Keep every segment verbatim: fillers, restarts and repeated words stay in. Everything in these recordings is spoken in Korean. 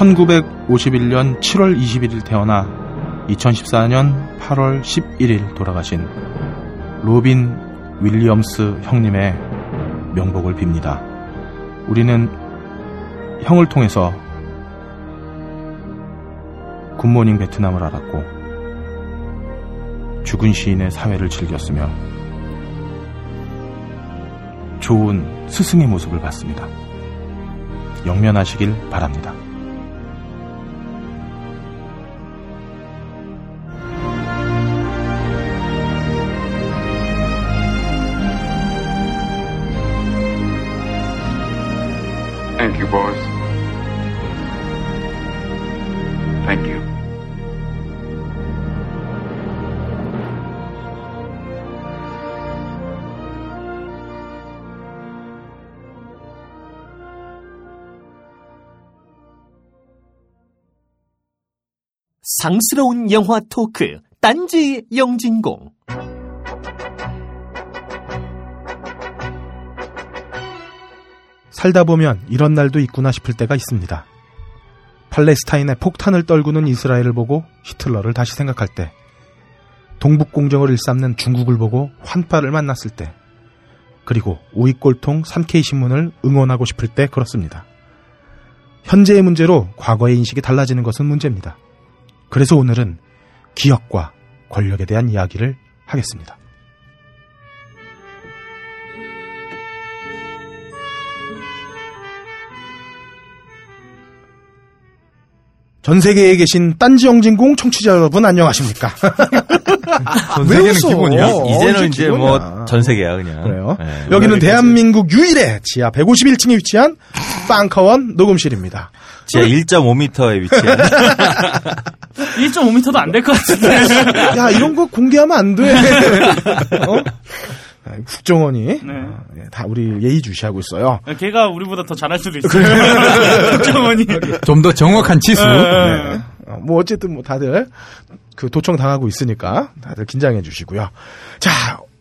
천구백오십일 년 칠월 이십일 일 태어나 이천십사 년 팔월 십일 일 돌아가신 로빈 윌리엄스 형님의 명복을 빕니다. 우리는 형을 통해서 굿모닝 베트남을 알았고 죽은 시인의 사회를 즐겼으며 좋은 스승의 모습을 봤습니다. 영면하시길 바랍니다. Thank you, boys. Thank you. 상스러운 영화 토크, 딴지 영진공. 살다 보면 이런 날도 있구나 싶을 때가 있습니다. 팔레스타인에 폭탄을 떨구는 이스라엘을 보고 히틀러를 다시 생각할 때, 동북공정을 일삼는 중국을 보고 환파를 만났을 때, 그리고 오이꼴통 삼케이신문을 응원하고 싶을 때 그렇습니다. 현재의 문제로 과거의 인식이 달라지는 것은 문제입니다. 그래서 오늘은 기억과 권력에 대한 이야기를 하겠습니다. 전 세계에 계신 딴지 영진공 청취자 여러분 안녕하십니까? 전 세계는 기본이야. 이제는 이제 뭐 전 세계야 그냥. 그래요. 네, 여기는 대한민국 유일의 지하 백오십일 층에 위치한 빵커원 녹음실입니다. 지하 일 점 오 미터에 위치한. 일 점 오 미터도 안 될 것 같은데. 야, 이런 거 공개하면 안 돼. 어? 국정원이 네. 다 우리 예의주시하고 있어요. 걔가 우리보다 더 잘할 수도 있어요. 국정원이 좀 더 정확한 치수. 네. 네. 뭐 어쨌든 뭐 다들 그 도청 당하고 있으니까 다들 긴장해 주시고요. 자,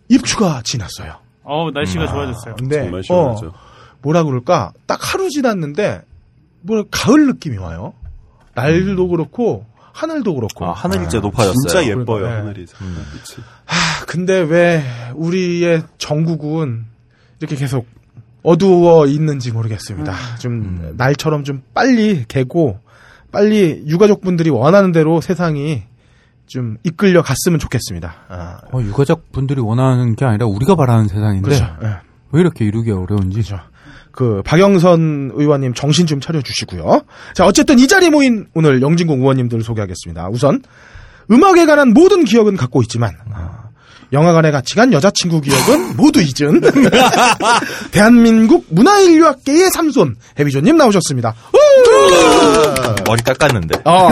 입추가 지났어요. 어 날씨가 음. 좋아졌어요. 근데 정말 시원하죠. 어, 뭐라 그럴까? 딱 하루 지났는데 뭐 가을 느낌이 와요. 날도 음. 그렇고. 하늘도 그렇고. 아, 하늘이 진짜 아, 높아졌어요. 진짜 예뻐요. 그러니까, 네. 하늘이. 음. 하, 근데 왜 우리의 전국은 이렇게 계속 어두워 있는지 모르겠습니다. 음. 좀 음. 날처럼 좀 빨리 개고 빨리 유가족분들이 원하는 대로 세상이 좀 이끌려 갔으면 좋겠습니다. 아. 어, 유가족분들이 원하는 게 아니라 우리가 바라는 세상인데 그렇죠. 네. 왜 이렇게 이루기 어려운지. 그렇죠. 그 박영선 의원님 정신 좀 차려주시고요. 자, 어쨌든 이 자리에 모인 오늘 영진공 의원님들을 소개하겠습니다. 우선 음악에 관한 모든 기억은 갖고 있지만 아, 영화관에 같이 간 여자친구 기억은 모두 잊은 대한민국 문화인류학계의 삼손 해비조님 나오셨습니다. 머리 깎았는데. 어.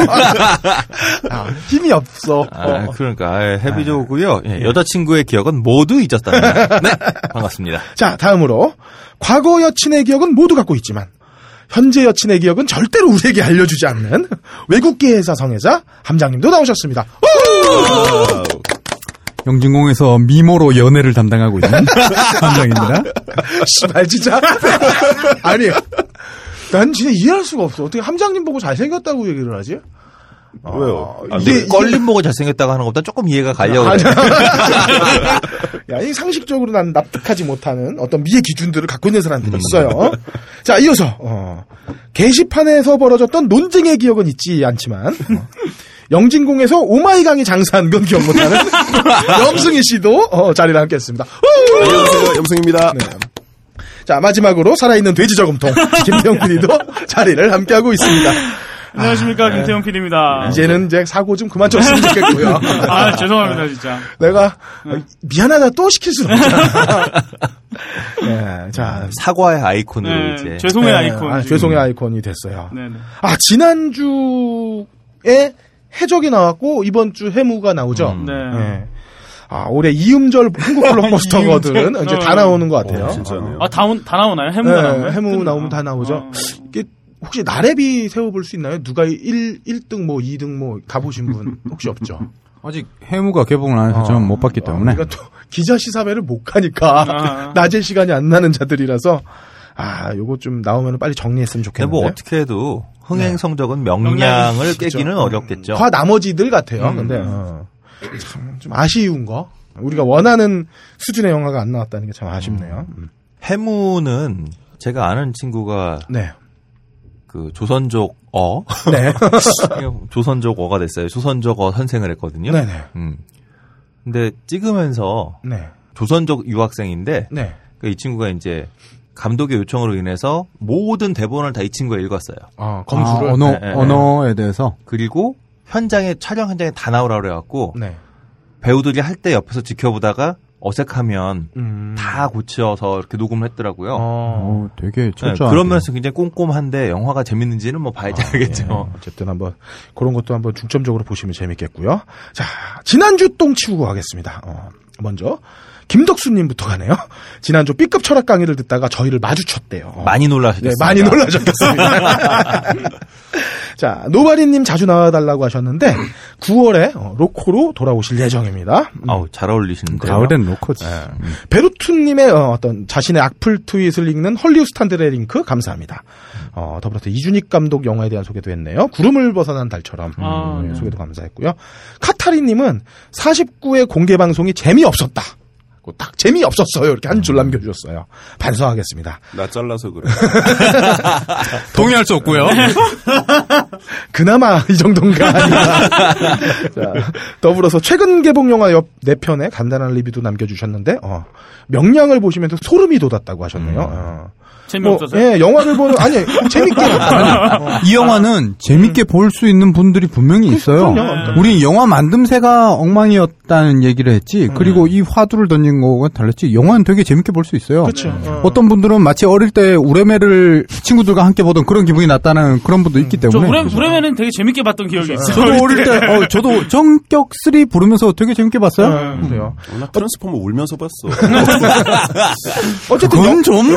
아, 힘이 없어. 어. 아, 그러니까 아, 해비조고요. 예, 여자친구의 기억은 모두 잊었답니다. 네, 반갑습니다. 자, 다음으로 과거 여친의 기억은 모두 갖고 있지만 현재 여친의 기억은 절대로 우리에게 알려주지 않는 외국계 회사 성애자 함장님도 나오셨습니다. 영진공에서 미모로 연애를 담당하고 있는 함장입니다. 씨발 진짜. 아니. 난 진짜 이해할 수가 없어. 어떻게 함장님 보고 잘생겼다고 얘기를 하지? 왜요? 아, 이게, 이게 껄림 보고 잘생겼다고 하는 것보다 조금 이해가 가려고. 그래. 야, 이 상식적으로 난 납득하지 못하는 어떤 미의 기준들을 갖고 있는 사람들이 있어요. 자, 이어서 어, 게시판에서 벌어졌던 논쟁의 기억은 있지 않지만 어, 영진공에서 오마이 강의 장사한 건 기억 못하는 염승희 씨도 어, 자리를 함께했습니다. 안녕하세요, 염승희입니다. 네. 자, 마지막으로 살아있는 돼지 저금통 김태형 피디도 자리를 함께하고 있습니다. 안녕하십니까, 아, 김태형 피디입니다. 이제는 이제 사고 좀 그만 쳤으면 좋겠고요. 아, 죄송합니다, 진짜. 내가 네. 미안하다 또 시킬 수는 없잖아. 네, 자, 사과의 아이콘으로 네, 이제 죄송의 네, 아이콘, 아, 죄송의 아이콘이 됐어요. 네, 네. 아, 지난주에 해적이 나왔고 이번 주 해무가 나오죠. 음, 네. 네. 아, 올해 이음절 한국 블록버스터거든. 이제 어, 다 나오는 것 같아요. 어, 진짜네요. 아, 다, 온, 다 나오나요? 해무가 네, 나오나요? 해무 나오면 다 나오죠. 어. 이게 혹시 나래비 세워볼 수 있나요? 누가 일, 일 등 뭐 이 등 뭐 가보신 분 혹시 없죠? 아직 해무가 개봉을 안 해서 저는 어, 못 봤기 때문에. 어, 그러니까 또 기자 시사회를 못 가니까 아. 낮에 시간이 안 나는 자들이라서 아, 요거 좀 나오면 빨리 정리했으면 좋겠는데. 뭐 어떻게 해도 흥행 성적은 명량을 네. 깨기는 음, 어렵겠죠. 과 나머지들 같아요. 음. 근데 어, 참 좀 아쉬운 거. 우리가 원하는 수준의 영화가 안 나왔다는 게 참 아쉽네요. 음. 해무는 제가 아는 친구가 네. 그 조선족 어 네. 조선족 어가 됐어요. 조선족 어 선생을 했거든요. 네네. 음. 근데 찍으면서 네. 조선족 유학생인데 네. 그 이 친구가 이제 감독의 요청으로 인해서 모든 대본을 다 이 친구가 읽었어요. 아, 검수를 아, 언어 네, 네, 네. 언어에 대해서. 그리고 현장에 촬영 현장에 다 나오라 그래갖고 네. 배우들이 할 때 옆에서 지켜보다가 어색하면 음. 다 고쳐서 이렇게 녹음을 했더라고요. 아, 어, 되게 철저하게. 네, 그런 면에서 굉장히 꼼꼼한데 영화가 재밌는지는 뭐 봐야지 아, 알겠죠. 예. 어쨌든 한번 그런 것도 한번 중점적으로 보시면 재밌겠고요. 자, 지난주 똥 치우고 가겠습니다. 어, 먼저 김덕수님부터 가네요. 지난주 B급 철학 강의를 듣다가 저희를 마주쳤대요. 많이 놀라셨습니다. 네, 많이 놀라셨겠습니다. 자, 노바리님 자주 나와달라고 하셨는데 구월에 어, 로코로 돌아오실 예정입니다. 음. 아우, 잘 어울리시는데요. 가을엔 로코지. 네. 음. 베루투님의 어, 어떤 자신의 악플 트윗을 읽는 헐리우스탄드레 링크 감사합니다. 어, 더불어서 이준익 감독 영화에 대한 소개도 했네요. 구름을 벗어난 달처럼 아, 음, 네. 소개도 감사했고요. 카타리님은 사십구회 공개 방송이 재미없었다. 딱 재미없었어요. 이렇게 한 줄 남겨주셨어요. 반성하겠습니다. 나 잘라서 그래. 동의할 수 없고요. 그나마 이 정도인가. 자, 더불어서 최근 개봉 영화 옆 네 편에 간단한 리뷰도 남겨주셨는데 어, 명량을 보시면서 소름이 돋았다고 하셨네요. 음. 어. 재미없어서. 뭐, 예, 영화를 보는 아니 재밌게 어. 이 영화는 재밌게 음. 볼 수 있는 분들이 분명히 있어요. 네. 우리 영화 만듦새가 엉망이었다는 얘기를 했지. 음. 그리고 이 화두를 던진 거가 달랐지. 영화는 되게 재밌게 볼 수 있어요. 그쵸. 네. 어떤 분들은 마치 어릴 때 우레메를 친구들과 함께 보던 그런 기분이 났다는 그런 분도 있기 때문에. 우레, 우레메는 되게 재밌게 봤던 기억이 있어요. 저도 어릴 때, 어, 저도 전격 삼 부르면서 되게 재밌게 봤어요. 네, 그래요. 음. 나 트랜스포머 울면서 봤어. 어쨌든 그건 좀.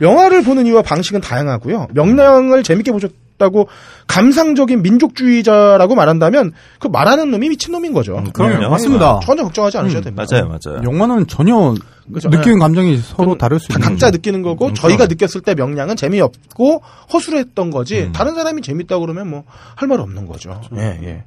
영화를 보는 이유와 방식은 다양하고요. 명량을 재밌게 보셨다고 감상적인 민족주의자라고 말한다면 그 말하는 놈이 미친놈인 거죠. 음, 그럼요. 네, 맞습니다. 전혀 걱정하지 않으셔도 음, 됩니다. 맞아요. 맞아요. 영화는 전혀 그렇죠. 느끼는 감정이 서로 다를 수 있는 거죠. 각자 느끼는 거고 음, 저희가 그럼. 느꼈을 때 명량은 재미없고 허술했던 거지 음. 다른 사람이 재밌다고 그러면 뭐 할 말 없는 거죠. 그렇죠. 예, 예.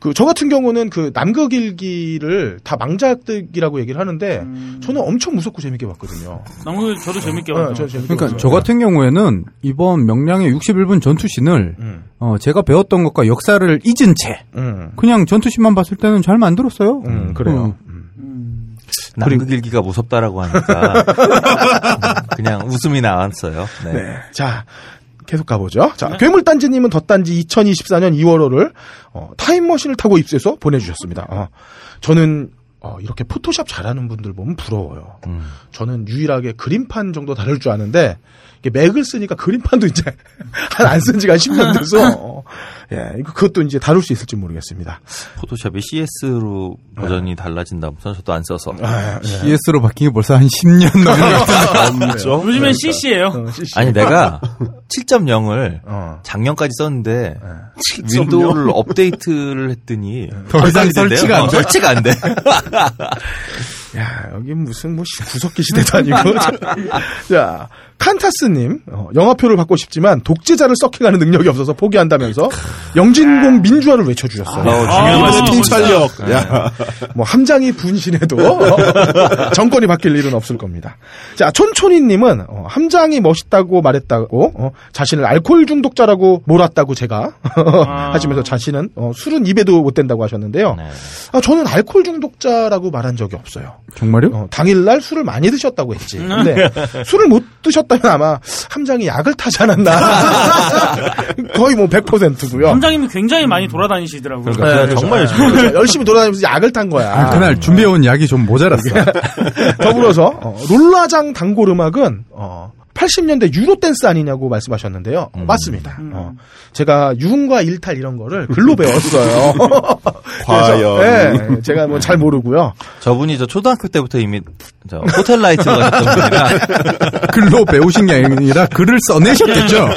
그 저 같은 경우는 그 남극일기를 다 망자뜨기라고 얘기를 하는데 음... 저는 엄청 무섭고 재밌게 봤거든요. 남극 저도 재밌게 봤어요. 어, 네, 그러니까 봤어요. 저 같은 경우에는 이번 명량의 육십일 분 전투신을 음. 어, 제가 배웠던 것과 역사를 잊은 채 음. 그냥 전투신만 봤을 때는 잘 만들었어요. 음, 그래요. 음. 음. 남극일기가 무섭다라고 하니까 그냥 웃음이 나왔어요. 네. 네. 자. 계속 가보죠. 자, 네. 괴물단지님은 덧단지 이천이십사년 이월호를 어, 타임머신을 타고 입수해서 보내주셨습니다. 어, 저는 어, 이렇게 포토샵 잘하는 분들 보면 부러워요. 음. 저는 유일하게 그림판 정도 다룰 줄 아는데 이게 맥을 쓰니까 그림판도 이제 안 쓴 지가 십 년 돼서 어, 예, 그것도 이제 다룰 수 있을지 모르겠습니다. 포토샵이 씨에스로 버전이 네. 달라진다면서 저도 안 써서 아, 네. 씨에스로 바뀐 게 벌써 한 십 년 넘은 것 같아요. 요즘엔 씨씨예요. 어, 씨씨. 아니 내가 칠 점 영을 어. 작년까지 썼는데 네. 윈도우를 업데이트를 했더니 더 이상 설치가 안 돼. 설치가 안 돼. 야, 여기 무슨 뭐 구석기 시대도 아니고. 자, 칸타스님 어, 영화표를 받고 싶지만 독재자를 썩혀가는 능력이 없어서 포기한다면서 영진공 민주화를 외쳐주셨어요. 중요한 통찰력. 뭐 함장이 분신해도 어, 정권이 바뀔 일은 없을 겁니다. 자, 촌촌이님은 어, 함장이 멋있다고 말했다고 어, 자신을 알코올 중독자라고 몰았다고 제가 아. 하시면서 자신은 어, 술은 입에도 못 댄다고 하셨는데요. 네. 아, 저는 알코올 중독자라고 말한 적이 없어요. 정말요? 어, 당일날 술을 많이 드셨다고 했지. 근데 술을 못 드셨다면 아마 함장이 약을 타지 않았나. 거의 뭐 백 퍼센트고요. 함장님이 굉장히 많이 돌아다니시더라고요. 그러니까 네, 정말 열심히, 열심히 돌아다니면서 약을 탄 거야. 아, 그날 준비해온 약이 좀 모자랐어. 더불어서 어, 롤라장 단골 음악은 어, 팔십년대 유로댄스 아니냐고 말씀하셨는데요. 음. 맞습니다. 음. 어, 제가 유흥과 일탈 이런 거를 글로 배웠어요. 과연. 네, 제가 뭐 잘 모르고요. 저분이 저 초등학교 때부터 이미 저 호텔 라이트가 하셨던 분이라 글로 배우신 게 아니라 글을 써내셨겠죠.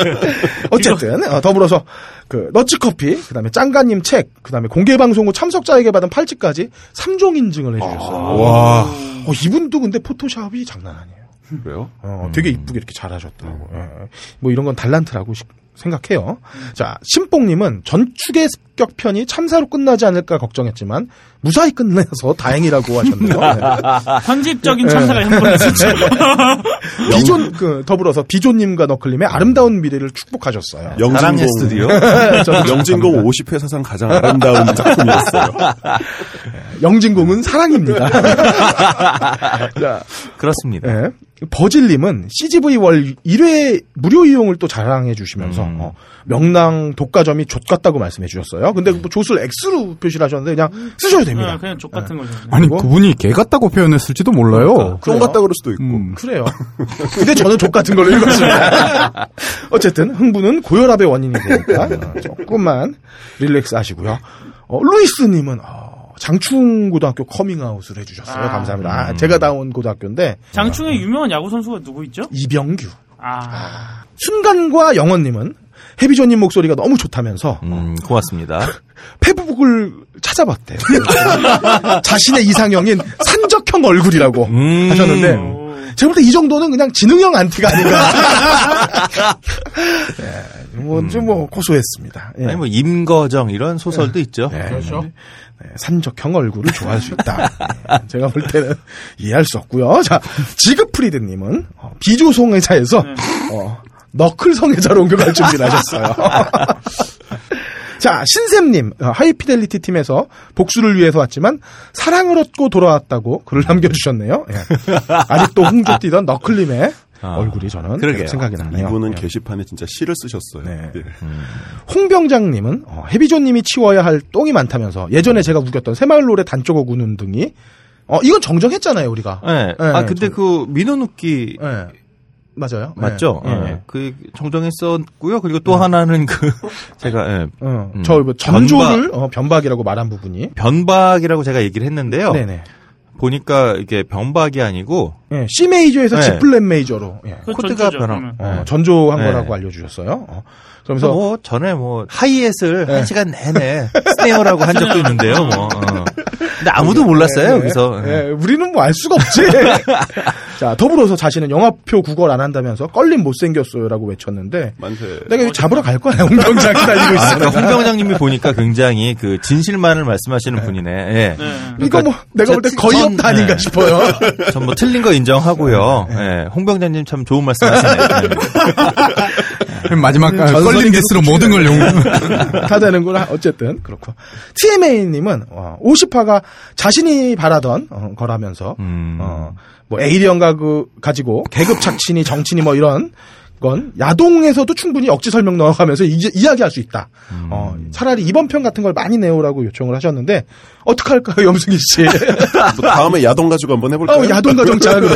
어쨌든 어, 더불어서 그 너츠커피, 그 다음에 짱가님 책, 그 다음에 공개방송 후 참석자에게 받은 팔찌까지 삼종 인증을 해주셨어요. 아, 와. 어, 이분도 근데 포토샵이 장난 아니에요. 그래요? 어, 음. 되게 이쁘게 이렇게 잘하셨다고. 음. 예. 뭐 이런 건 달란트라고 생각해요. 음. 자, 신뽕님은 전축의 습격편이 참사로 끝나지 않을까 걱정했지만 무사히 끝내서 다행이라고 하셨네요. 네. 편집적인 참사가 한 번 있었죠. 비존 그 더불어서 비존님과 너클님의 아름다운 미래를 축복하셨어요. 영진공 스튜디오. 영진공 오십 회 사상 가장 아름다운 작품이었어요. 영진공은 사랑입니다. 자, 그렇습니다. 네. 버질님은 씨지브이 월 일 회 무료 이용을 또 자랑해 주시면서 음. 어, 명랑 독과점이 족같다고 말씀해 주셨어요. 근데 뭐 족을 X로 표시를 하셨는데 그냥 쓰셔도 됩니다. 네, 그냥 족같은 거죠. 아니 그분이 개 같다고 표현했을지도 몰라요. 족 같다 그럴 수도 있고. 음, 그래요. 근데 저는 족같은 걸로 읽었습니다. 어쨌든 흥분은 고혈압의 원인이 되니까 조금만 릴렉스 하시고요. 어, 루이스님은 어, 장충고등학교 커밍아웃을 해주셨어요. 아, 감사합니다. 아, 음. 제가 나온 고등학교인데. 장충의 유명한 야구선수가 누구 있죠? 이병규. 아. 아. 순간과 영원님은 해비조님 목소리가 너무 좋다면서. 음, 고맙습니다. 페북을 찾아봤대요. 자신의 이상형인 산적형 얼굴이라고 음. 하셨는데. 제가 볼 때 이 정도는 그냥 지능형 안티가 아닌가. 네, 뭐, 좀 뭐, 고소했습니다. 예. 아니, 뭐, 임거정 이런 소설도 네. 있죠. 네, 그렇죠. 네, 산적형 얼굴을 좋아할 수 있다. 네, 제가 볼 때는 이해할 수 없고요. 자, 지그프리드님은 비조성애자에서 네. 어, 너클성애자로 옮겨갈 준비를 하셨어요. 자, 신샘님, 하이피델리티 팀에서 복수를 위해서 왔지만 사랑을 얻고 돌아왔다고 글을 남겨주셨네요. 예. 아직도 홍조 뛰던 너클님의 아, 얼굴이 저는 생각이 나네요. 이분은 예. 게시판에 진짜 시를 쓰셨어요. 네. 예. 음. 홍병장님은 어, 해비조님이 치워야 할 똥이 많다면서 예전에 제가 우겼던 새마을노래 단쪽어 구는 등이 어 이건 정정했잖아요 우리가. 네. 예, 아 근데 정... 그 민호누끼. 예. 맞아요. 맞죠. 예. 예. 그 정정했었고요. 그리고 또 예. 하나는 그 제가 예. 어, 음. 저 전조를 변박, 어, 변박이라고 말한 부분이 변박이라고 제가 얘기를 했는데요. 네네. 보니까 이게 변박이 아니고 예. C 메이저에서 예. G 플랫 메이저로 예. 코드가 변한 어, 전조한 예. 거라고 알려주셨어요. 어. 그러면서 뭐 전에 뭐 하이햇을 예. 한 시간 내내 스네어라고 한 적도 있는데요. 뭐. 어. 근데 아무도 몰랐어요. 네, 여기서. 네, 네. 우리는 뭐 알 수가 없지. 자, 더불어서 자신은 영화표 구걸 안 한다면서 껄림 못생겼어요라고 외쳤는데 만세. 내가 여기 잡으러 갈 거야. 홍병장 기다리고 있어. 아, 홍병장님이 보니까 굉장히 그 진실만을 말씀하시는 네. 분이네. 예. 네. 그러니까 이거 뭐 내가 볼 때 거의 전, 없다 아닌가 네. 싶어요. 전 뭐 틀린 거 인정하고요. 네. 네. 홍병장님 참 좋은 말씀하시네요. 네. 마지막 껄림 개수로 모든 걸 용. 다 되는구나. 어쨌든 그렇고. 티엠에이님은 오십 화가 자신이 바라던 어, 거라면서 음. 어, 뭐 에이리언 가그 가지고 계급 착취니 정치니 뭐 이런 건 야동에서도 충분히 억지 설명 넣어가면서 이제 이야기할 수 있다. 음. 어, 차라리 이번 편 같은 걸 많이 내오라고 요청을 하셨는데 어떻게 할까요, 염승희 씨? 뭐 다음에 야동 가지고 한번 해볼까요? 어, 야동 가정 짤로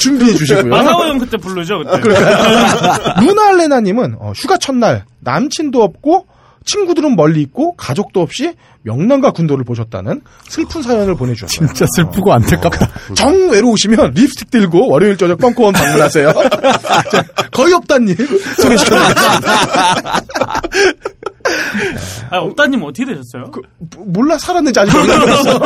준비해 주시고요. 마사오 형 그때 부르죠, 그때. 아, 루나알레나님은 어, 휴가 첫날 남친도 없고. 친구들은 멀리 있고 가족도 없이 명랑과 군도를 보셨다는 슬픈 사연을 보내주셨어요. 진짜 슬프고 안타깝다. 정 외로우시면 립스틱 들고 월요일 저녁 뻥코원 방문하세요. 거의 없다는 일 소개시켜드리겠습니다. 아, 없다님 어떻게 되셨어요? 그, 몰라 살았는지 아직 몰랐어.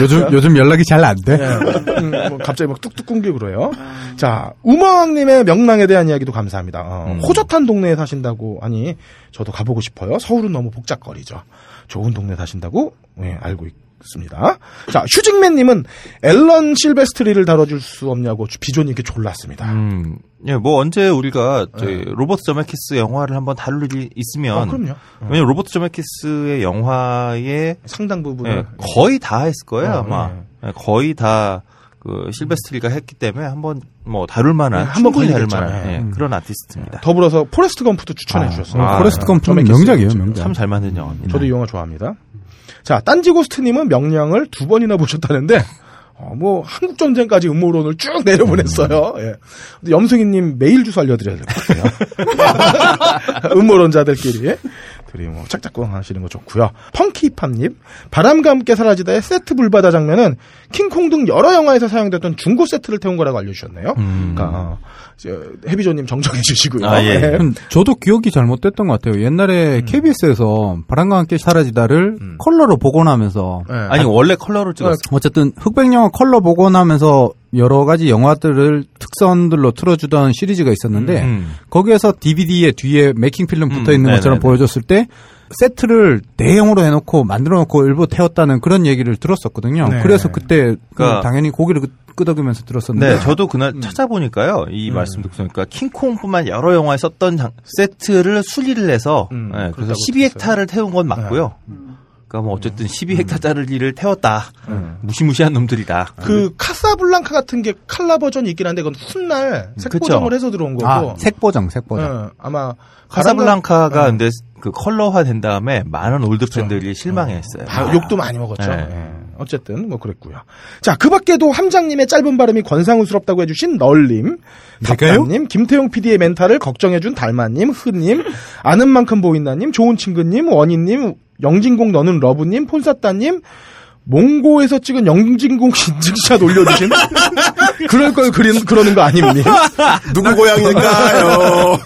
요즘 요즘 연락이 잘 안 돼. 네, 음, 뭐 갑자기 막 뚝뚝 끊기고 그래요. 음. 자, 우마왕님의 명랑에 대한 이야기도 감사합니다. 어, 음. 호젓한 동네에 사신다고 하니 저도 가보고 싶어요. 서울은 너무 복잡거리죠. 좋은 동네 사신다고 네, 알고 있습니다. 자, 휴직맨님은 앨런 실베스트리를 다뤄줄 수 없냐고 비조님께 졸랐습니다. 음. 예, 뭐 언제 우리가 저희 로버트 저메키스 영화를 한번 다룰 일이 있으면, 아, 그럼요. 왜냐면 로버트 저메키스의 영화의 상당 부분 예, 거의 다 했을 거예요 어, 아마 예. 거의 다 그 실베스트리가 했기 때문에 한번 뭐 다룰 만한 예, 한번 거의 다룰 만한 예, 음. 그런 아티스트입니다. 더불어서 포레스트 검프도 추천해 아, 주셨어요. 아, 포레스트 검프 명작이에요. 명작. 참 잘 만든 영화입니다. 저도 이 영화 좋아합니다. 자, 딴지고스트님은 명량을 두 번이나 보셨다는데. 어, 뭐, 한국전쟁까지 음모론을 쭉 내려보냈어요. 음. 예. 염승희님 메일 주소 알려드려야 될 것 같아요. 음모론자들끼리. 둘이 뭐, 짝짝꿍 하시는 거 좋고요. 펑키팝님, 바람과 함께 사라지다의 세트 불바다 장면은 킹콩 등 여러 영화에서 사용됐던 중고 세트를 태운 거라고 알려주셨네요. 음. 그러니까, 어, 해비조님 정정해 주시고요. 아, 예. 네. 저도 기억이 잘못됐던 것 같아요. 옛날에 음. 케이비에스에서 바람과 함께 사라지다를 음. 컬러로 복원하면서. 네. 아니, 원래 컬러로 찍었어요. 어쨌든 흑백영화 컬러 복원하면서 여러 가지 영화들을 특선들로 틀어주던 시리즈가 있었는데 음. 거기에서 디비디의 뒤에 메이킹 필름 붙어 있는 음. 것처럼 보여줬을 때 세트를 대형으로 해놓고 만들어놓고 일부 태웠다는 그런 얘기를 들었었거든요. 네. 그래서 그때 그러니까 당연히 고기를 끄덕이면서 들었었는데 네, 저도 그날 음. 찾아보니까요. 이 음. 말씀 듣고 보니까 킹콩뿐만 여러 영화에 썼던 장, 세트를 수리를 해서 음. 네, 그래서 십이 헥타를 태운 건 맞고요. 네. 음. 그러니까 뭐 어쨌든 십이 헥타짜리를 태웠다. 음. 무시무시한 놈들이다. 그 카사블랑카 같은 게 칼라 버전이 있긴 한데 그건 훗날 색보정을 그쵸. 해서 들어온 거고. 아, 색보정, 색보정. 네, 아마 카사블랑카가 네. 근데 그 컬러화 된 다음에 많은 올드 팬들이 실망했어요. 다 욕도 많이 먹었죠. 네. 네. 어쨌든 뭐 그랬고요. 자, 그 밖에도 함장님의 짧은 발음이 권상우스럽다고 해주신 널님, 박가님, 김태용 피디의 멘탈을 걱정해준 달마님, 흐님, 아는 만큼 보인다님, 좋은 친구님, 원희님, 영진공 너는 러브님, 폰사따님, 몽고에서 찍은 영진공 인증샷 올려주신 그럴 걸 그린, 그러는 거 아닙니? 누구 고양인가요?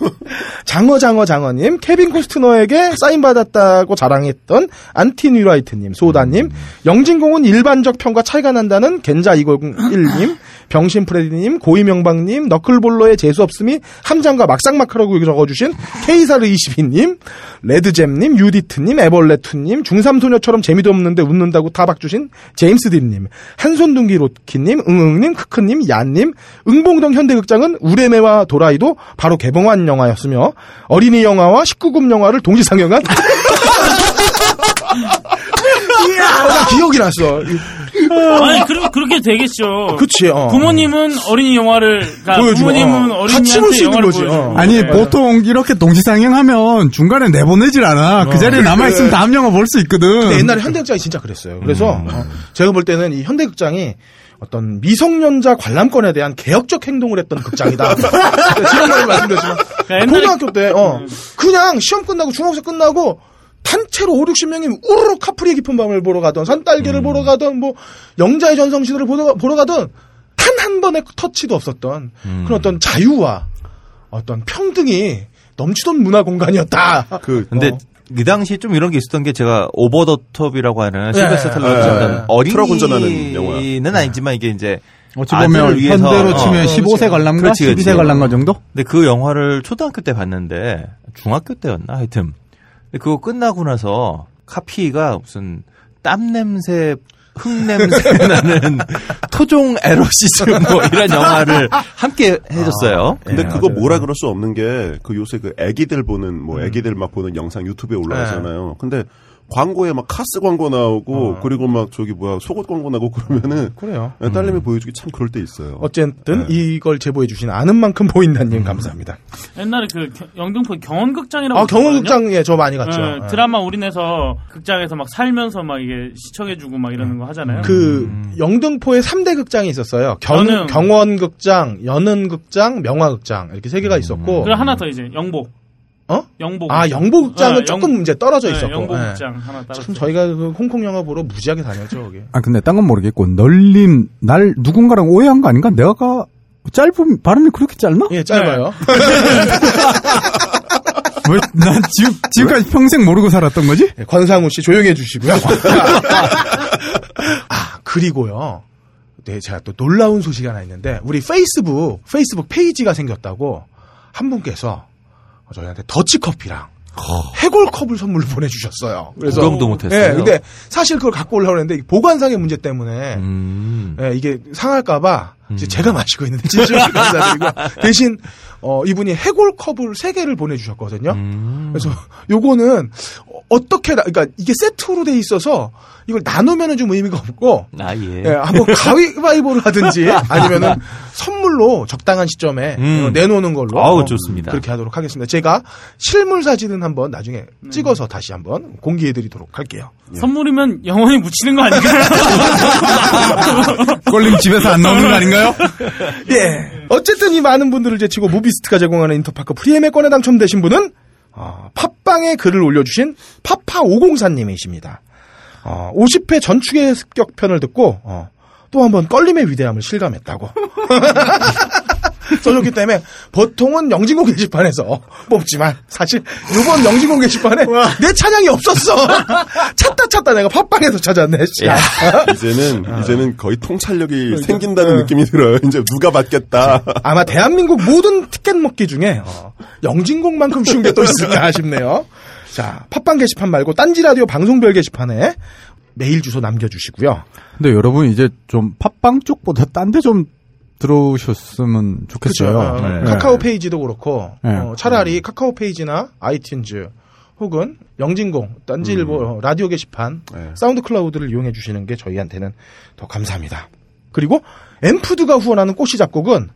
장어 장어 장어님, 케빈 코스트너에게 사인 받았다고 자랑했던 안티 뉴라이트님, 소다님, 영진공은 일반적 평가 차이가 난다는 겐자 이공일님, 병신 프레디님, 고이명방님, 너클볼러의 재수 없음이 함장과 막상막하라고 적어주신 케이사르 이십이님, 레드잼님, 유디트님, 에벌레투님, 중삼소녀처럼 재미도 없는데 웃는다고 타박 주신 제임스딘님, 한손둥기 로키님, 응응님, 크크님, 얀님, 응봉동 현대극장은 우레메와 도라이도 바로 개봉한 영화였으며 어린이 영화와 십구 금 영화를 동시 상영한. 어, 나 기억이 났어. 아니, 그럼 그렇게 되겠죠. 그치. 어. 부모님은 어린이 영화를 그러니까 부모님은 어. 어린이한테 같이 영화를 거지. 어. 아니 네. 보통 이렇게 동시 상영하면 중간에 내보내질 않아. 어. 그 자리에 남아 있으면 다음 영화 볼 수 있거든. 근데 옛날에 현대극장이 진짜 그랬어요. 그래서 음. 어, 제가 볼 때는 이 현대극장이 어떤 미성년자 관람권에 대한 개혁적 행동을 했던 극장이다. 지난번에 말씀드렸지만 그러니까 고등학교 때 어, 그냥 시험 끝나고 중학생 끝나고. 단체로 오륙십 명이 우르르 카프리의 깊은 밤을 보러 가던 산딸기를 음. 보러 가던 뭐 영자의 전성시대를 보러, 보러 가던 단 한 번의 터치도 없었던 음. 그런 어떤 자유와 어떤 평등이 넘치던 문화 공간이었다. 그, 근데 어. 그 당시에 좀 이런 게 있었던 게 제가 오버 더 톱이라고 하는 실베스터 탈런트 어린이 트럭 운전하는 영화는 아니지만 이게 이제 어찌 보면 현대로 치면 어, 십오 세 관람가 십이 세 관람가 정도? 근데 그 영화를 초등학교 때 봤는데 중학교 때였나 하여튼 그거 끝나고 나서 카피가 무슨 땀 냄새, 흙 냄새 나는 토종 에로시즘 뭐 이런 영화를 함께 해줬어요. 아, 근데 예, 그거 맞아요. 뭐라 그럴 수 없는 게 그 요새 그 애기들 보는 뭐 애기들 막 보는 영상 유튜브에 올라가잖아요. 예. 근데 광고에 막 카스 광고 나오고 아. 그리고 막 저기 뭐야 속옷 광고 나오고 그러면은 그래요. 딸님이 음. 보여주기 참 그럴 때 있어요. 어쨌든 네. 이걸 제보해 주신 아는 만큼 보인다님 음. 감사합니다. 옛날에 그 영등포 경원극장이라고. 아 경원극장 예 저 많이 갔죠. 네, 드라마 우리네서 극장에서 막 살면서 막 이게 시청해주고 막 이러는 거 하잖아요. 그 음. 영등포에 삼 대 극장이 있었어요. 경 경원극장, 연은극장, 명화극장 이렇게 세 개가 있었고. 음. 그리고 하나 더 이제 영보. 어? 영복. 아, 영복극장은 네, 조금 영... 이제 떨어져 있었고. 네, 영복극장 네. 하나 떨어져. 참 저희가 그 홍콩 영화 보러 무지하게 다녔죠, 거기. 아, 근데 딴 건 모르겠고 널림 날 누군가랑 오해한 거 아닌가? 내가 짧은 발음이 그렇게 짧나? 예, 짧아요. 왜 난 지금 지금까지 평생 모르고 살았던 거지? 네, 권상우 씨 조용히 해 주시고요. 아, 그리고요. 네, 제가 또 놀라운 소식이 하나 있는데 우리 페이스북 페이스북 페이지가 생겼다고 한 분께서 저희한테 더치커피랑 어. 해골컵을 선물로 보내주셨어요. 그래서 구경도 못했어요. 네, 근데 사실 그걸 갖고 올라오려 했는데 보관상의 문제 때문에 음. 네, 이게 상할까봐 음. 제가 마시고 있는데 진심으로 감사드리고 대신 어, 이분이 해골컵을 세 개를 보내주셨거든요. 음. 그래서 요거는 어떻게 나, 그러니까 이게 세트로 돼 있어서 이걸 나누면은 좀 의미가 없고 아, 예. 네, 한번 가위바위보를 하든지 아니면은 선물로 적당한 시점에 음. 내놓는 걸로 아우, 좋습니다. 그렇게 하도록 하겠습니다. 제가 실물 사진은 한번 나중에 음. 찍어서 다시 한번 공개해드리도록 할게요. 예. 선물이면 영원히 묻히는 거 아닌가요? 꼴림 집에서 안 나오는 거 아닌가요? 예. 어쨌든 이 많은 분들을 제치고 무비스트가 제공하는 인터파크 프리엠에 꺼내 당첨되신 분은 어, 팟빵에 글을 올려주신 파파오공사님이십니다. 어, 오십 회 전축의 습격편을 듣고 어, 또 한 번 껄림의 위대함을 실감했다고 써줬기 때문에 보통은 영진공 게시판에서 뽑지만 사실 이번 영진공 게시판에 내 찬양이 없었어. 찾다 찾다 내가 팟빵에서 찾았네. 야, 이제는 아. 이제는 거의 통찰력이 어, 생긴다는 어. 느낌이 들어요. 이제 누가 받겠다. 아마 대한민국 모든 티켓 먹기 중에 어, 영진공만큼 쉬운 게 또 있을까 싶네요. 자, 팟빵 게시판 말고 딴지 라디오 방송별 게시판에 메일 주소 남겨주시고요. 근데 여러분 이제 좀 팟빵 쪽보다 딴 데 좀 들어오셨으면 좋겠어요. 네. 카카오 페이지도 그렇고 네. 어, 차라리 음. 카카오 페이지나 아이튠즈 혹은 영진공, 딴지일보 음. 라디오 게시판, 네. 사운드 클라우드를 이용해 주시는 게 저희한테는 더 감사합니다. 그리고 엠푸드가 후원하는 꽃이 작곡은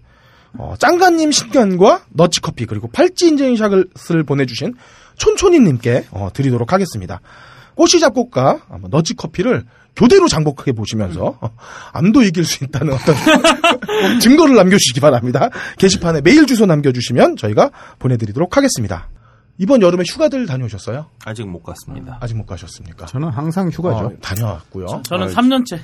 어, 짱가님 신간과 너치커피 그리고 팔찌 인증샷을 보내주신 촌촌이님께 어, 드리도록 하겠습니다. 꽃이 작곡과 너치커피를 교대로 장복하게 보시면서 음. 암도 이길 수 있다는 어떤 증거를 남겨주시기 바랍니다. 게시판에 메일 주소 남겨주시면 저희가 보내드리도록 하겠습니다. 이번 여름에 휴가들 다녀오셨어요? 아직 못 갔습니다. 아직 못 가셨습니까? 저는 항상 휴가죠. 어, 다녀왔고요. 저, 저는 아유. 삼 년째.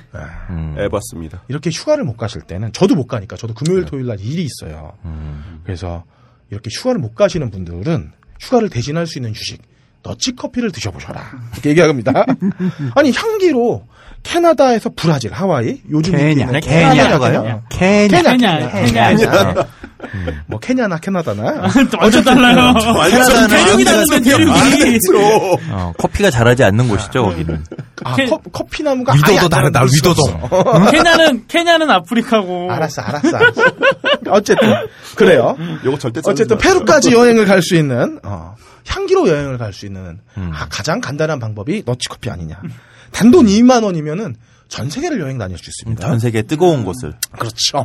음. 해봤습니다. 이렇게 휴가를 못 가실 때는 저도 못 가니까 저도 금요일 토요일 날 일이 있어요. 음. 그래서 이렇게 휴가를 못 가시는 분들은 휴가를 대신할 수 있는 휴식 너치커피를 드셔보셔라. 이렇게 얘기합니다. 아니 향기로 캐나다에서 브라질, 하와이, 요즘 케냐, 케냐가요? 케냐, 케냐, 케냐. 뭐 케냐나 캐나다나 완전 달라요. 캐나다는 대륙이 다른데 대륙이. 어, 커피가 자라지 않는 곳이죠 거기는. 아, 캐... 커, 커피 나무가 위도도 다르다. 위도도. 케냐는 케냐는 아프리카고. 알았어, 알았어. 알았어. 어쨌든 그래요. 요거 절대. 어쨌든 페루까지 여행을 갈 수 있는. 어. 향기로 여행을 갈 수 있는 음. 아, 가장 간단한 방법이 너치커피 아니냐. 단돈 이만 원이면은 전 세계를 여행 다닐 수 있습니다. 전 세계 뜨거운 곳을. 그렇죠.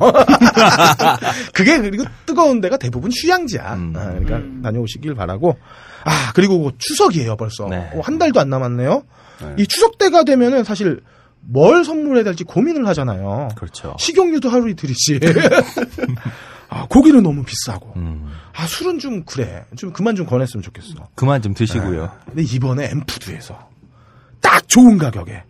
그게 그리고 뜨거운 데가 대부분 휴양지야. 음. 아, 그러니까 음. 다녀오시길 바라고. 아 그리고 추석이에요 벌써. 네. 어, 한 달도 안 남았네요. 네. 이 추석 때가 되면은 사실 뭘 선물해야 될지 고민을 하잖아요. 그렇죠. 식용유도 하루 이틀이지. 아, 고기는 너무 비싸고. 음. 아, 술은 좀 그래. 좀 그만 좀 권했으면 좋겠어. 그만 좀 드시고요. 네. 근데 이번에 엠푸드에서 딱 좋은 가격에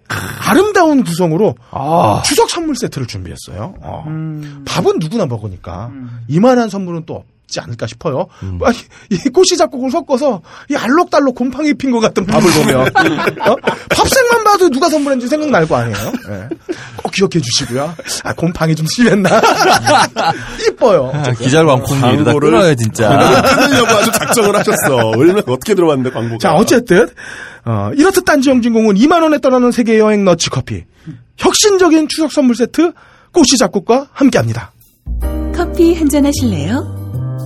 아름다운 구성으로 아. 추석 선물 세트를 준비했어요. 어. 음. 밥은 누구나 먹으니까 음. 이만한 선물은 또 없지 않을까 싶어요. 음. 아니, 이 꼬시 잡곡을 섞어서 이 알록달록 곰팡이 핀 것 같은 밥을 보면 어? 밥색만 봐도 누가 선물했는지 생각날 거 아니에요. 네. 꼭 기억해 주시고요. 아, 곰팡이 좀 심했나? 이뻐요. 아, 기자랑 광고를 끊어요 진짜. 끊으려고 아주 작정을 하셨어. 얼마나 어떻게 들어봤는데 광고가. 자 어쨌든 어, 이렇듯 딴지 영진공은 이만 원에 떠나는 세계여행 너치커피 혁신적인 추석 선물 세트 꼬시 잡곡과 함께합니다. 커피 한잔 하실래요?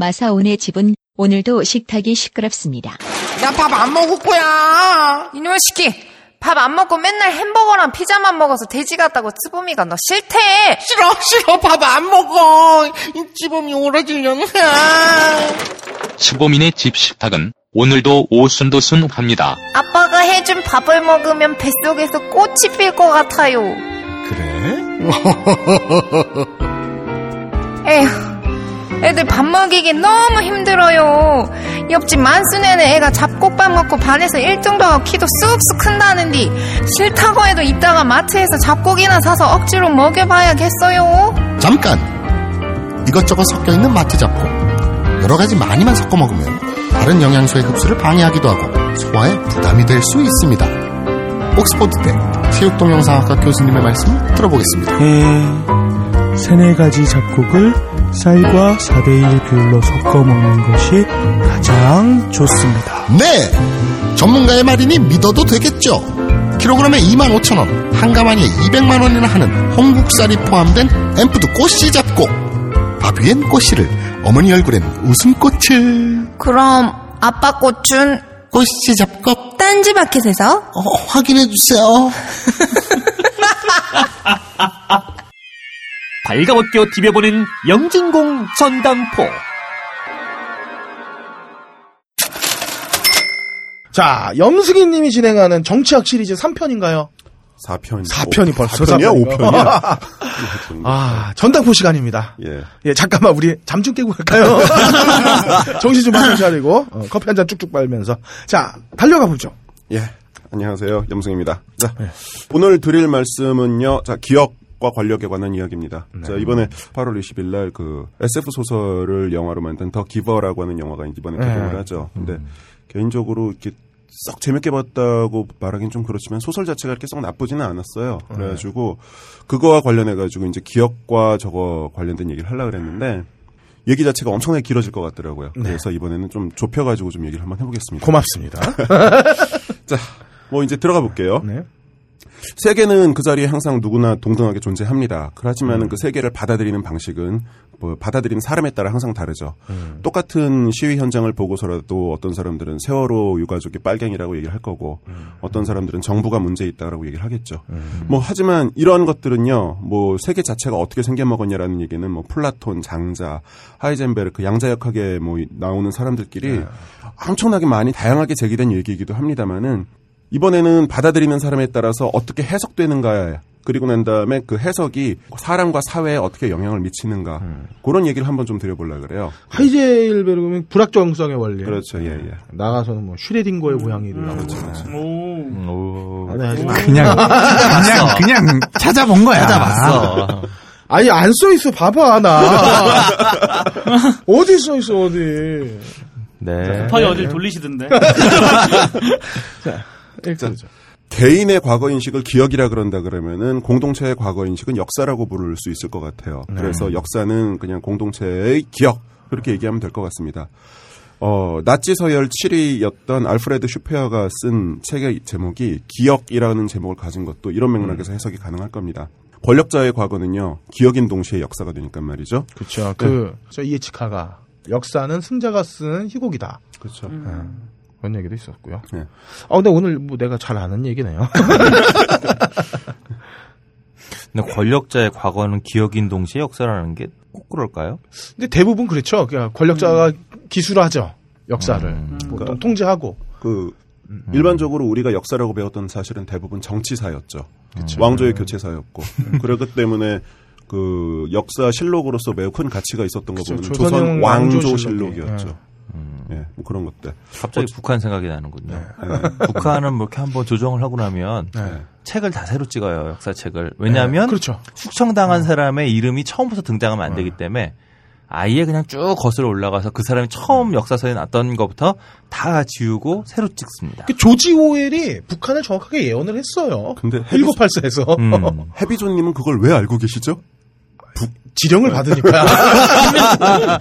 마사온의 집은 오늘도 식탁이 시끄럽습니다. 나 밥 안 먹을 거야. 이놈의 새끼. 밥 안 먹고 맨날 햄버거랑 피자만 먹어서 돼지 같다고 찌범이가 너 싫대. 싫어 싫어 밥 안 먹어. 찌범이 오라질려나. 찌범이네 집 식탁은 오늘도 오순도순합니다. 아빠가 해준 밥을 먹으면 뱃속에서 꽃이 필 것 같아요. 그래? 에휴. 애들 밥 먹이기 너무 힘들어요. 옆집 만순애는 애가 잡곡밥 먹고 반에서 일 등도 하고 키도 쑥쑥 큰다는데 싫다고 해도 이따가 마트에서 잡곡이나 사서 억지로 먹여봐야겠어요. 잠깐! 이것저것 섞여있는 마트 잡곡 여러가지 많이만 섞어 먹으면 다른 영양소의 흡수를 방해하기도 하고 소화에 부담이 될 수 있습니다. 옥스퍼드대 체육동영상학과 교수님의 말씀을 들어보겠습니다. 음, 세네 가지 잡곡을 쌀과 사 대 일 비율로 섞어 먹는 것이 가장 좋습니다. 네! 전문가의 말이니 믿어도 되겠죠. 킬로그램에 이만 오천 원, 한 가마니에 이백만 원이나 하는 홍국살이 포함된 앰푸드 꼬시 잡곡. 밥 위엔 꼬시를, 어머니 얼굴엔 웃음꽃을. 그럼 아빠 꽃은? 꼬시 잡곡. 딴지마켓에서? 어, 확인해주세요. 발가벗겨 디벼보는 영진공 전당포. 자, 염승희 님이 진행하는 정치학 시리즈 삼 편인가요? 사 편이 사 편이 벌써 사 편이야? 오 편이야? 아, 전당포 시간입니다. 예. 예, 잠깐만, 우리 잠 좀 깨고 갈까요? 정신 좀 한번 차리고, 어, 커피 한잔 쭉쭉 빨면서. 자, 달려가 보죠. 예. 안녕하세요. 염승입니다. 자, 예. 오늘 드릴 말씀은요, 자, 기억과 권력에 관한 이야기입니다. 네. 자, 이번에 팔월 이십일날 그 에스에프 소설을 영화로 만든 더 기버라고 하는 영화가 이번에 개봉을 예. 하죠. 근데 음. 개인적으로 이렇게 썩 재밌게 봤다고 말하긴 좀 그렇지만 소설 자체가 이렇게 썩 나쁘지는 않았어요. 그래가지고 그거와 관련해가지고 이제 기억과 저거 관련된 얘기를 하려고 그랬는데 얘기 자체가 엄청나게 길어질 것 같더라고요. 그래서 이번에는 좀 좁혀가지고 좀 얘기를 한번 해보겠습니다. 고맙습니다. 자, 뭐 이제 들어가 볼게요. 네. 세계는 그 자리에 항상 누구나 동등하게 존재합니다. 그렇지만 음. 그 세계를 받아들이는 방식은 뭐 받아들이는 사람에 따라 항상 다르죠. 음. 똑같은 시위 현장을 보고서라도 어떤 사람들은 세월호 유가족이 빨갱이라고 얘기를 할 거고 음. 어떤 사람들은 정부가 문제 있다라고 얘기를 하겠죠. 음. 뭐 하지만 이러한 것들은요, 뭐 세계 자체가 어떻게 생겨먹었냐라는 얘기는 뭐 플라톤, 장자, 하이젠베르크, 양자역학에 뭐 나오는 사람들끼리 음. 엄청나게 많이 다양하게 제기된 얘기이기도 합니다만은. 이번에는 받아들이는 사람에 따라서 어떻게 해석되는가, 그리고 난 다음에 그 해석이 사람과 사회에 어떻게 영향을 미치는가, 음. 그런 얘기를 한번 좀 드려보려고 그래요. 하이젠베르크는 불확정성의 원리. 그렇죠, 예, 예. 나가서는 뭐, 슈레딩거의 고양이를 음, 그렇죠. 오. 오. 아니, 아니, 오. 그냥, 그냥, 그냥 찾아본 거야. 찾아봤어. 아니, 안 써있어, 봐봐, 나. 어디 써있어, 어디. 네. 급하게 네. 어딜 돌리시던데. 자. 자, 개인의 과거인식을 기억이라 그런다 그러면은 공동체의 과거인식은 역사라고 부를 수 있을 것 같아요. 네. 그래서 역사는 그냥 공동체의 기억, 그렇게 얘기하면 될 것 같습니다. 어, 나치 서열 칠 위였던 알프레드 슈페어가 쓴 책의 제목이 기억이라는 제목을 가진 것도 이런 맥락에서 해석이 가능할 겁니다. 권력자의 과거는요, 기억인 동시에 역사가 되니까 말이죠. 그렇죠. 그, 저 이에치카가 역사는 승자가 쓰는 희곡이다. 그렇죠. 음. 음. 그런 얘기도 있었고요. 네. 아, 근데 오늘 뭐 내가 잘 아는 얘기네요. 근데 권력자의 과거는 기억인 동시에 역사라는 게 꼭 그럴까요? 근데 대부분 그렇죠. 그러니까 권력자가 음. 기술하죠. 역사를. 음. 그러니까 통제하고. 그 음. 일반적으로 우리가 역사라고 배웠던 사실은 대부분 정치사였죠. 음. 왕조의 교체사였고. 음. 그렇기 때문에 그 역사 실록으로서 매우 큰 가치가 있었던 거 보면 조선 왕조 실록이었죠. 네. 예, 네, 뭐 그런 것들. 갑자기 어, 북한 생각이 나는군요. 네. 네. 북한은 뭐 이렇게 한번 조정을 하고 나면 네. 책을 다 새로 찍어요, 역사책을. 왜냐하면 네. 그렇죠. 숙청당한 네. 사람의 이름이 처음부터 등장하면 안 되기 때문에 아예 그냥 쭉 거슬러 올라가서 그 사람이 처음 역사서에 났던 것부터 다 지우고 새로 찍습니다. 그 조지 오웰이 북한을 정확하게 예언을 했어요. 근데 천구백팔십사에서 음. 해비조님은 그걸 왜 알고 계시죠? 북... 지령을 받으니까. 아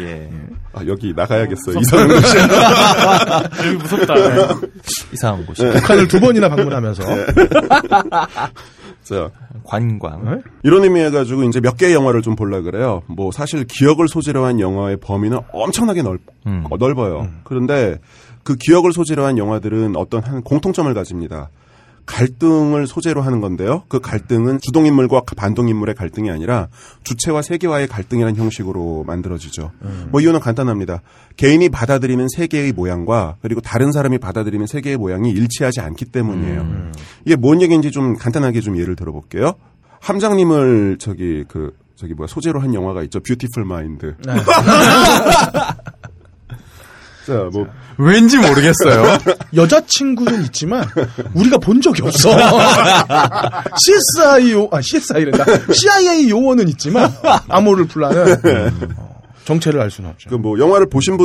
예. 아, 여기 나가야겠어. 무섭다. 이상한 곳이야. 여기 무섭다. 네. 이상한 곳이야. 네. 북한을 두 번이나 방문하면서. 네. 자, 관광. 네? 이런 의미해가지고 이제 몇 개의 영화를 좀 보려고 그래요. 뭐 사실 기억을 소재로 한 영화의 범위는 엄청나게 넓, 음. 어, 넓어요. 음. 그런데 그 기억을 소재로 한 영화들은 어떤 한 공통점을 가집니다. 갈등을 소재로 하는 건데요. 그 갈등은 주동인물과 반동인물의 갈등이 아니라 주체와 세계와의 갈등이라는 형식으로 만들어지죠. 음. 뭐 이유는 간단합니다. 개인이 받아들이는 세계의 모양과 그리고 다른 사람이 받아들이는 세계의 모양이 일치하지 않기 때문이에요. 음. 이게 뭔 얘기인지 좀 간단하게 좀 예를 들어볼게요. 함장님을 저기 그 저기 뭐야 소재로 한 영화가 있죠. 뷰티풀 마인드. 네. 자, 뭐 자, 왠지 모르겠어요. 여자친구는 있지만 우리가 본 적이 없어. 씨에스아이 요, 아 씨에스아이란다. 씨아이에이 요원은 있지만 암호를 풀라는 정체를 알 수는 없죠. 그 뭐 영화를 보신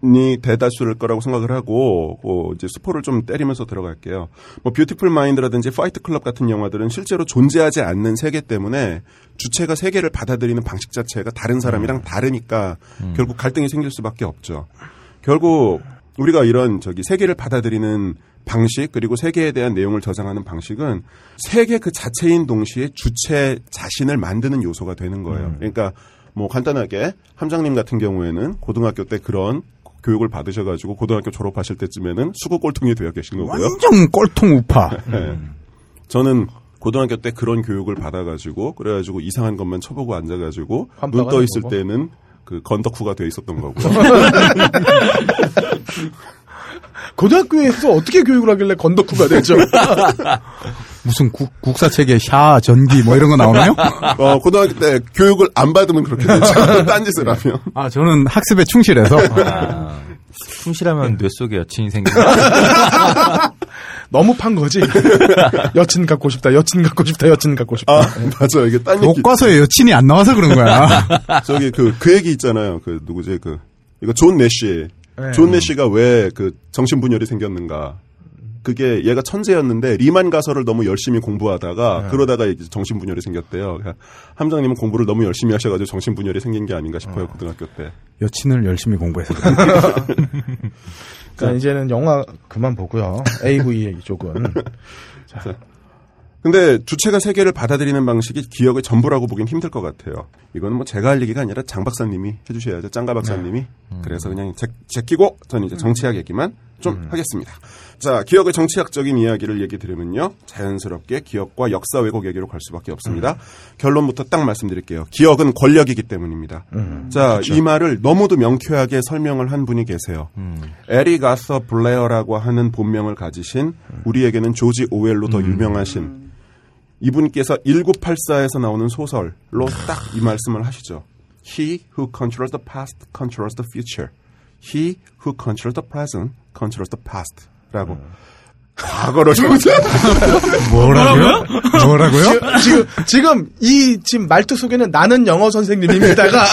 분이 대다수일 거라고 생각을 하고 뭐 이제 스포를 좀 때리면서 들어갈게요. 뭐 뷰티풀 마인드라든지 파이트 클럽 같은 영화들은 실제로 존재하지 않는 세계 때문에 주체가 세계를 받아들이는 방식 자체가 다른 사람이랑 다르니까 음. 결국 갈등이 생길 수밖에 없죠. 결국 우리가 이런 저기 세계를 받아들이는 방식 그리고 세계에 대한 내용을 저장하는 방식은 세계 그 자체인 동시에 주체 자신을 만드는 요소가 되는 거예요. 음. 그러니까 뭐 간단하게 함장님 같은 경우에는 고등학교 때 그런 교육을 받으셔가지고 고등학교 졸업하실 때쯤에는 수구 꼴통이 되어 계신 거고요. 완전 꼴통 우파. 음. 저는 고등학교 때 그런 교육을 받아가지고 그래가지고 이상한 것만 쳐보고 앉아가지고 눈 떠 있을 거고? 때는 그 건덕후가 돼 있었던 거고. 고등학교에서 어떻게 교육을 하길래 건덕후가 되죠? 무슨 국, 국사책에 샤, 전기 뭐 이런 거 나오나요? 어, 고등학교 때 교육을 안 받으면 그렇게 되죠. 딴짓을 하면. 아, 저는 학습에 충실해서. 아, 충실하면 뇌 속에 여친이 생긴다. 너무 판 거지. 여친 갖고 싶다, 여친 갖고 싶다, 여친 갖고 싶다. 아, 맞아요. 이게 딴 얘기. 교과서에 여친이 안 나와서 그런 거야. 저기 그, 그 얘기 있잖아요. 그, 누구지? 그, 이거 존 내쉬. 네. 존 내쉬가 왜 그 정신분열이 생겼는가. 그게 얘가 천재였는데 리만 가설을 너무 열심히 공부하다가 네. 그러다가 이제 정신분열이 생겼대요. 그러니까 함장님은 공부를 너무 열심히 하셔가지고 정신분열이 생긴 게 아닌가 싶어요. 어. 고등학교 때. 여친을 열심히 공부해서. 자, 이제는 영화 그만 보고요. 에이브이 얘기 조금. 자. 근데 주체가 세계를 받아들이는 방식이 기억의 전부라고 보긴 힘들 것 같아요. 이거는 뭐 제가 할 얘기가 아니라 장 박사님이 해주셔야죠. 짱가 박사님이. 네. 음. 그래서 그냥 제, 제끼고 저는 이제 정치학 얘기만 좀 음. 하겠습니다. 자, 기억의 정치학적인 이야기를 얘기 들으면요. 자연스럽게 기억과 역사 왜곡 얘기로 갈 수밖에 없습니다. 음. 결론부터 딱 말씀드릴게요. 기억은 권력이기 때문입니다. 음. 자, 그렇죠. 이 말을 너무도 명쾌하게 설명을 한 분이 계세요. 음. 에릭 아서 블레어라고 하는 본명을 가지신 우리에게는 조지 오웰로 더 음. 유명하신 이분께서 천구백팔십사에서 나오는 소설로 딱 이 말씀을 하시죠. He who controls the past controls the future. He who controls the present controls the past. 라고. 음. 과거로 뭐라고요? 뭐라고요? 지금, 지금, 지금, 이, 지금 말투 속에는 나는 영어 선생님입니다가.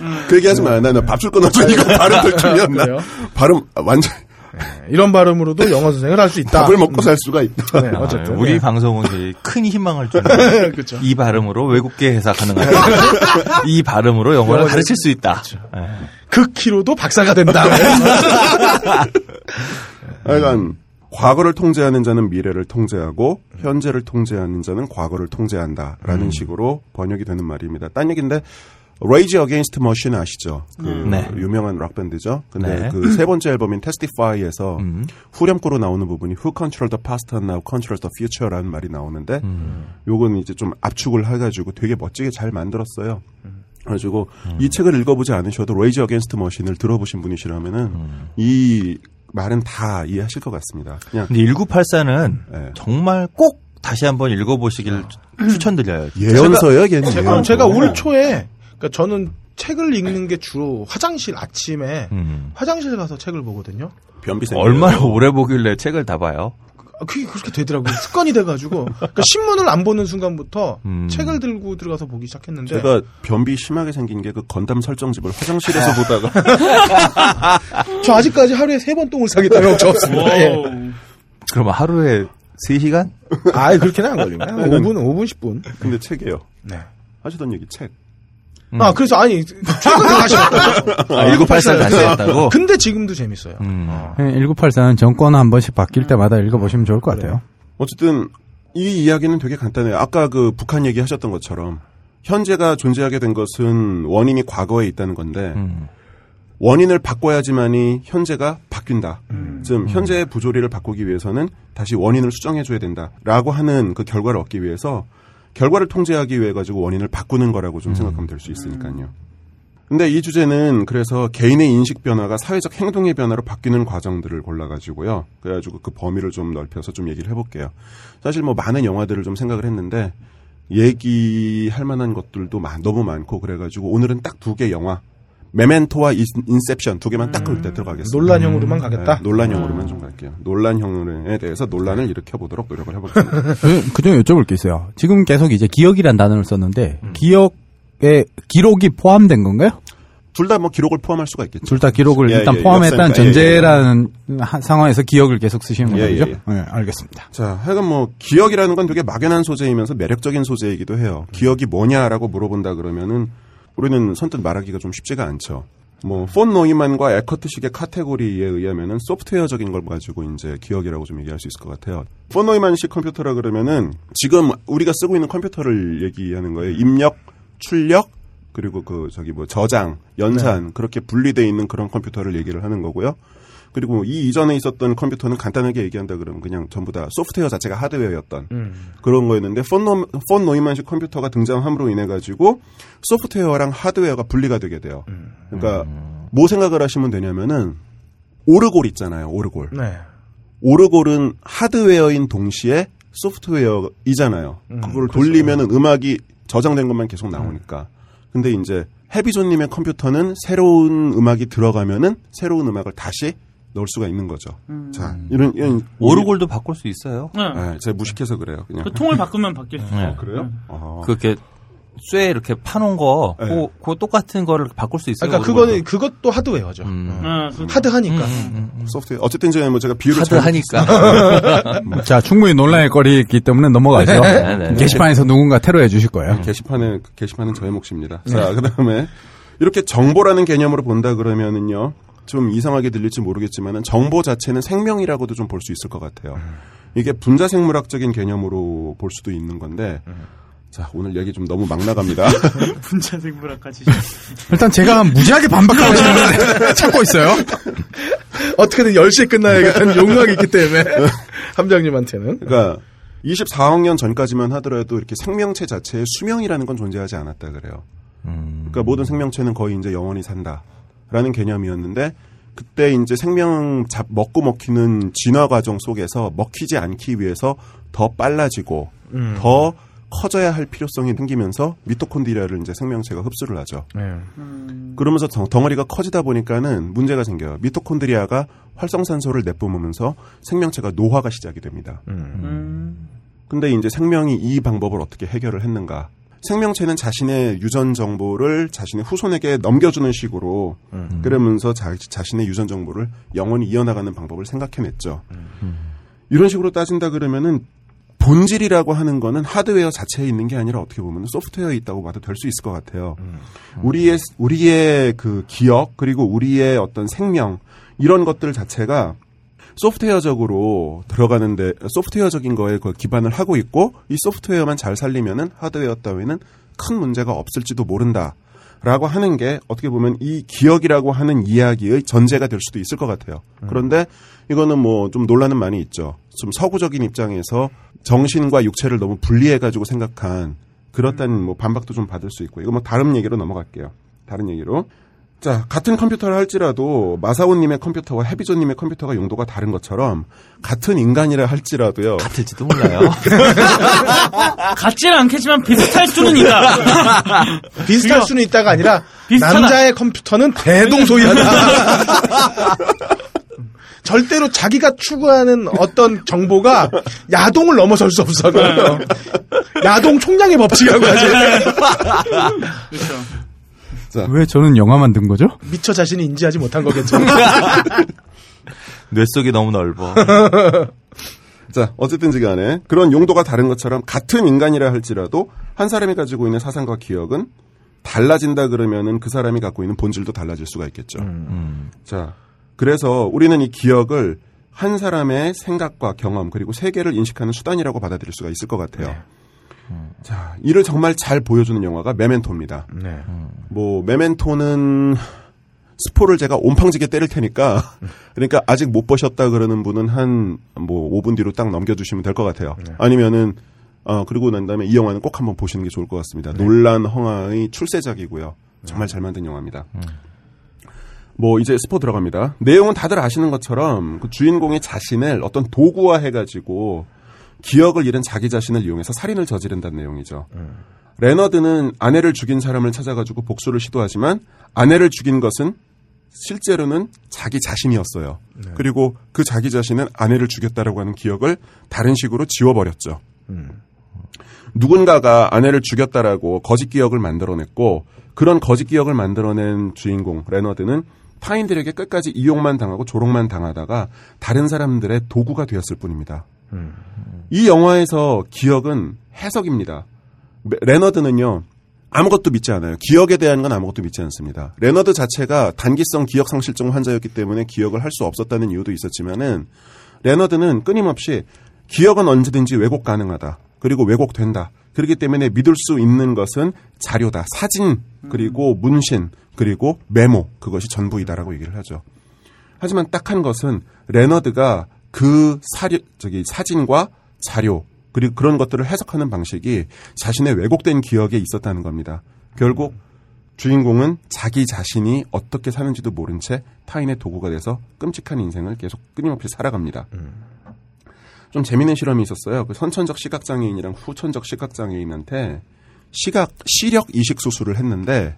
음. 그 얘기 하지 마요. 나는 밥줄 끊어줘. 이거 발음 들키면. 나, 발음, 완전. 네, 이런 발음으로도 영어 선생을 할 수 있다. 밥을 먹고 살 수가 있다. 네, 어쨌든. 아, 우리 네. 방송은 큰 희망을 주는 그렇죠. 이 발음으로 외국계 회사 가능하다. 이 발음으로 영어를 가르칠 수 있다. 그렇죠. 네. 극히로도 박사가 된다. 하여간 과거를 통제하는 자는 미래를 통제하고 현재를 통제하는 자는 과거를 통제한다라는 음. 식으로 번역이 되는 말입니다. 딴 얘기인데 Rage Against the Machine 아시죠? 그 네. 유명한 락밴드죠. 근데 네. 그 세 번째 앨범인 Testify에서 음. 후렴구로 나오는 부분이 Who controls the past and now controls the future라는 말이 나오는데 음. 요건 이제 좀 압축을 해가지고 되게 멋지게 잘 만들었어요. 그래가지고 음. 이 책을 읽어보지 않으셔도 Rage Against the Machine을 들어보신 분이시라면은 음. 이 말은 다 이해하실 것 같습니다. 그냥 근데 천구백팔십사는 네. 정말 꼭 다시 한번 읽어보시길 추천드려요. 예언서요, 걔는. 제가, 제가 올 초에 그러니까 저는 책을 읽는 게 주로 화장실 아침에 음. 화장실 가서 책을 보거든요. 변비생 얼마나 오래 보길래 책을 다 봐요? 그게 그렇게 되더라고요. 습관이 돼가지고. 그러니까 신문을 안 보는 순간부터 음. 책을 들고 들어가서 보기 시작했는데. 제가 변비 심하게 생긴 게 그 건담 설정집을 화장실에서 보다가. 저 아직까지 하루에 세 번 똥을 싸겠다며 적었습니다. 예. 그럼 하루에 세 시간? 아이, 그렇게는 안 걸립니다. 오 분, 오 분, 십 분. 근데 책이에요. 네. 하시던 얘기, 책. 음. 아, 그래서, 아니, 최근에 다시 봤다고. 아, 천구백팔십사 다시 했다고? 근데 지금도 재밌어요. 음. 어. 천구백팔십사는 정권 한 번씩 바뀔 때마다 읽어보시면 좋을 것 같아요. 어쨌든, 이 이야기는 되게 간단해요. 아까 그 북한 얘기 하셨던 것처럼, 현재가 존재하게 된 것은 원인이 과거에 있다는 건데, 음. 원인을 바꿔야지만이 현재가 바뀐다. 음. 즉, 현재의 부조리를 바꾸기 위해서는 다시 원인을 수정해줘야 된다. 라고 하는 그 결과를 얻기 위해서, 결과를 통제하기 위해 가지고 원인을 바꾸는 거라고 좀 음. 생각하면 될 수 있으니까요. 근데 이 주제는 그래서 개인의 인식 변화가 사회적 행동의 변화로 바뀌는 과정들을 골라가지고요. 그래가지고 그 범위를 좀 넓혀서 좀 얘기를 해볼게요. 사실 뭐 많은 영화들을 좀 생각을 했는데 얘기할 만한 것들도 너무 많고 그래가지고 오늘은 딱 두 개 영화. 메멘토와 인셉션 두 개만 딱 그럴 때 들어가겠습니다. 논란형으로만 가겠다? 네, 논란형으로만 좀 갈게요. 논란형에 대해서 논란을 일으켜보도록 노력을 해보겠습니다. 그중에 여쭤볼 게 있어요. 지금 계속 이제 기억이란 단어를 썼는데 음. 기억에 기록이 포함된 건가요? 둘 다 뭐 기록을 포함할 수가 있겠죠. 둘 다 기록을 예, 일단 예, 포함했다는 역사니까. 전제라는 예, 예. 상황에서 기억을 계속 쓰시는 거죠? 예, 예. 네, 알겠습니다. 자, 하여간 뭐 기억이라는 건 되게 막연한 소재이면서 매력적인 소재이기도 해요. 기억이 뭐냐라고 물어본다 그러면은 우리는 선뜻 말하기가 좀 쉽지가 않죠. 뭐, 폰 노이만과 에커트식의 카테고리에 의하면은 소프트웨어적인 걸 가지고 이제 기억이라고 좀 얘기할 수 있을 것 같아요. 폰 노이만식 컴퓨터라 그러면은 지금 우리가 쓰고 있는 컴퓨터를 얘기하는 거예요. 입력, 출력, 그리고 그 저기 뭐 저장, 연산, 네. 그렇게 분리되어 있는 그런 컴퓨터를 얘기를 하는 거고요. 그리고 이 이전에 있었던 컴퓨터는 간단하게 얘기한다 그러면 그냥 전부 다 소프트웨어 자체가 하드웨어였던 음. 그런 거였는데 폰, 노, 폰 노이만식 컴퓨터가 등장함으로 인해 가지고 소프트웨어랑 하드웨어가 분리가 되게 돼요. 그러니까 음. 뭐 생각을 하시면 되냐면은 오르골 있잖아요. 오르골. 네. 오르골은 하드웨어인 동시에 소프트웨어이잖아요. 음, 그걸 그렇죠. 돌리면은 음악이 저장된 것만 계속 나오니까. 근데 이제 해비조님의 컴퓨터는 새로운 음악이 들어가면은 새로운 음악을 다시 넣을 수가 있는 거죠. 음. 자, 이런, 이런 오르골도 바꿀 수 있어요. 네. 네, 제가 무식해서 그래요. 그냥. 그 통을 바꾸면 바뀔 수 있어요. 네. 아, 그래요? 어. 그렇게 쇠 이렇게 파놓은 거, 네. 그, 그 똑같은 거를 바꿀 수 있어요. 그러니까 그거는 그것도 하드웨어죠. 음. 음. 음. 하드하니까 음. 음. 소프트웨어. 어쨌든 제가 뭐 제가 비유를 하드하니까. 뭐. 자, 충분히 논란의 거리이기 때문에 넘어가죠. 네, 네, 네. 게시판에서 누군가 테러해 주실 거예요. 게시판에 게시판은 저의 몫입니다. 네. 자, 그다음에 이렇게 정보라는 개념으로 본다 그러면은요. 좀 이상하게 들릴지 모르겠지만은 정보 자체는 생명이라고도 좀 볼 수 있을 것 같아요. 음. 이게 분자 생물학적인 개념으로 볼 수도 있는 건데. 음. 자, 오늘 얘기 좀 너무 막 나갑니다. 분자 생물학까지. 일단 제가 무지하게 반박하고 지금 찾고 있어요. 어떻게든 열 시에 끝나야겠다는 욕망이 있기 때문에 함장님한테는. 그러니까 이십사억 년 전까지만 하더라도 이렇게 생명체 자체의 수명이라는 건 존재하지 않았다 그래요. 음. 그러니까 모든 생명체는 거의 이제 영원히 산다. 라는 개념이었는데 그때 이제 생명 잡 먹고 먹히는 진화 과정 속에서 먹히지 않기 위해서 더 빨라지고 음. 더 커져야 할 필요성이 생기면서 미토콘드리아를 이제 생명체가 흡수를 하죠. 네. 음. 그러면서 덩어리가 커지다 보니까는 문제가 생겨요. 미토콘드리아가 활성산소를 내뿜으면서 생명체가 노화가 시작이 됩니다. 음. 음. 근데 이제 생명이 이 방법을 어떻게 해결을 했는가? 생명체는 자신의 유전 정보를 자신의 후손에게 넘겨주는 식으로 음. 그러면서 자, 자신의 유전 정보를 영원히 이어나가는 방법을 생각해냈죠. 음. 이런 식으로 따진다 그러면은 본질이라고 하는 거는 하드웨어 자체에 있는 게 아니라 어떻게 보면 소프트웨어에 있다고 봐도 될 수 있을 것 같아요. 음. 음. 우리의 우리의 그 기억 그리고 우리의 어떤 생명 이런 것들 자체가 소프트웨어적으로 들어가는데 소프트웨어적인 거에 기반을 하고 있고 이 소프트웨어만 잘 살리면은 하드웨어 따위는 큰 문제가 없을지도 모른다라고 하는 게 어떻게 보면 이 기억이라고 하는 이야기의 전제가 될 수도 있을 것 같아요. 음. 그런데 이거는 뭐 좀 논란은 많이 있죠. 좀 서구적인 입장에서 정신과 육체를 너무 분리해가지고 생각한 그렇다는 뭐 반박도 좀 받을 수 있고 이거 뭐 다른 얘기로 넘어갈게요. 다른 얘기로. 자, 같은 컴퓨터를 할지라도 마사오님의 컴퓨터와 해비조님의 컴퓨터가 용도가 다른 것처럼 같은 인간이라 할지라도요. 같을지도 몰라요. 같지는 않겠지만 비슷할 수는 있다. 비슷할 수는 있다가 아니라 비슷하다. 남자의 컴퓨터는 대동소이하다. 절대로 자기가 추구하는 어떤 정보가 야동을 넘어설 수 없어요. 야동 총량의 법칙이라고 하죠. 그렇죠. 왜 저는 영화 만든 거죠? 미처 자신이 인지하지 못한 거겠죠. 뇌 속이 너무 넓어. 자, 어쨌든지 간에 그런 용도가 다른 것처럼 같은 인간이라 할지라도 한 사람이 가지고 있는 사상과 기억은 달라진다 그러면은 그 사람이 갖고 있는 본질도 달라질 수가 있겠죠. 음, 음. 자, 그래서 우리는 이 기억을 한 사람의 생각과 경험 그리고 세계를 인식하는 수단이라고 받아들일 수가 있을 것 같아요. 네. 자, 이를 정말 잘 보여주는 영화가 메멘토입니다. 네. 뭐 메멘토는 스포를 제가 온팡지게 때릴 테니까 그러니까 아직 못 보셨다 그러는 분은 한 뭐 오 분 뒤로 딱 넘겨주시면 될 것 같아요. 네. 아니면은 어, 그리고 난 다음에 이 영화는 꼭 한번 보시는 게 좋을 것 같습니다. 네. 놀란 헝아의 출세작이고요. 정말 잘 만든 영화입니다. 네. 뭐 이제 스포 들어갑니다. 내용은 다들 아시는 것처럼 그 주인공이 자신을 어떤 도구화 해가지고 기억을 잃은 자기 자신을 이용해서 살인을 저지른다는 내용이죠. 음. 레너드는 아내를 죽인 사람을 찾아가지고 복수를 시도하지만 아내를 죽인 것은 실제로는 자기 자신이었어요. 네. 그리고 그 자기 자신은 아내를 죽였다라고 하는 기억을 다른 식으로 지워버렸죠. 음. 누군가가 아내를 죽였다라고 거짓 기억을 만들어냈고 그런 거짓 기억을 만들어낸 주인공 레너드는 타인들에게 끝까지 이용만 당하고 조롱만 당하다가 다른 사람들의 도구가 되었을 뿐입니다. 음. 이 영화에서 기억은 해석입니다. 레너드는요. 아무것도 믿지 않아요. 기억에 대한 건 아무것도 믿지 않습니다. 레너드 자체가 단기성 기억상실증 환자였기 때문에 기억을 할 수 없었다는 이유도 있었지만은 레너드는 끊임없이 기억은 언제든지 왜곡 가능하다. 그리고 왜곡된다. 그렇기 때문에 믿을 수 있는 것은 자료다. 사진 그리고 문신 그리고 메모 그것이 전부이다라고 얘기를 하죠. 하지만 딱한 것은 레너드가 그 사료, 저기 사진과 자료 그리고 그런 것들을 해석하는 방식이 자신의 왜곡된 기억에 있었다는 겁니다. 결국 주인공은 자기 자신이 어떻게 사는지도 모른 채 타인의 도구가 돼서 끔찍한 인생을 계속 끊임없이 살아갑니다. 음. 좀 재미있는 실험이 있었어요. 그 선천적 시각장애인이랑 후천적 시각장애인한테 시각, 시력 이식 수술을 했는데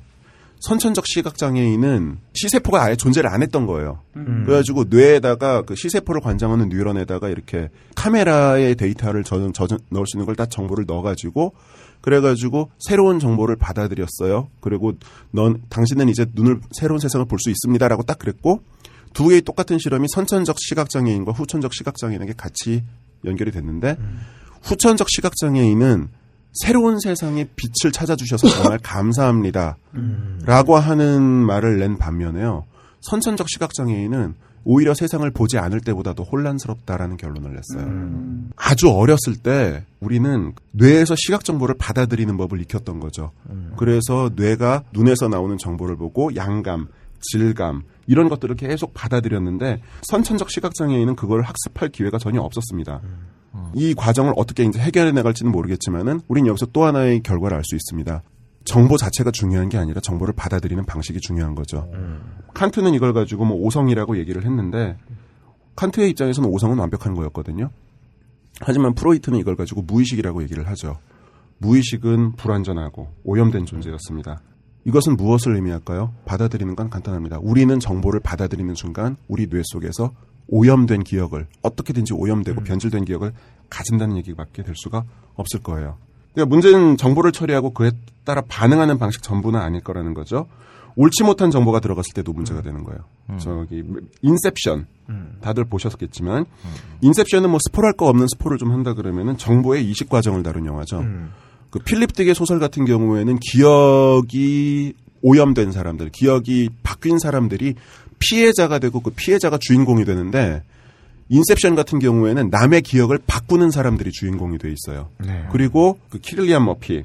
선천적 시각장애인은 시세포가 아예 존재를 안 했던 거예요. 음. 그래가지고 뇌에다가 그 시세포를 관장하는 뉴런에다가 이렇게 카메라의 데이터를 저장, 저장, 넣을 수 있는 걸 딱 정보를 넣어가지고 그래가지고 새로운 정보를 받아들였어요. 그리고 넌 당신은 이제 눈을 새로운 세상을 볼 수 있습니다라고 딱 그랬고 두 개의 똑같은 실험이 선천적 시각장애인과 후천적 시각장애인에게 같이 연결이 됐는데 음. 후천적 시각장애인은 새로운 세상의 빛을 찾아주셔서 정말 감사합니다. 음. 라고 하는 말을 낸 반면에요. 선천적 시각장애인은 오히려 세상을 보지 않을 때보다도 혼란스럽다라는 결론을 냈어요. 음. 아주 어렸을 때 우리는 뇌에서 시각 정보를 받아들이는 법을 익혔던 거죠. 음. 그래서 뇌가 눈에서 나오는 정보를 보고 양감, 질감 이런 것들을 계속 받아들였는데 선천적 시각장애인은 그걸 학습할 기회가 전혀 없었습니다. 음. 이 과정을 어떻게 이제 해결해 나갈지는 모르겠지만은 우린 여기서 또 하나의 결과를 알 수 있습니다. 정보 자체가 중요한 게 아니라 정보를 받아들이는 방식이 중요한 거죠. 음. 칸트는 이걸 가지고 뭐 오성이라고 얘기를 했는데 칸트의 입장에서는 오성은 완벽한 거였거든요. 하지만 프로이트는 이걸 가지고 무의식이라고 얘기를 하죠. 무의식은 불완전하고 오염된 존재였습니다. 이것은 무엇을 의미할까요? 받아들이는 건 간단합니다. 우리는 정보를 받아들이는 순간 우리 뇌 속에서 오염된 기억을 어떻게든지 오염되고 음. 변질된 기억을 가진다는 얘기밖에 될 수가 없을 거예요. 그러니까 문제는 정보를 처리하고 그에 따라 반응하는 방식 전부는 아닐 거라는 거죠. 옳지 못한 정보가 들어갔을 때도 문제가 음. 되는 거예요. 음. 저기 인셉션 음. 다들 보셨겠지만 음. 인셉션은 뭐 스포할 거 없는 스포를 좀 한다 그러면은 정보의 이식 과정을 다룬 영화죠. 음. 그 필립 딕의 소설 같은 경우에는 기억이 오염된 사람들, 기억이 바뀐 사람들이 피해자가 되고 그 피해자가 주인공이 되는데 인셉션 같은 경우에는 남의 기억을 바꾸는 사람들이 주인공이 돼 있어요. 네. 그리고 그 킬리안 머피,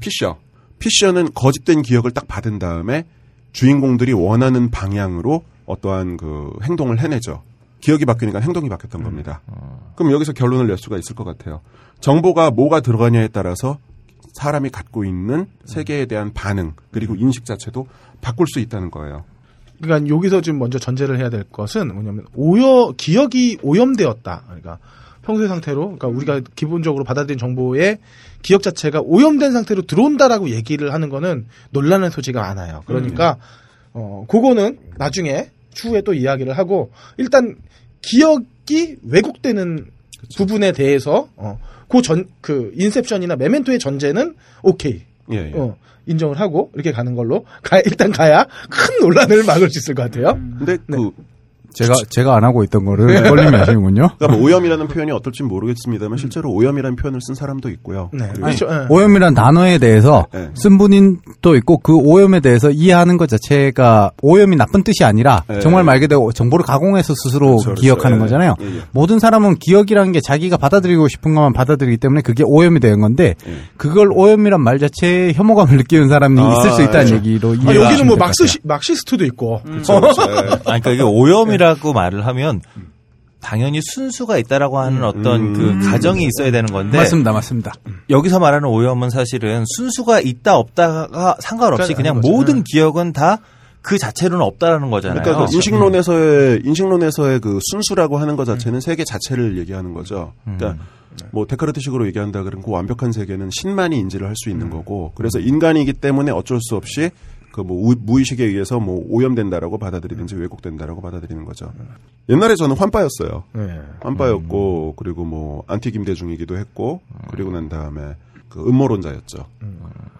피셔. 피셔는 거짓된 기억을 딱 받은 다음에 주인공들이 원하는 방향으로 어떠한 그 행동을 해내죠. 기억이 바뀌니까 행동이 바뀌었던 음. 겁니다. 어. 그럼 여기서 결론을 낼 수가 있을 것 같아요. 정보가 뭐가 들어가냐에 따라서 사람이 갖고 있는 세계에 대한 반응 그리고 인식 자체도 바꿀 수 있다는 거예요. 그러니까 여기서 지금 먼저 전제를 해야 될 것은 뭐냐면 오여 기억이 오염되었다. 그러니까 평소의 상태로 그러니까 우리가 기본적으로 받아들인 정보의 기억 자체가 오염된 상태로 들어온다라고 얘기를 하는 거는 논란의 소지가 많아요. 그러니까 어 그거는 나중에 추후에 또 이야기를 하고 일단 기억이 왜곡되는 그쵸. 부분에 대해서 어 그 전 그 인셉션이나 메멘토의 전제는 오케이. 예, 예. 어, 인정을 하고 이렇게 가는 걸로 가, 일단 가야 큰 논란을 막을 수 있을 것 같아요. 음. 근데 네. 그 제가 제가 안 하고 있던 거를 걸림이 하시는군요. 그러니까 뭐 오염이라는 표현이 어떨지 모르겠습니다만 실제로 오염이라는 표현을 쓴 사람도 있고요. 네. 아니, 저, 네. 오염이란 단어에 대해서 네. 쓴 분인도 있고 그 오염에 대해서 이해하는 것 자체가 오염이 나쁜 뜻이 아니라 네. 정말 말 그대로 정보를 가공해서 스스로 그렇죠, 기억하는 그렇죠. 거잖아요. 네. 모든 사람은 기억이라는 게 자기가 받아들이고 싶은 것만 받아들이기 때문에 그게 오염이 되는 건데 네. 그걸 오염이란 말 자체에 혐오감을 느끼는 사람이 아, 있을 수 있다는 그렇죠. 얘기로 아, 이해하시면 여기는 뭐 막시, 막시스트도 있고. 음. 그렇죠, 그렇죠. 네. 아니, 그러니까 이게 오염이라 라고 말을 하면 당연히 순수가 있다라고 하는 어떤 음. 그 가정이 있어야 되는 건데 맞습니다, 맞습니다. 여기서 말하는 오염은 사실은 순수가 있다 없다가 상관없이 그냥 모든 기억은 다 그 자체로는 없다라는 거잖아요. 그러니까 그 인식론에서의 인식론에서의 그 순수라고 하는 것 자체는 음. 세계 자체를 얘기하는 거죠. 그러니까 뭐 데카르트식으로 얘기한다 그러면 그 완벽한 세계는 신만이 인지를 할 수 있는 거고 그래서 인간이기 때문에 어쩔 수 없이 그 뭐 무의식에 의해서 뭐 오염된다라고 받아들이든지 왜곡된다라고 받아들이는 거죠. 옛날에 저는 환빠였어요. 네. 환빠였고 그리고 뭐 안티 김대중이기도 했고 그리고 난 다음에 그 음모론자였죠.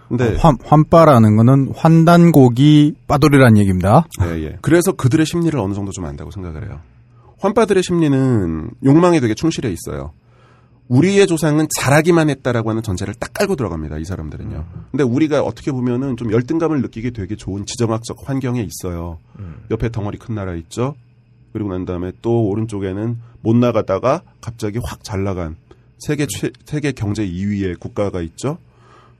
근데 환 환빠라는 거는 환단고기 빠돌이라는 얘기입니다. 예, 예. 그래서 그들의 심리를 어느 정도 좀 안다고 생각을 해요. 환빠들의 심리는 욕망에 되게 충실해 있어요. 우리의 조상은 잘하기만 했다라고 하는 전제를 딱 깔고 들어갑니다. 이 사람들은요. 음. 근데 우리가 어떻게 보면은 좀 열등감을 느끼게 되게 좋은 지정학적 환경에 있어요. 음. 옆에 덩어리 큰 나라 있죠. 그리고 난 다음에 또 오른쪽에는 못 나가다가 갑자기 확 잘 나간 세계 최, 세계 경제 이 위의 국가가 있죠.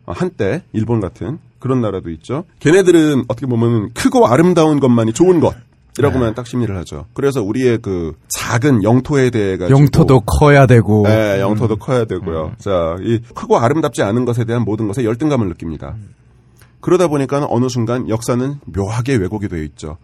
한때 일본 같은 그런 나라도 있죠. 걔네들은 어떻게 보면은 크고 아름다운 것만이 좋은 것. 이라고만 네. 딱 심리를 하죠. 그래서 우리의 그 작은 영토에 대해 가지고 영토도 커야 되고, 네, 영토도 음. 커야 되고요. 음. 자, 이 크고 아름답지 않은 것에 대한 모든 것에 열등감을 느낍니다. 음. 그러다 보니까 어느 순간 역사는 묘하게 왜곡이 되어 있죠.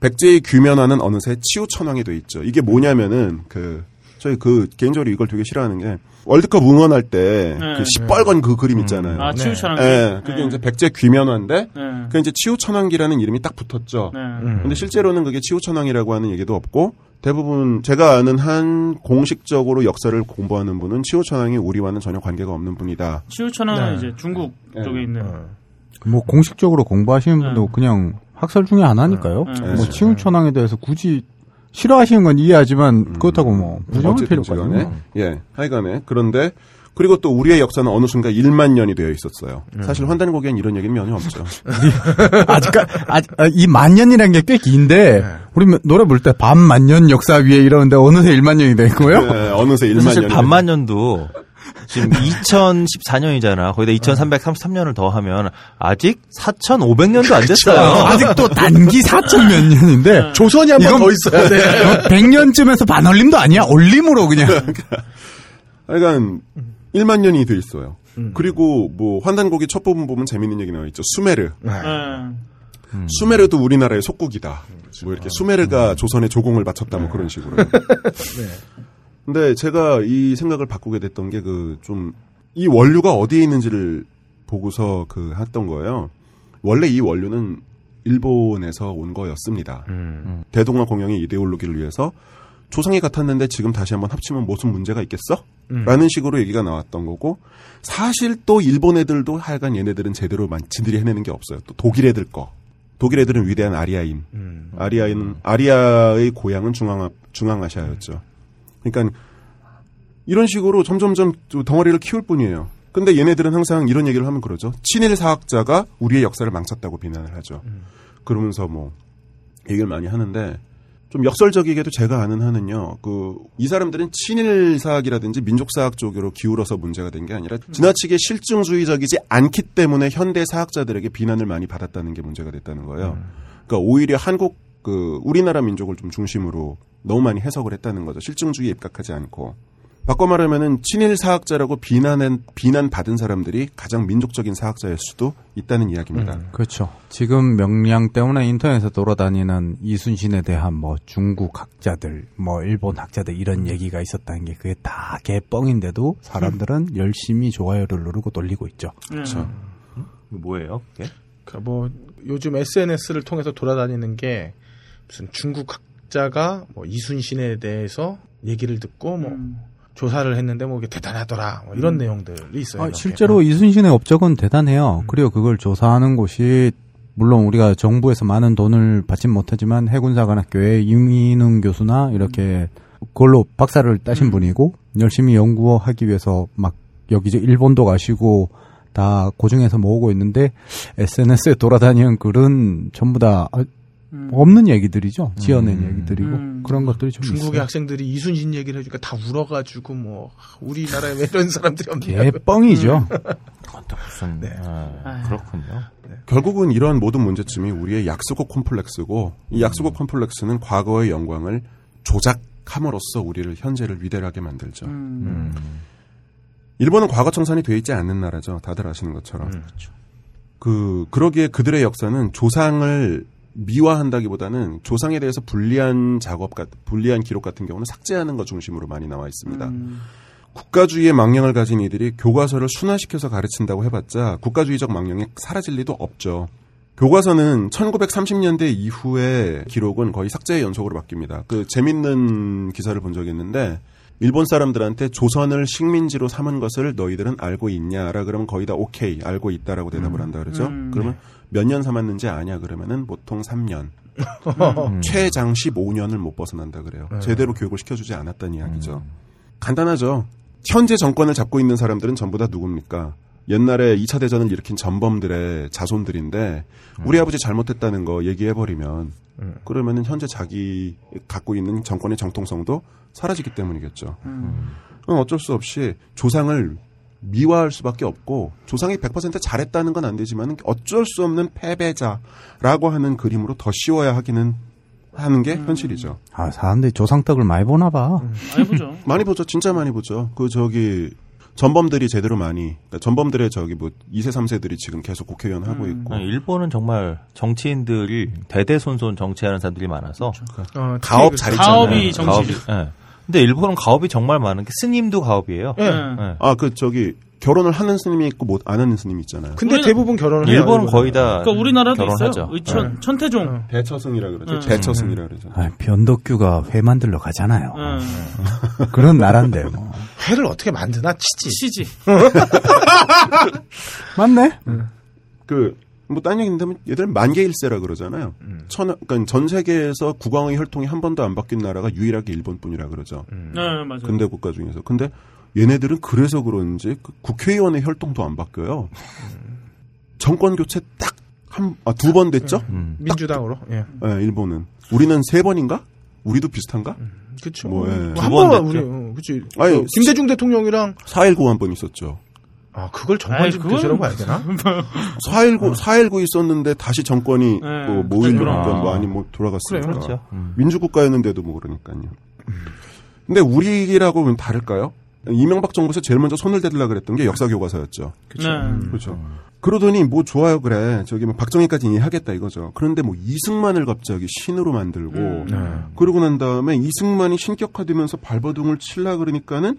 백제의 규면화는 어느새 치우천황이 되어 있죠. 이게 뭐냐면은 그 저희 그 개인적으로 이걸 되게 싫어하는 게 월드컵 응원할 때 네, 그 시뻘건 네. 그 그림 있잖아요. 아, 치우천왕기. 예. 네. 네. 그게 네. 이제 백제 귀면화인데 네. 그 이제 치우천왕기라는 이름이 딱 붙었죠. 네. 음. 근데 실제로는 그게 치우천왕이라고 하는 얘기도 없고 대부분 제가 아는 한 공식적으로 역사를 공부하는 분은 치우천왕이 우리와는 전혀 관계가 없는 분이다. 치우천왕은 네. 이제 중국 네. 쪽에 있는 네. 뭐 공식적으로 공부하시는 분도 네. 그냥 학설 중에 하나니까요. 네. 네. 뭐 치우천왕에 대해서 굳이 싫어하시는 건 이해하지만 음. 그렇다고 뭐 부정할 필요까지는 예 하여간에 그런데 그리고 또 우리의 역사는 어느 순간 일만 년이 되어 있었어요. 음. 사실 환단고기엔 이런 얘기는 면이 없죠. 아직까 아직 이 만년이라는 게 꽤 긴데 우리 노래 부를 때 반만년 역사 위에 이러는데 어느새 일만 년이 된 거예요? 네, 어느새 일만 년. 사실 반만년도 지금 이천십사 년이잖아. 거기다 이천삼백삼십삼 년을 더하면 아직 사천오백 년도 안 됐어요. 아직도 단기 사천 몇 년인데 조선이 한 번 더 있어요. 네. 백 년쯤에서 반얼림도 아니야. 얼림으로 그냥. 그러니까 일만 년이 돼 있어요. 음. 그리고 뭐 환단고기 첫 부분 보면 재밌는 얘기 나와 있죠. 수메르. 음. 수메르도 우리나라의 속국이다. 뭐 이렇게 수메르가 음. 조선의 조공을 바쳤다 뭐 그런 식으로. 네. 근데 제가 이 생각을 바꾸게 됐던 게 그 좀 이 원류가 어디에 있는지를 보고서 그 했던 거예요. 원래 이 원류는 일본에서 온 거였습니다. 음, 음. 대동아 공영의 이데올로기를 위해서 조상이 같았는데 지금 다시 한번 합치면 무슨 문제가 있겠어? 음. 라는 식으로 얘기가 나왔던 거고 사실 또 일본 애들도 하여간 얘네들은 제대로 지들이 해내는 게 없어요. 또 독일 애들 거. 독일 애들은 위대한 아리아인. 음. 아리아인 음. 아리아의 고향은 중앙 중앙아시아였죠. 음. 그러니까 이런 식으로 점점점 덩어리를 키울 뿐이에요. 근데 얘네들은 항상 이런 얘기를 하면 그러죠. 친일 사학자가 우리의 역사를 망쳤다고 비난을 하죠. 음. 그러면서 뭐 얘기를 많이 하는데 좀 역설적이게도 제가 아는 한은요. 그 이 사람들은 친일 사학이라든지 민족 사학 쪽으로 기울어서 문제가 된 게 아니라 지나치게 실증주의적이지 않기 때문에 현대 사학자들에게 비난을 많이 받았다는 게 문제가 됐다는 거예요. 음. 그러니까 오히려 한국 그 우리나라 민족을 좀 중심으로 너무 많이 해석을 했다는 거죠. 실증주의에 입각하지 않고. 바꿔 말하면은 친일 사학자라고 비난한, 비난받은 사람들이 가장 민족적인 사학자일 수도 있다는 이야기입니다. 음, 그렇죠. 지금 명량 때문에 인터넷에 돌아다니는 이순신에 대한 뭐 중국 학자들, 뭐 일본 학자들 이런 얘기가 있었다는 게 그게 다 개뻥인데도 사람들은 음. 열심히 좋아요를 누르고 돌리고 있죠. 그렇죠. 음. 음? 뭐예요? 그게? 그러니까 뭐 요즘 에스엔에스를 통해서 돌아다니는 게 무슨 중국 학 자가 뭐 이순신에 대해서 얘기를 듣고 뭐 음. 조사를 했는데 뭐 이게 대단하더라 뭐 이런 음. 내용들이 있어요. 아, 실제로 어. 이순신의 업적은 대단해요. 음. 그리고 그걸 조사하는 곳이 물론 우리가 정부에서 많은 돈을 받진 못하지만 해군사관학교의 임인웅 교수나 이렇게 음. 그걸로 박사를 따신 음. 분이고 열심히 연구하기 위해서 막 여기 이제 일본도 가시고 다 고중에서 모으고 있는데 에스엔에스에 돌아다니는 글은 전부 다. 음. 없는 얘기들이죠. 지어낸 음. 얘기들이고 음. 그런 것들이 좀 중국의 있어요. 학생들이 이순신 얘기를 해주니까 다 울어가지고 뭐 우리나라에 왜 이런 사람들이 없냐. 예, 뻥이죠. 그것도 무슨 네. 아, 그렇군요. 네. 결국은 이런 모든 문제점이 우리의 약수국 콤플렉스고 이 약수국 음. 콤플렉스는 과거의 영광을 조작함으로써 우리를 현재를 위대하게 만들죠. 음. 음. 일본은 과거 청산이 되어 있지 않는 나라죠. 다들 아시는 것처럼. 음. 그렇죠. 그 그러기에 그들의 역사는 조상을 미화한다기보다는 조상에 대해서 불리한 작업, 불리한 기록 같은 경우는 삭제하는 것 중심으로 많이 나와 있습니다. 음. 국가주의의 망령을 가진 이들이 교과서를 순화시켜서 가르친다고 해봤자 국가주의적 망령이 사라질 리도 없죠. 교과서는 천구백삼십 년대 이후의 기록은 거의 삭제의 연속으로 바뀝니다. 그 재밌는 기사를 본 적이 있는데 일본 사람들한테 조선을 식민지로 삼은 것을 너희들은 알고 있냐라 그러면 거의 다 오케이 알고 있다라고 대답을 한다 그러죠. 음, 그러면 네. 몇 년 삼았는지 아냐 그러면은 보통 삼 년 음. 최장 십오 년을 못 벗어난다 그래요. 네. 제대로 교육을 시켜주지 않았다는 이야기죠. 음. 간단하죠. 현재 정권을 잡고 있는 사람들은 전부 다 누굽니까? 옛날에 이 차 대전을 일으킨 전범들의 자손들인데 우리 음. 아버지 잘못했다는 거 얘기해버리면 음. 그러면은 현재 자기 갖고 있는 정권의 정통성도 사라지기 때문이겠죠. 음. 그럼 어쩔 수 없이 조상을 미화할 수밖에 없고 조상이 백 퍼센트 잘했다는 건 안 되지만 어쩔 수 없는 패배자라고 하는 그림으로 더 씌워야 하기는 하는 게 음. 현실이죠. 아 사람들이 조상떡을 많이 보나 봐. 음. 많이 보죠. 많이 보죠. 진짜 많이 보죠. 그 저기 전범들이 제대로 많이, 그러니까 전범들의 저기 뭐 이 세 삼 세들이 지금 계속 국회의원 음. 하고 있고. 일본은 정말 정치인들이 대대손손 정치하는 사람들이 많아서. 그러니까. 어, 가업 잘 있잖아요. 가업이 정치. 네. 근데 일본은 가업이 정말 많은 게 스님도 가업이에요. 예. 네. 아, 그 저기 결혼을 하는 스님이 있고 못 안 하는 스님이 있잖아요. 근데 대부분 결혼을 해요. 일본은 거의 다. 그러니까 우리나라도 있어요. 의천, 네. 천태종. 네. 배처승이라 그러죠. 네. 배처승이라 그러죠. 아, 변덕규가 회 만들러 가잖아요. 네. 그런 나라인데 뭐. 회를 어떻게 만드나? 치지. 치지. 맞네. 음. 그 뭐 딴 얘기인데 얘들은 만개일세라 그러잖아요. 음. 천, 그러니까 전 세계에서 국왕의 혈통이 한 번도 안 바뀐 나라가 유일하게 일본뿐이라 그러죠. 음. 네, 맞아요. 근대 국가 중에서. 근데 얘네들은 그래서 그런지 그 국회의원의 혈통도 안 바뀌어요. 음. 정권 교체 딱 한, 아, 두 번 됐죠? 음. 민주당으로? 예. 네, 일본은. 우리는 세 번인가? 우리도 비슷한가? 음. 그쵸. 뭐, 예. 두 번 됐죠. 어, 그치. 아니, 그, 김대중 대통령이랑. 사 일구 한 번 있었죠. 아, 그걸 정권이 교체라고 봐야 되나? 사 일구, 어. 사 일구 있었는데 다시 정권이 네, 뭐 모이니까 뭐 아니 뭐 돌아갔으니까. 그래, 그렇죠. 음. 민주국가였는데도 뭐 그러니까요. 근데 우리라고 다를까요? 이명박 정부에서 제일 먼저 손을 대들라 그랬던 게 역사 교과서였죠. 그렇죠. 네. 그렇죠. 그러더니 뭐 좋아요 그래 저기 뭐 박정희까지 이해하겠다 이거죠. 그런데 뭐 이승만을 갑자기 신으로 만들고 음. 네. 그러고 난 다음에 이승만이 신격화되면서 발버둥을 칠라 그러니까는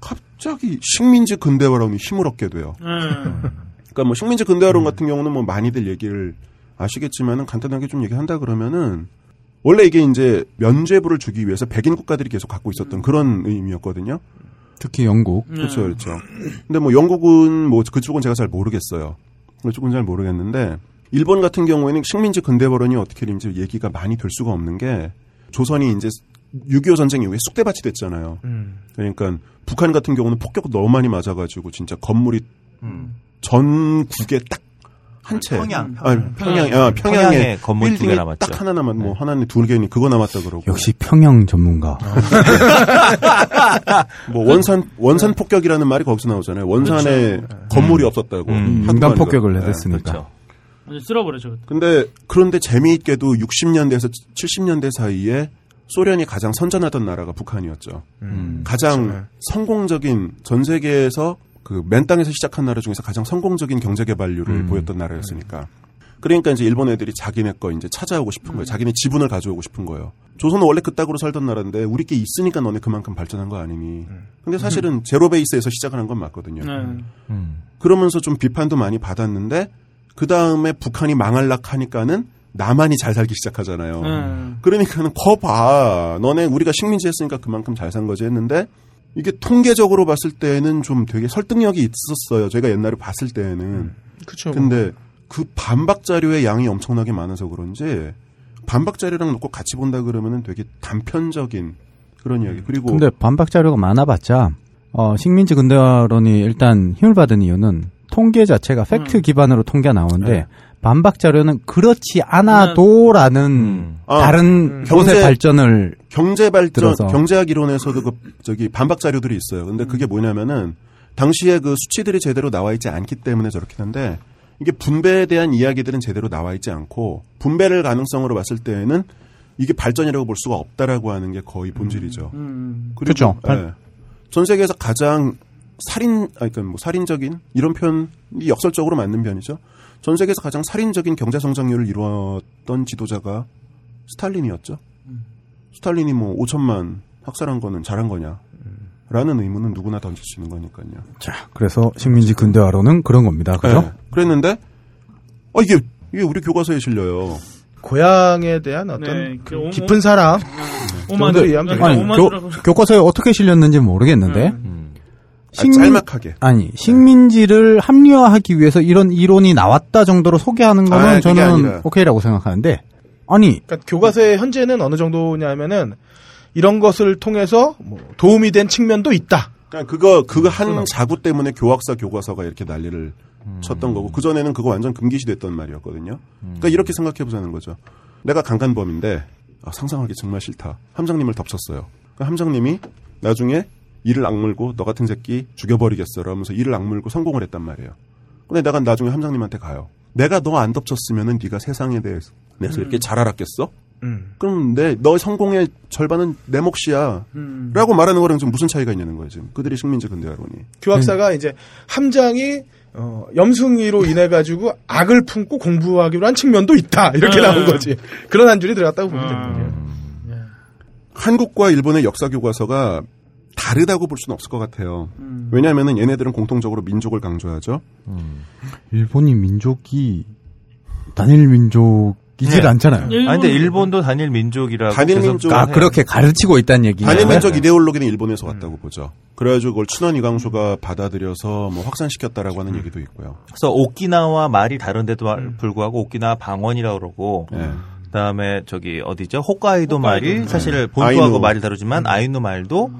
갑자기 식민지 근대화론이 힘을 얻게 돼요. 음. 그러니까 뭐 식민지 근대화론 음. 같은 경우는 뭐 많이들 얘기를 아시겠지만은 간단하게 좀 얘기한다 그러면은. 원래 이게 이제 면죄부를 주기 위해서 백인 국가들이 계속 갖고 있었던 그런 의미였거든요. 특히 영국. 네. 그렇죠, 그렇죠. 근데 뭐 영국은 뭐 그쪽은 제가 잘 모르겠어요. 그쪽은 잘 모르겠는데 일본 같은 경우에는 식민지 근대화론이 어떻게 되는지 얘기가 많이 될 수가 없는 게 조선이 이제 육이오 전쟁 이후에 쑥대밭이 됐잖아요. 음. 그러니까 북한 같은 경우는 폭격을 너무 많이 맞아가지고 진짜 건물이 음. 전국에 딱 한 채. 평양. 아니, 평양, 평양. 아, 평양에 건물 두 개 남았죠. 딱 하나 남았, 뭐, 네. 하나는 두 개니 그거 남았다 그러고. 역시 평양 전문가. 뭐, 원산, 원산 폭격이라는 말이 거기서 나오잖아요. 원산에 그렇죠. 건물이 음. 없었다고. 음, 횡단 폭격을 해댔으니까. 네, 그렇죠. 쓸어버렸죠. 근데, 그런데 재미있게도 육십 년대에서 칠십 년대 사이에 소련이 가장 선전하던 나라가 북한이었죠. 음, 가장 그렇죠. 성공적인 전 세계에서 그 맨 땅에서 시작한 나라 중에서 가장 성공적인 경제 개발률을 음. 보였던 나라였으니까. 그러니까 이제 일본 애들이 자기네 거 이제 찾아오고 싶은 음. 거예요. 자기네 지분을 가져오고 싶은 거예요. 조선은 원래 그 땅으로 살던 나라인데 우리 게 있으니까 너네 그만큼 발전한 거 아니니. 음. 근데 사실은 음. 제로 베이스에서 시작을 한 건 맞거든요. 음. 음. 그러면서 좀 비판도 많이 받았는데 그 다음에 북한이 망할락 하니까는 남한이 잘 살기 시작하잖아요. 음. 그러니까는 거봐. 너네 우리가 식민지 했으니까 그만큼 잘 산 거지 했는데 이게 통계적으로 봤을 때는 좀 되게 설득력이 있었어요. 제가 옛날에 봤을 때는. 음, 그쵸. 근데 그 반박 자료의 양이 엄청나게 많아서 그런지 반박 자료랑 놓고 같이 본다 그러면은 되게 단편적인 그런 이야기. 그리고. 근데 반박 자료가 많아봤자, 어, 식민지 근대화론이 일단 힘을 받은 이유는 통계 자체가 팩트 음. 기반으로 통계가 나오는데 네. 반박 자료는 그렇지 않아도라는 음. 다른 경제 음. 발전을 경제 발전 들어서. 경제학 이론에서도 그 저기 반박 자료들이 있어요. 근데 그게 뭐냐면은 당시에 그 수치들이 제대로 나와 있지 않기 때문에 저렇긴 한데 이게 분배에 대한 이야기들은 제대로 나와 있지 않고 분배를 가능성으로 봤을 때에는 이게 발전이라고 볼 수가 없다라고 하는 게 거의 본질이죠. 음. 음. 그리고 그렇죠. 예. 전 세계에서 가장 살인, 아, 그러니까 뭐 살인적인 이런 표현이 역설적으로 맞는 편이죠. 전 세계에서 가장 살인적인 경제 성장률을 이루었던 지도자가 스탈린이었죠. 음. 스탈린이 뭐 오천만 학살한 거는 잘한 거냐? 라는 의문은 누구나 던질 수 있는 거니까요. 자, 그래서 식민지 근대화로는 그런 겁니다. 그죠? 네. 그랬는데 어 이게 이게 우리 교과서에 실려요. 고향에 대한 어떤 네, 그 깊은 사랑. 오만으로 이해하면 교과서에 어떻게 실렸는지 모르겠는데. 음. 식민, 아, 짤막하게. 아니, 식민지를 합리화하기 위해서 이런 이론이 나왔다 정도로 소개하는 거는 아, 저는 아니라. 오케이라고 생각하는데, 아니. 그러니까 교과서의 현재는 어느 정도냐면은, 이런 것을 통해서 뭐 도움이 된 측면도 있다. 그러니까 그거, 그거 한 자구 때문에 교학사 교과서가 이렇게 난리를 음. 쳤던 거고, 그전에는 그거 완전 금기시됐던 말이었거든요. 그러니까 이렇게 생각해보자는 거죠. 내가 강간범인데, 아, 상상하기 정말 싫다. 함장님을 덮쳤어요. 그러니까 함장님이 나중에, 이를 악물고 너 같은 새끼 죽여버리겠어라 하면서 이를 악물고 성공을 했단 말이에요. 근데 내가 나중에 함장님한테 가요. 내가 너 안 덮쳤으면은 네가 세상에 대해서 음. 이렇게 잘 알았겠어? 음. 그럼 내, 너의 성공의 절반은 내 몫이야. 음. 라고 말하는 거랑 좀 무슨 차이가 있냐는 거예요, 지금. 그들이 식민지 근대화론이. 교학사가 음. 이제 함장이 어, 염승위로 인해가지고 악을 품고 공부하기로 한 측면도 있다. 이렇게 음. 나온 거지. 그런 한 줄이 들어갔다고 보면 되는 거예요. 음. 음. 한국과 일본의 역사교과서가 다르다고 볼 수는 없을 것 같아요. 음. 왜냐하면은 얘네들은 공통적으로 민족을 강조하죠. 음. 일본이 민족이 단일 민족 이질 네. 않잖아요. 일본. 아니, 근데 일본도 단일 민족이라고. 단일 민족. 아, 그렇게 가르치고 있다는 얘기예요. 단일 민족 이데올로기는 일본에서 왔다고 음. 보죠. 그래가지고 그걸 춘원 이광수가 받아들여서 뭐 확산시켰다라고 하는 음. 얘기도 있고요. 그래서 오키나와 말이 다른데도 음. 불구하고 오키나와 방언이라고 그러고. 네. 그다음에 저기 어디죠? 홋카이도 말이 네. 사실 본토하고 아이누. 말이 다르지만 음. 아이누 말도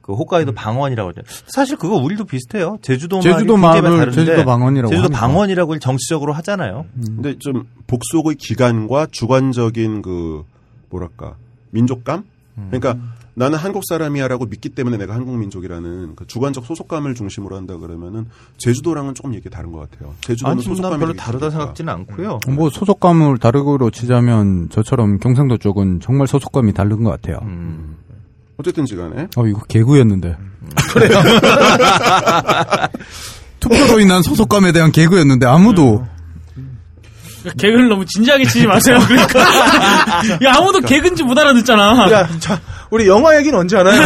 그 홋카이도 음. 방언이라고 하죠. 사실 그거 우리도 비슷해요. 제주도, 제주도 말이 굉장히 다른데 제주도 방언이라고 제주도 하니까. 방언이라고 정치적으로 하잖아요. 음. 근데 좀 복속의 기간과 주관적인 그 뭐랄까 민족감? 음. 그러니까 나는 한국 사람이야라고 믿기 때문에 내가 한국 민족이라는 그 주관적 소속감을 중심으로 한다 그러면은 제주도랑은 조금 얘기 다른 것 같아요. 제주도는 아니, 소속감이 별로 다르다 생각지는 않고요. 음. 뭐 소속감을 다르고로 치자면 저처럼 경상도 쪽은 정말 소속감이 다른 것 같아요. 음. 어쨌든지 간에. 어, 이거 개구였는데. 그래요. 투표로 인한 소속감에 대한 개구였는데, 아무도. 개그를 너무 진지하게 치지 마세요, 그러니까. 야, 아무도 개그인지 못 알아듣잖아. 야, 자, 우리 영화 얘기는 언제 하나요?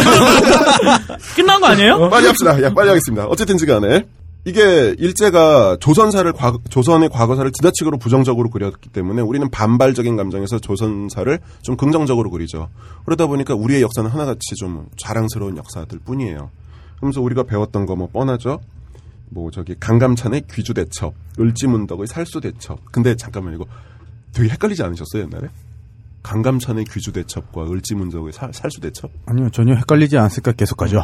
끝난 거 아니에요? 어, 빨리 합시다. 야, 빨리 하겠습니다. 어쨌든지 간에. 이게 일제가 조선사를 과거, 조선의 과거사를 지나치게 부정적으로 그렸기 때문에 우리는 반발적인 감정에서 조선사를 좀 긍정적으로 그리죠. 그러다 보니까 우리의 역사는 하나같이 좀 자랑스러운 역사들 뿐이에요. 그러면서 우리가 배웠던 거 뭐 뻔하죠. 뭐 저기 강감찬의 귀주대첩, 을지문덕의 살수대첩. 근데 잠깐만 이거 되게 헷갈리지 않으셨어요 옛날에? 강감찬의 귀주대첩과 을지문덕의 살수대첩? 아니요, 전혀 헷갈리지 않았을까 계속 하죠.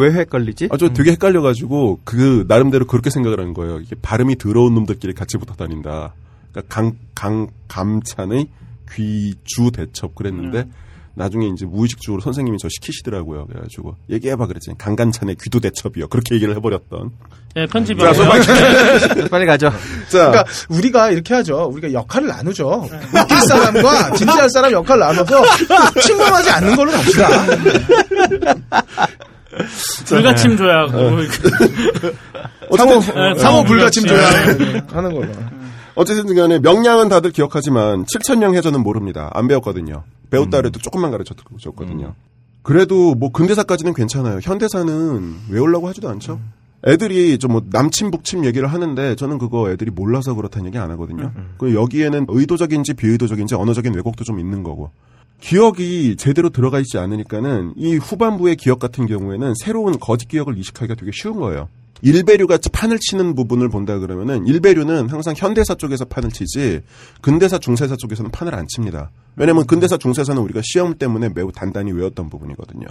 왜 헷갈리지? 아, 저 되게 헷갈려가지고 그 나름대로 그렇게 생각을 한 거예요. 이게 발음이 더러운 놈들끼리 같이 붙어 다닌다. 그러니까 강, 강, 감찬의 귀주대첩 그랬는데 음. 나중에 이제 무의식적으로 선생님이 저 시키시더라고요. 그래가지고 얘기해봐 그랬지. 강간찬의 귀도대첩이요. 그렇게 얘기를 해버렸던. 예, 편집이. 자, 빨리, 빨리 가죠. 자, 그러니까 우리가 이렇게 하죠. 우리가 역할을 나누죠. 웃길 사람과 진지할 사람 역할을 나눠서 침범하지 않는 걸로 갑시다. 불가침 조약. 상호 상호 불가침 조약 하는 걸로. 어쨌든 간에 명량은 다들 기억하지만 칠천령 해전은 모릅니다. 안 배웠거든요. 배웠다 그래도 조금만 가르쳤거든요. 음. 그래도 뭐 근대사까지는 괜찮아요. 현대사는 외우려고 하지도 않죠. 음. 애들이 좀 뭐 남침 북침 얘기를 하는데 저는 그거 애들이 몰라서 그렇다는 얘기 안 하거든요. 음. 그 여기에는 의도적인지 비의도적인지 언어적인 왜곡도 좀 있는 거고. 기억이 제대로 들어가 있지 않으니까는 이 후반부의 기억 같은 경우에는 새로운 거짓 기억을 이식하기가 되게 쉬운 거예요. 일배류가 판을 치는 부분을 본다 그러면은 일배류는 항상 현대사 쪽에서 판을 치지 근대사 중세사 쪽에서는 판을 안 칩니다. 왜냐면 근대사 중세사는 우리가 시험 때문에 매우 단단히 외웠던 부분이거든요.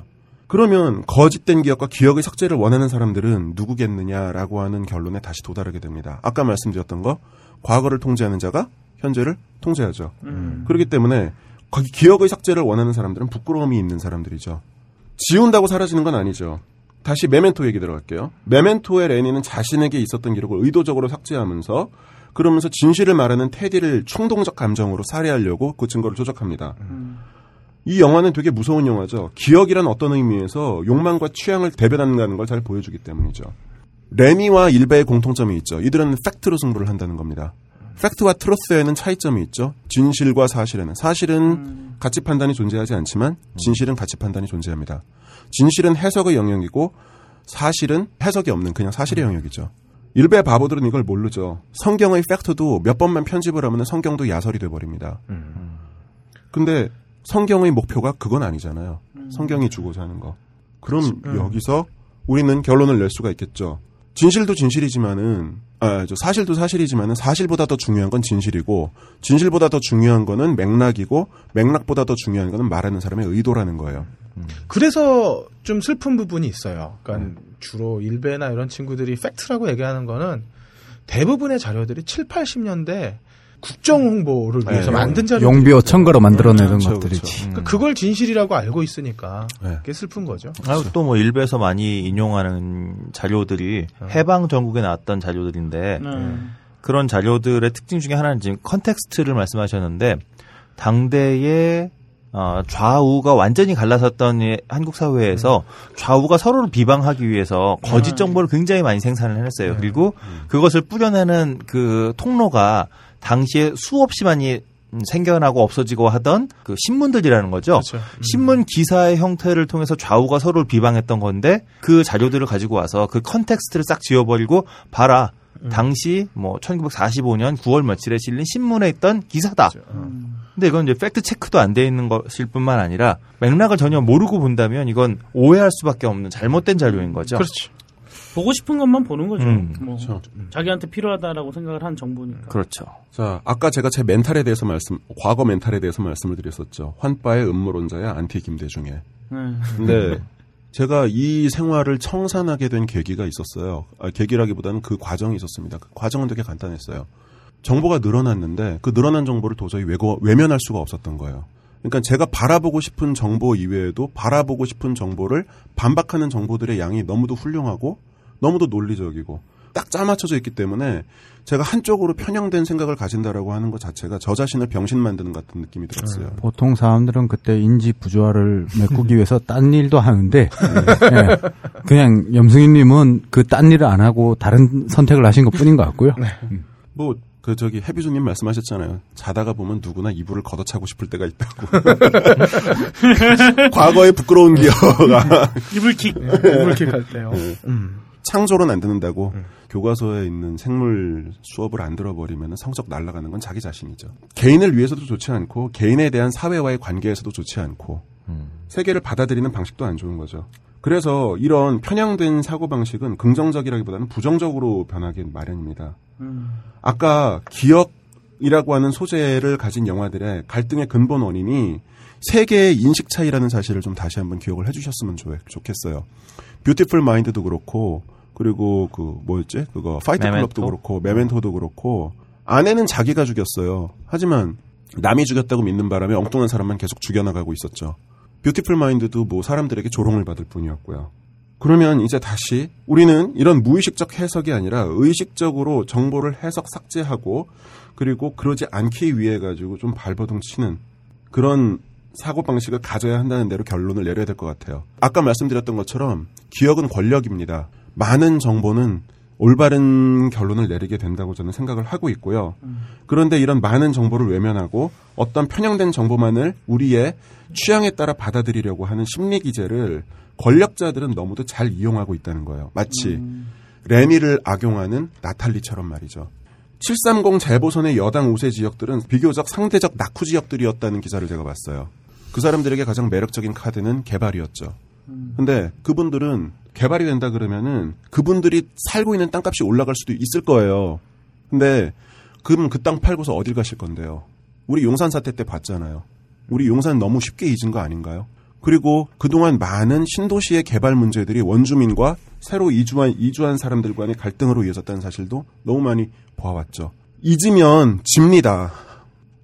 그러면 거짓된 기억과 기억의 삭제를 원하는 사람들은 누구겠느냐라고 하는 결론에 다시 도달하게 됩니다. 아까 말씀드렸던 거 과거를 통제하는 자가 현재를 통제하죠. 음. 그렇기 때문에 기억의 삭제를 원하는 사람들은 부끄러움이 있는 사람들이죠. 지운다고 사라지는 건 아니죠. 다시 메멘토 얘기 들어갈게요. 메멘토의 레니는 자신에게 있었던 기록을 의도적으로 삭제하면서 그러면서 진실을 말하는 테디를 충동적 감정으로 살해하려고 그 증거를 조작합니다. 음. 이 영화는 되게 무서운 영화죠. 기억이란 어떤 의미에서 욕망과 취향을 대변한다는 걸 잘 보여주기 때문이죠. 레니와 일베의 공통점이 있죠. 이들은 팩트로 승부를 한다는 겁니다. 팩트와 트루스에는 차이점이 있죠. 진실과 사실에는. 사실은 음. 가치 판단이 존재하지 않지만 진실은 가치 판단이 존재합니다. 진실은 해석의 영역이고 사실은 해석이 없는 그냥 사실의 영역이죠. 일베 바보들은 이걸 모르죠. 성경의 팩트도 몇 번만 편집을 하면 성경도 야설이 돼버립니다. 근데 성경의 목표가 그건 아니잖아요. 성경이 주고자 하는 거. 그럼 여기서 우리는 결론을 낼 수가 있겠죠. 진실도 진실이지만은 아, 저 사실도 사실이지만은 사실보다 더 중요한 건 진실이고 진실보다 더 중요한 거는 맥락이고 맥락보다 더 중요한 거는 말하는 사람의 의도라는 거예요. 음. 그래서 좀 슬픈 부분이 있어요. 그러니까 음. 주로 일베나 이런 친구들이 팩트라고 얘기하는 거는 대부분의 자료들이 칠팔십 년대 국정 홍보를 위해서 네, 만든 자료, 용비어 첨가로 만들어내는 그렇죠, 것들이지. 그렇죠. 그러니까 그걸 진실이라고 알고 있으니까 네. 그게 슬픈 거죠. 아, 또 뭐 일베에서 많이 인용하는 자료들이 네. 해방 전국에 나왔던 자료들인데 네. 그런 자료들의 특징 중에 하나는 지금 컨텍스트를 말씀하셨는데 당대의 어, 좌우가 완전히 갈라섰던 한국 사회에서 좌우가 서로를 비방하기 위해서 거짓 정보를 굉장히 많이 생산을 해냈어요. 그리고 그것을 뿌려내는 그 통로가 당시에 수없이 많이 생겨나고 없어지고 하던 그 신문들이라는 거죠. 그렇죠. 음. 신문 기사의 형태를 통해서 좌우가 서로를 비방했던 건데 그 자료들을 가지고 와서 그 컨텍스트를 싹 지워버리고 봐라. 음. 당시 뭐 천구백사십오 년 구월 며칠에 실린 신문에 있던 기사다. 그렇죠. 음. 근데 이건 이제 팩트 체크도 안 돼 있는 것일 뿐만 아니라 맥락을 전혀 모르고 본다면 이건 오해할 수밖에 없는 잘못된 자료인 거죠. 그렇죠. 보고 싶은 것만 보는 거죠. 음, 뭐 그렇죠. 자기한테 필요하다라고 생각을 한 정보니까. 그렇죠. 자, 아까 제가 제 멘탈에 대해서 말씀, 과거 멘탈에 대해서 말씀을 드렸었죠. 환빠의 음모론자야 안티 김대중에. 네. 근데 제가 이 생활을 청산하게 된 계기가 있었어요. 아, 계기라기보다는 그 과정이 있었습니다. 그 과정은 되게 간단했어요. 정보가 늘어났는데 그 늘어난 정보를 도저히 외고, 외면할 수가 없었던 거예요. 그러니까 제가 바라보고 싶은 정보 이외에도 바라보고 싶은 정보를 반박하는 정보들의 양이 너무도 훌륭하고 너무도 논리적이고 딱 짜맞춰져 있기 때문에 제가 한쪽으로 편향된 생각을 가진다라고 하는 것 자체가 저 자신을 병신 만드는 같은 느낌이 들었어요. 네. 보통 사람들은 그때 인지 부조화를 메꾸기 위해서 딴 일도 하는데 네. 네. 그냥 염승희님은 그 딴 일을 안 하고 다른 선택을 하신 것뿐인 것 같고요. 네. 음. 뭐 그 저기 해비조님 말씀하셨잖아요. 자다가 보면 누구나 이불을 걷어차고 싶을 때가 있다고. 과거의 부끄러운 기억아. 이불킥. 이불킥 할 때요. 네. 음. 창조론 안 듣는다고 음. 교과서에 있는 생물 수업을 안 들어버리면 성적 날아가는 건 자기 자신이죠. 개인을 위해서도 좋지 않고 개인에 대한 사회와의 관계에서도 좋지 않고 음. 세계를 받아들이는 방식도 안 좋은 거죠. 그래서 이런 편향된 사고방식은 긍정적이라기보다는 부정적으로 변하기 마련입니다. 음. 아까 기억이라고 하는 소재를 가진 영화들의 갈등의 근본 원인이 세계의 인식 차이라는 사실을 좀 다시 한번 기억을 해주셨으면 좋겠어요. 뷰티풀 마인드도 그렇고 그리고 그 뭐였지? 그거 파이트 메멘토? 클럽도 그렇고 메멘토도 그렇고 아내는 자기가 죽였어요. 하지만 남이 죽였다고 믿는 바람에 엉뚱한 사람만 계속 죽여나가고 있었죠. 뷰티풀 마인드도 뭐 사람들에게 조롱을 받을 뿐이었고요. 그러면 이제 다시 우리는 이런 무의식적 해석이 아니라 의식적으로 정보를 해석 삭제하고 그리고 그러지 않기 위해 가지고 좀 발버둥 치는 그런 사고방식을 가져야 한다는 대로 결론을 내려야 될 것 같아요. 아까 말씀드렸던 것처럼 기억은 권력입니다. 많은 정보는 올바른 결론을 내리게 된다고 저는 생각을 하고 있고요. 그런데 이런 많은 정보를 외면하고 어떤 편향된 정보만을 우리의 취향에 따라 받아들이려고 하는 심리기제를 권력자들은 너무도 잘 이용하고 있다는 거예요. 마치 레미를 악용하는 나탈리처럼 말이죠. 칠삼공 재보선의 여당 우세 지역들은 비교적 상대적 낙후 지역들이었다는 기사를 제가 봤어요. 그 사람들에게 가장 매력적인 카드는 개발이었죠. 근데 그분들은 개발이 된다 그러면은 그분들이 살고 있는 땅값이 올라갈 수도 있을 거예요. 근데 그럼 그 땅 팔고서 어딜 가실 건데요? 우리 용산 사태 때 봤잖아요. 우리 용산 너무 쉽게 잊은 거 아닌가요? 그리고 그동안 많은 신도시의 개발 문제들이 원주민과 새로 이주한, 이주한 사람들 간의 갈등으로 이어졌다는 사실도 너무 많이 보아왔죠. 잊으면 집니다.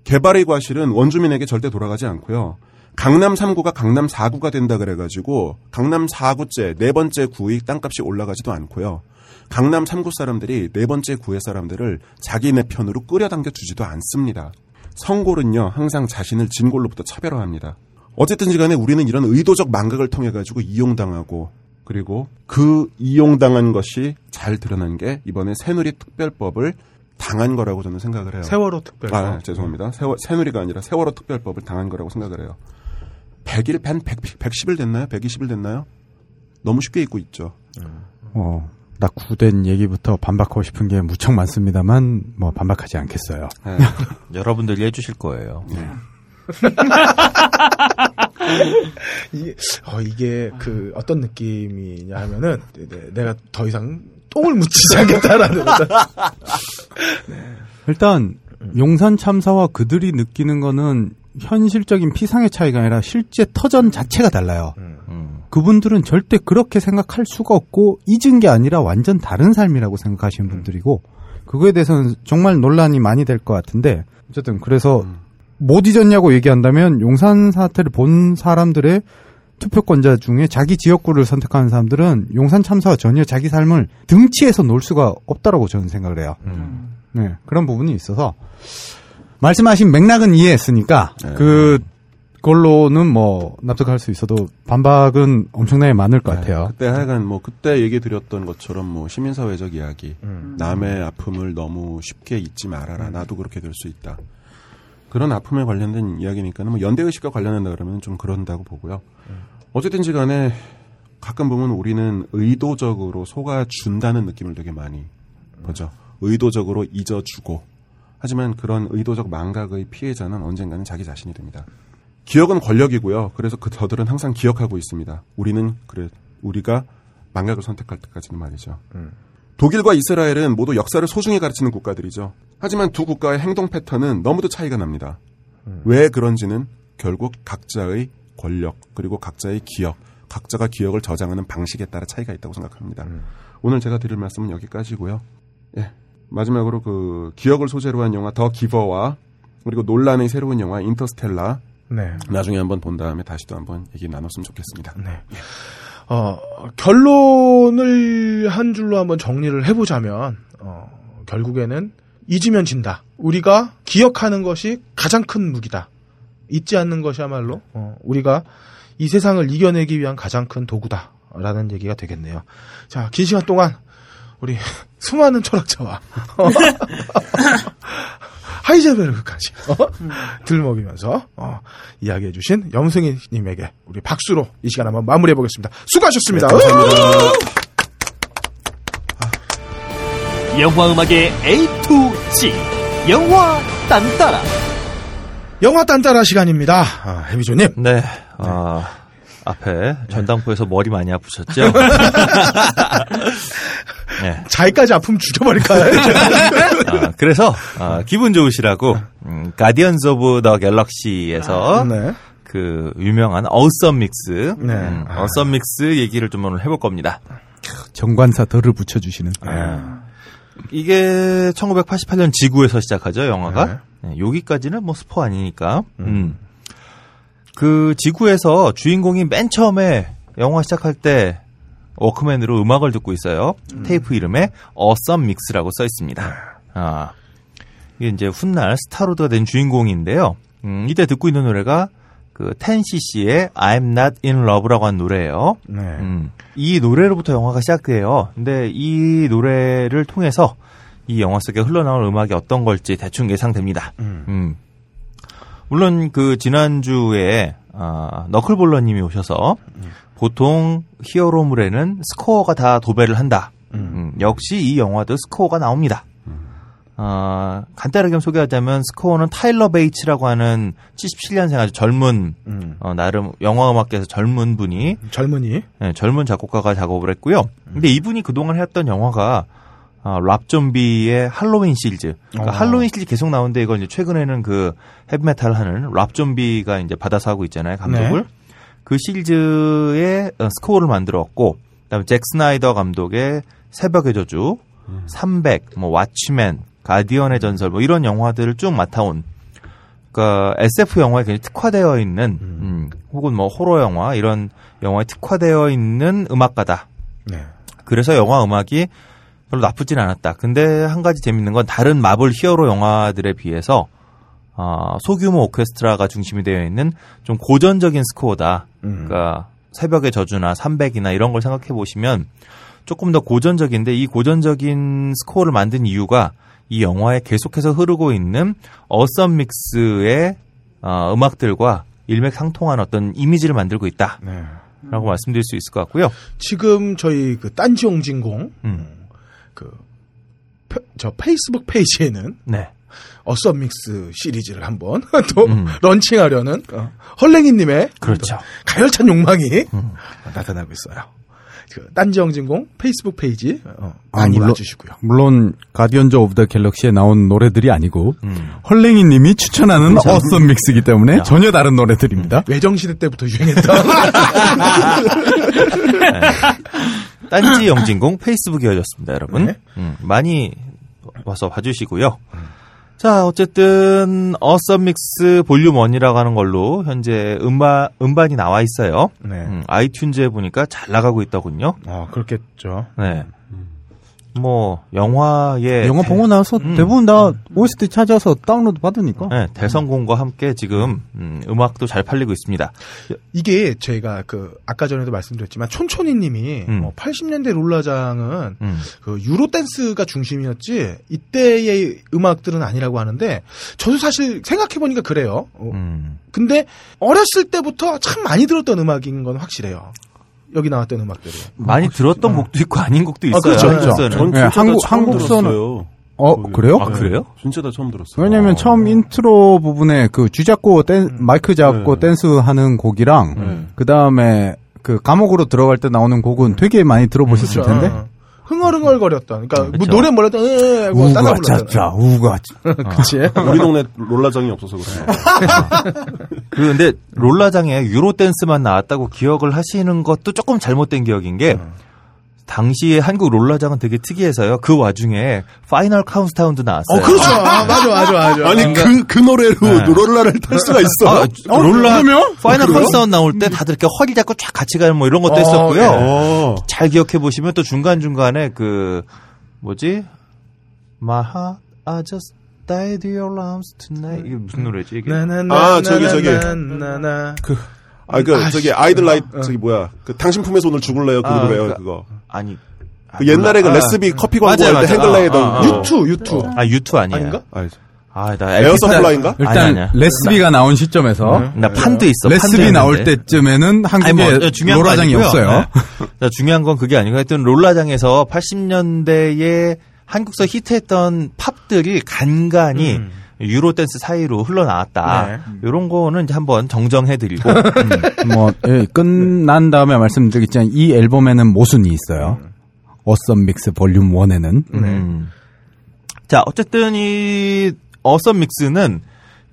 개발의 과실은 원주민에게 절대 돌아가지 않고요. 강남 삼 구가 강남 사 구가 된다 그래가지고 강남 사 구째 네 번째 구의 땅값이 올라가지도 않고요. 강남 삼 구 사람들이 네 번째 구의 사람들을 자기네 편으로 끌어당겨 주지도 않습니다. 성골은요 항상 자신을 진골로부터 차별화합니다. 어쨌든지 간에 우리는 이런 의도적 망각을 통해가지고 이용당하고 그리고 그 이용당한 것이 잘 드러난 게 이번에 새누리 특별법을 당한 거라고 저는 생각을 해요. 세월호 특별법. 아, 죄송합니다. 세월, 새누리가 아니라 세월호 특별법을 당한 거라고 생각을 해요. 백 일, 한 백, 백, 백십 일 됐나요? 백이십 일 됐나요? 너무 쉽게 잊고 있죠. 어, 낙후된 얘기부터 반박하고 싶은 게 무척 많습니다만 뭐 반박하지 않겠어요. 네. 여러분들이 해주실 거예요. 네. 이게, 어, 이게 그 어떤 느낌이냐 하면은 네, 네, 내가 더 이상 똥을 묻히지 않겠다라는 네. 일단 용산 참사와 그들이 느끼는 거는 현실적인 피상의 차이가 아니라 실제 터전 자체가 달라요. 음, 음. 그분들은 절대 그렇게 생각할 수가 없고 잊은 게 아니라 완전 다른 삶이라고 생각하시는 음. 분들이고 그거에 대해서는 정말 논란이 많이 될 것 같은데 어쨌든 그래서 음. 못 잊었냐고 얘기한다면 용산 사태를 본 사람들의 투표권자 중에 자기 지역구를 선택하는 사람들은 용산 참사와 전혀 자기 삶을 등치에서 놀 수가 없다라고 저는 생각을 해요. 음. 네, 그런 부분이 있어서 말씀하신 맥락은 이해했으니까 네. 그걸로는 뭐 납득할 수 있어도 반박은 엄청나게 많을 것 같아요. 네. 그때 하여간 뭐 그때 얘기 드렸던 것처럼 뭐 시민사회적 이야기, 음. 남의 아픔을 너무 쉽게 잊지 말아라. 나도 그렇게 될 수 있다. 그런 아픔에 관련된 이야기니까 뭐 연대의식과 관련된다 그러면 좀 그런다고 보고요. 어쨌든지 간에 가끔 보면 우리는 의도적으로 속아준다는 느낌을 되게 많이 보죠. 의도적으로 잊어주고. 하지만 그런 의도적 망각의 피해자는 언젠가는 자기 자신이 됩니다. 기억은 권력이고요. 그래서 그 저들은 항상 기억하고 있습니다. 우리는 그래 우리가 망각을 선택할 때까지는 말이죠. 음. 독일과 이스라엘은 모두 역사를 소중히 가르치는 국가들이죠. 하지만 두 국가의 행동 패턴은 너무도 차이가 납니다. 음. 왜 그런지는 결국 각자의 권력 그리고 각자의 기억, 각자가 기억을 저장하는 방식에 따라 차이가 있다고 생각합니다. 음. 오늘 제가 드릴 말씀은 여기까지고요. 예. 마지막으로 그 기억을 소재로 한 영화 더 기버와 그리고 논란의 새로운 영화 인터스텔라 네. 나중에 한번 본 다음에 다시 또 한번 얘기 나눴으면 좋겠습니다. 네. 어, 결론을 한 줄로 한번 정리를 해보자면 어, 결국에는 잊으면 진다. 우리가 기억하는 것이 가장 큰 무기다. 잊지 않는 것이야말로 어, 우리가 이 세상을 이겨내기 위한 가장 큰 도구다라는 얘기가 되겠네요. 자, 긴 시간 동안 우리 수많은 철학자와 하이젤베르크까지 어? 들먹이면서 어, 이야기해 주신 염승희 님에게 우리 박수로 이 시간 한번 마무리해 보겠습니다. 수고하셨습니다. 네, 감사합니다. 영화 음악의 A to Z 영화 딴따라 영화 딴따라 시간입니다. 아, 해비조 님. 네. 아 앞에 전당포에서 머리 많이 아프셨죠? 네. 자기까지 아픔 죽여버릴까요? 아, 그래서 아, 기분 좋으시라고 음, 가디언즈 오브 더 갤럭시에서 아, 네. 그 유명한 어썸 믹스 네. 음, 아. 어썸 믹스 얘기를 좀 오늘 해볼 겁니다. 정관사 덜을 붙여주시는 아. 이게 천구백팔십팔 년 지구에서 시작하죠 영화가 네. 네, 여기까지는 뭐 스포 아니니까 음. 음. 그 지구에서 주인공이 맨 처음에 영화 시작할 때 워크맨으로 음악을 듣고 있어요. 음. 테이프 이름에 어썸 믹스라고 써 있습니다. 아, 이게 이제 훗날 스타로드가 된 주인공인데요. 음, 이때 듣고 있는 노래가 그 텐 씨씨의 I'm Not In Love라고 한 노래예요. 네. 음, 이 노래로부터 영화가 시작돼요. 근데 이 노래를 통해서 이 영화 속에 흘러나올 음악이 어떤 걸지 대충 예상됩니다. 음. 음. 물론 그 지난주에 아, 너클볼러님이 오셔서 음. 보통 히어로물에는 스코어가 다 도배를 한다. 음. 음, 역시 이 영화도 스코어가 나옵니다. 음. 어, 간단하게 소개하자면 스코어는 타일러 베이츠라고 하는 칠십칠 년생 아주 젊은 음. 어, 나름 영화음악계에서 젊은 분이 젊은이? 네, 젊은 작곡가가 작업을 했고요. 음. 근데 이분이 그동안 했던 영화가 어, 랍 좀비의 할로윈 시리즈. 그러니까 할로윈 시리즈 계속 나오는데 이건 이제 최근에는 그 헤비메탈 하는 랍 좀비가 이제 받아서 하고 있잖아요 감독을. 네. 그 시리즈의 스코어를 만들었고, 그 다음에 잭 스나이더 감독의 새벽의 저주, 음. 삼백, 뭐, 왓치맨, 가디언의 전설, 뭐, 이런 영화들을 쭉 맡아온, 그니까, 에스에프 영화에 굉장히 특화되어 있는, 음. 음, 혹은 뭐, 호러 영화, 이런 영화에 특화되어 있는 음악가다. 네. 그래서 영화 음악이 별로 나쁘진 않았다. 근데 한 가지 재밌는 건 다른 마블 히어로 영화들에 비해서, 어, 소규모 오케스트라가 중심이 되어 있는 좀 고전적인 스코어다. 음. 그러니까 새벽의 저주나 삼백이나 이런 걸 생각해 보시면 조금 더 고전적인데 이 고전적인 스코어를 만든 이유가 이 영화에 계속해서 흐르고 있는 어썸 믹스의 어, 음악들과 일맥상통한 어떤 이미지를 만들고 있다. 네. 라고 말씀드릴 수 있을 것 같고요. 지금 저희 그 딴지용진공 음. 그 저 페이스북 페이지에는 네. 어썸 믹스 시리즈를 한번 또 음. 런칭하려는 헐랭이님의 그렇죠. 가열찬 욕망이 음. 나타나고 있어요. 그 딴지영진공 페이스북 페이지 어, 많이 아, 물론, 와주시고요. 물론 가디언즈 오브 더 갤럭시에 나온 노래들이 아니고 음. 헐랭이님이 추천하는 그렇죠. 어썸 믹스이기 때문에 야. 전혀 다른 노래들입니다. 음. 외정시대 때부터 유행했던 딴지영진공 페이스북이 열렸습니다. 여러분 네. 음, 많이 와서 봐주시고요. 음. 자, 어쨌든 어썸 믹스 볼륨 일이라고 하는 걸로 현재 음반 음반이 나와 있어요. 네. 음, 아이튠즈에 보니까 잘 나가고 있더군요. 아, 그렇겠죠. 네. 음. 뭐 영화에 영화 보고 나서 음, 대부분 다 음. 오에스티 찾아서 다운로드 받으니까. 네, 대성공과 함께 지금 음, 음악도 잘 팔리고 있습니다. 이게 저희가 그 아까 전에도 말씀드렸지만 촌촌이님이 음. 뭐 팔십 년대 롤라장은 음. 그 유로 댄스가 중심이었지 이때의 음악들은 아니라고 하는데 저도 사실 생각해 보니까 그래요. 음. 근데 어렸을 때부터 참 많이 들었던 음악인 건 확실해요. 여기 나왔던 음악들이 많이 어, 들었던 어. 곡도 있고 아닌 곡도 있어요. 아, 그렇죠. 저는 네, 한국 한국서는 어 거기. 그래요? 아 그래요? 네, 진짜 다 처음 들었어요. 왜냐면 아, 처음 네. 인트로 부분에 그 쥐잡고 댄 음. 마이크 잡고 네. 댄스 하는 곡이랑 네. 그 다음에 그 감옥으로 들어갈 때 나오는 곡은 되게 많이 들어보셨을 그렇죠. 텐데. 흥얼흥얼거렸다. 그러니까 그렇죠. 뭐 노래 뭐랬다. 우가 짜짜 우가. 그치. 우리 동네 롤라장이 없어서 그래요. 그런데 롤라장에 유로 댄스만 나왔다고 기억을 하시는 것도 조금 잘못된 기억인 게 음. 당시에 한국 롤라장은 되게 특이해서요. 그 와중에 파이널 카운트다운도 나왔어요. 어, 그렇죠. 아, 맞아, 맞아, 맞아. 아니 그그 그러니까, 그 노래로 네. 롤라를 탈 수가 있어. 아, 어, 롤라 그러면? 파이널 어, 카운트다운 나올 때 다들 이렇게 허리 잡고 쫙 같이 가는 뭐 이런 것도 어, 했었고요. 네. 잘 기억해 보시면 또 중간 중간에 그 뭐지? My heart, I just died in your arms tonight. 이게 무슨 노래지 이게? 아 저기 저기. 나나. 그 아, 그, 아, 저기, 아이들 라이, 어. 저기, 뭐야. 그, 당신 품에서 오늘 죽을래요? 그 노래요, 아, 그러니까, 그거. 아니. 그 옛날에 그 아, 레스비 아, 커피 광고 할 때 행글라이던. 아, 아, 유투, 유투. 아, 유투 아니에요. 아닌가? 아니, 아, 나 에어 서플라인가? 일단, 아니, 레스비가 나온 시점에서. 네. 나 판도 있어. 레스비 판도 나올 때쯤에는 한국에 뭐, 롤라장이 없어요. 네. 중요한 건 그게 아니고 하여튼 롤라장에서 팔십 년대에 한국서 히트했던 팝들이 간간히 음. 유로 댄스 사이로 흘러나왔다. 네. 이런 거는 이제 한번 정정해드리고. 음. 뭐, 예, 끝난 다음에 말씀드리겠지만, 이 앨범에는 모순이 있어요. 음. 어썸 믹스 볼륨 일에는. 음. 음. 자, 어쨌든 이 어썸 믹스는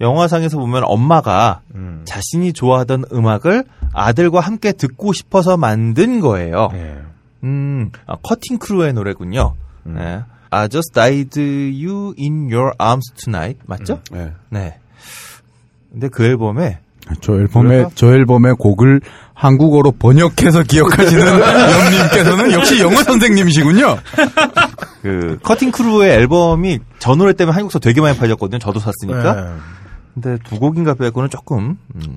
영화상에서 보면 엄마가 음. 자신이 좋아하던 음악을 아들과 함께 듣고 싶어서 만든 거예요. 네. 음, 아, 커팅 크루의 노래군요. 음. 네. I just died you in your arms tonight. 맞죠? 음, 네. 네. 근데 그 앨범에 저 앨범에 그럴까? 저 앨범의 곡을 한국어로 번역해서 기억하시는 염님께서는 역시 영어 선생님이시군요. 그 커팅 크루의 앨범이 저 노래 때문에 한국서 되게 많이 팔렸거든요. 저도 샀으니까. 네. 근데 두 곡인가 빼고는 조금 음, 음,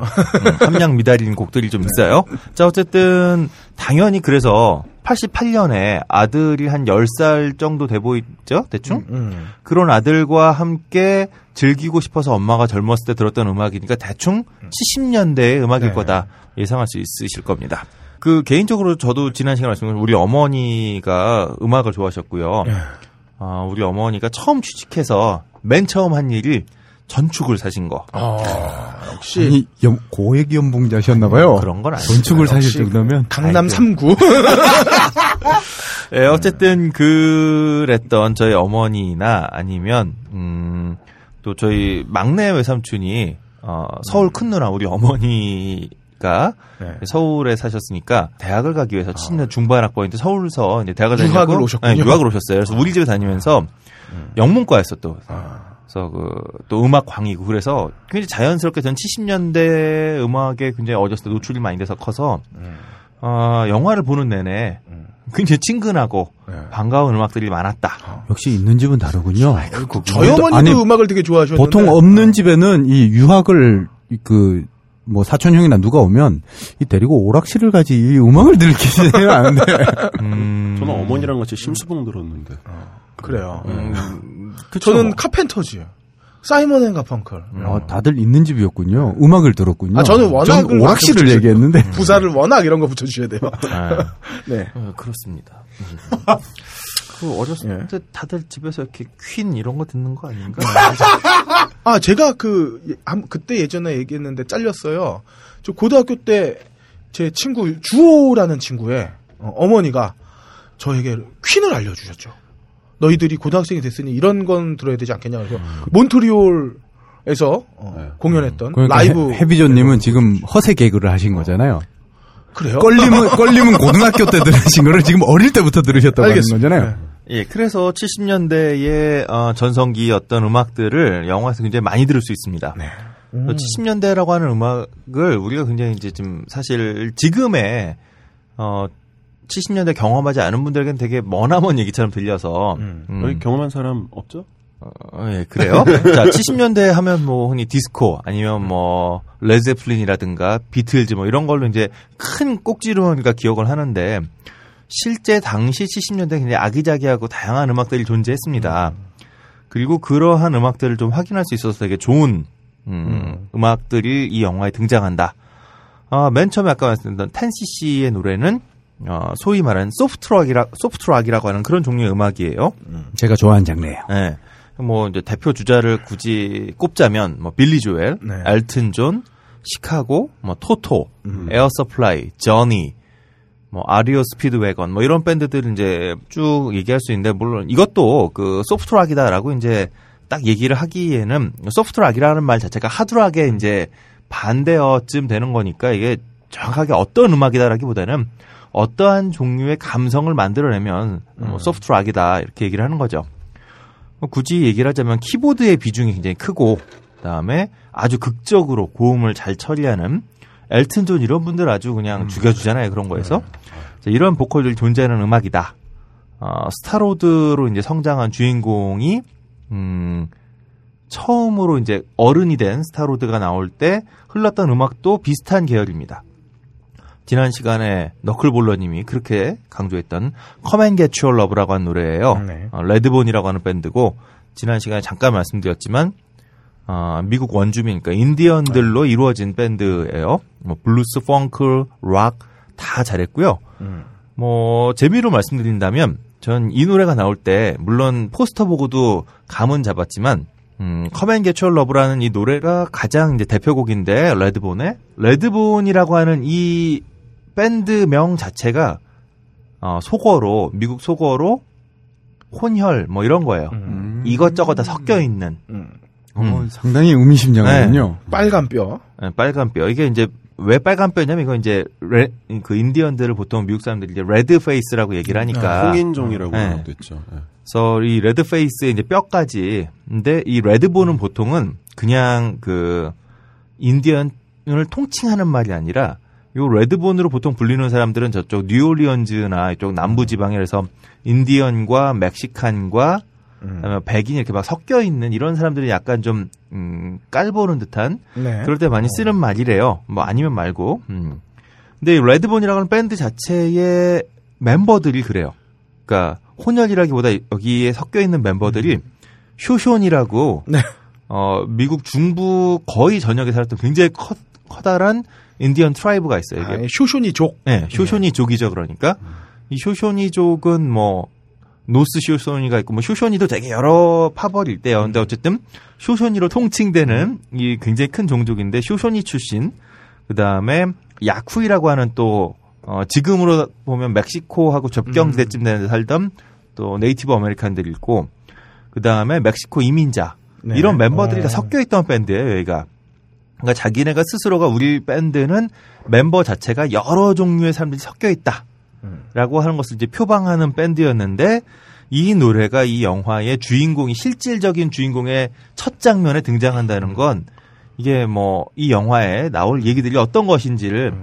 함량 미달인 곡들이 좀 있어요. 자, 어쨌든 당연히 그래서 팔십팔 년에 아들이 한 열 살 정도 돼 보이죠? 대충? 음, 음. 그런 아들과 함께 즐기고 싶어서 엄마가 젊었을 때 들었던 음악이니까 대충 칠십 년대의 음악일 네. 거다 예상할 수 있으실 겁니다. 그 개인적으로 저도 지난 시간에 말씀드린 우리 어머니가 음악을 좋아하셨고요. 아, 우리 어머니가 처음 취직해서 맨 처음 한 일이 전축을 사신 거. 아, 역시. 아니, 연, 고액 연봉자셨나봐요. 그런 건 아니죠. 전축을 사실 때 그러면. 강남 삼 구. 예, 네, 어쨌든, 그랬던 저희 어머니나 아니면, 음, 또 저희 막내 외삼촌이, 어, 서울 큰 누나, 우리 어머니가 네. 서울에 사셨으니까 대학을 가기 위해서 친년 아. 중반 학번인데 서울서 이제 대학을 다니고. 유학을 오셨군요. 네, 유학을 오셨어요. 그래서 우리 집에 다니면서 음. 영문과였어 또. 아. 그래서 그 또 음악 광이고 그래서 굉장히 자연스럽게 전 칠십 년대 음악에 굉장히 어렸을 때 노출이 많이 돼서 커서 음. 어, 영화를 보는 내내 음. 굉장히 친근하고 네. 반가운 음악들이 많았다. 어. 역시 있는 집은 다르군요. 아이고, 저희 어머니도 아니, 음악을 되게 좋아하셨는데 보통 없는 집에는 이 유학을 그 뭐 사촌 형이나 누가 오면 이 데리고 오락실을 가지 이 음악을 들키지는 않은데 음... 저는 어머니랑 같이 심수봉 들었는데 어. 그래요. 음. 그쵸? 저는 카펜터즈요. 사이먼 앤 가펑클. 아, 다들 있는 집이었군요. 음악을 들었군요. 아, 저는 워낙 오락실을 얘기했는데 부사를 워낙 이런 거 붙여주셔야 돼요. 아, 네, 어, 그렇습니다. 그 어렸을 때 네. 다들 집에서 이렇게 퀸 이런 거 듣는 거 아닌가? 아, 제가 그 그때 예전에 얘기했는데 잘렸어요. 저 고등학교 때 제 친구 주호라는 친구의 어머니가 저에게 퀸을 알려주셨죠. 너희들이 고등학생이 됐으니 이런 건 들어야 되지 않겠냐. 그래서 몬트리올에서 어, 네. 공연했던 그러니까 라이브. 해비조님은 지금 허세 개그를 하신 거잖아요. 어. 그래요? 껄림은, 껄림은 고등학교 때 들으신 거를 지금 어릴 때부터 들으셨다고 알겠습니다. 하는 거잖아요. 네. 예, 그래서 칠십 년대의 어, 전성기였던 음악들을 영화에서 굉장히 많이 들을 수 있습니다. 네. 음. 칠십 년대라고 하는 음악을 우리가 굉장히 이제 좀 사실 지금의 어, 칠십 년대 경험하지 않은 분들에겐 되게 머나먼 얘기처럼 들려서 음. 음. 여기 경험한 사람 없죠? 어, 예, 그래요. 자, 칠십 년대 하면 뭐 흔히 디스코 아니면 뭐 레드제플린이라든가 비틀즈 뭐 이런 걸로 이제 큰 꼭지로 그러니까 기억을 하는데 실제 당시 칠십 년대 굉장히 아기자기하고 다양한 음악들이 존재했습니다. 음. 그리고 그러한 음악들을 좀 확인할 수 있어서 되게 좋은 음, 음. 음악들이 이 영화에 등장한다. 아, 맨 처음에 아까 말씀드렸던 텐 씨씨의 노래는 어, 소위 말하는 소프트락이라 소프트락이라고 하는 그런 종류의 음악이에요. 음. 제가 좋아하는 장르예요. 네. 뭐 이제 대표 주자를 굳이 꼽자면 뭐 빌리 조엘, 네. 엘튼 존, 시카고, 뭐 토토, 음. 에어 서플라이, 저니, 뭐 아리오 스피드웨건 뭐 이런 밴드들 이제 쭉 얘기할 수 있는데 물론 이것도 그 소프트락이다라고 이제 딱 얘기를 하기에는 소프트락이라는 말 자체가 하드락에 이제 반대어쯤 되는 거니까 이게 정확하게 어떤 음악이다라기보다는 어떠한 종류의 감성을 만들어내면 음. 소프트락이다 이렇게 얘기를 하는 거죠. 굳이 얘기를 하자면 키보드의 비중이 굉장히 크고 그다음에 아주 극적으로 고음을 잘 처리하는 엘튼 존 이런 분들 아주 그냥 음. 죽여주잖아요. 그런 거에서. 자, 이런 보컬들이 존재하는 음악이다. 어, 스타로드로 이제 성장한 주인공이 음, 처음으로 이제 어른이 된 스타로드가 나올 때 흘렀던 음악도 비슷한 계열입니다. 지난 시간에 너클볼러님이 그렇게 강조했던 Come and Get Your Love라고 하는 노래예요. 네. 어, 레드본이라고 하는 밴드고 지난 시간에 잠깐 말씀드렸지만 어, 미국 원주민, 그러니까 인디언들로 네. 이루어진 밴드예요. 뭐 블루스, 펑크, 락 다 잘했고요. 음. 뭐 재미로 말씀드린다면 전 이 노래가 나올 때 물론 포스터 보고도 감은 잡았지만 음, Come and Get Your Love라는 이 노래가 가장 이제 대표곡인데 레드본의 레드본이라고 하는 이 밴드명 자체가 어, 속어로 미국 속어로 혼혈 뭐 이런 거예요. 음. 이것저것 다 섞여 있는. 음. 음. 어, 상당히 의미심장하군요. 네. 빨간 뼈. 네, 빨간 뼈. 이게 이제 왜 빨간 뼈냐면 이거 이제 레, 그 인디언들을 보통 미국 사람들이 이제 레드 페이스라고 얘기를 하니까. 네, 홍인종이라고 하기도 네. 했죠. 네. 그래서 이 레드 페이스의 이제 뼈까지. 근데 이 레드본은 보통은 그냥 그 인디언을 통칭하는 말이 아니라. 요 레드본으로 보통 불리는 사람들은 저쪽 뉴올리언즈나 이쪽 남부지방에서 인디언과 멕시칸과 음. 백인 이렇게 막 섞여 있는 이런 사람들이 약간 좀 음, 깔보는 듯한 네. 그럴 때 많이 쓰는 말이래요. 뭐 아니면 말고. 음. 근데 이 레드본이라고 하는 밴드 자체의 멤버들이 그래요. 그러니까 혼혈이라기보다 여기에 섞여 있는 멤버들이 음. 쇼쇼니라고 네. 어, 미국 중부 거의 전역에 살았던 굉장히 커, 커다란 인디언 트라이브가 있어요. 이게. 아, 쇼쇼니족. 네, 쇼쇼니족이죠. 그러니까 음. 이 쇼쇼니족은 뭐 노스 쇼쇼니가 있고 뭐 쇼쇼니도 되게 여러 파벌일 때요. 근데 어쨌든 쇼쇼니로 통칭되는 이 굉장히 큰 종족인데 쇼쇼니 출신. 그다음에 야쿠이라고 하는 또 어, 지금으로 보면 멕시코하고 접경지대쯤 되는 데 살던 또 네이티브 아메리칸들 있고 그다음에 멕시코 이민자. 네. 이런 멤버들이 어. 다 섞여 있던 밴드예요, 여기가. 그러니까 자기네가 스스로가 우리 밴드는 멤버 자체가 여러 종류의 사람들이 섞여 있다. 라고 하는 것을 이제 표방하는 밴드였는데 이 노래가 이 영화의 주인공이 실질적인 주인공의 첫 장면에 등장한다는 건 이게 뭐 이 영화에 나올 얘기들이 어떤 것인지를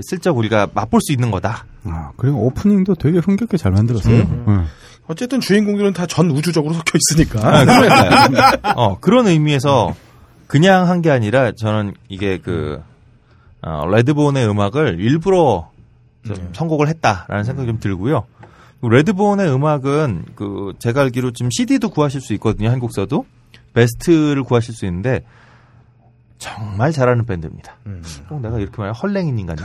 슬쩍 우리가 맛볼 수 있는 거다. 아, 그리고 오프닝도 되게 흥겹게 잘 만들었어요. 음. 음. 어쨌든 주인공들은 다 전 우주적으로 섞여 있으니까. 아, 그러니까요. 어, 그런 의미에서 그냥 한 게 아니라 저는 이게 그 어, 레드본의 음악을 일부러 좀 네. 선곡을 했다라는 생각이 좀 들고요. 레드본의 음악은 그 제가 알기로 지금 씨디도 구하실 수 있거든요. 한국서도 베스트를 구하실 수 있는데 정말 잘하는 밴드입니다. 음. 꼭 내가 이렇게 말해 헐랭인 인간이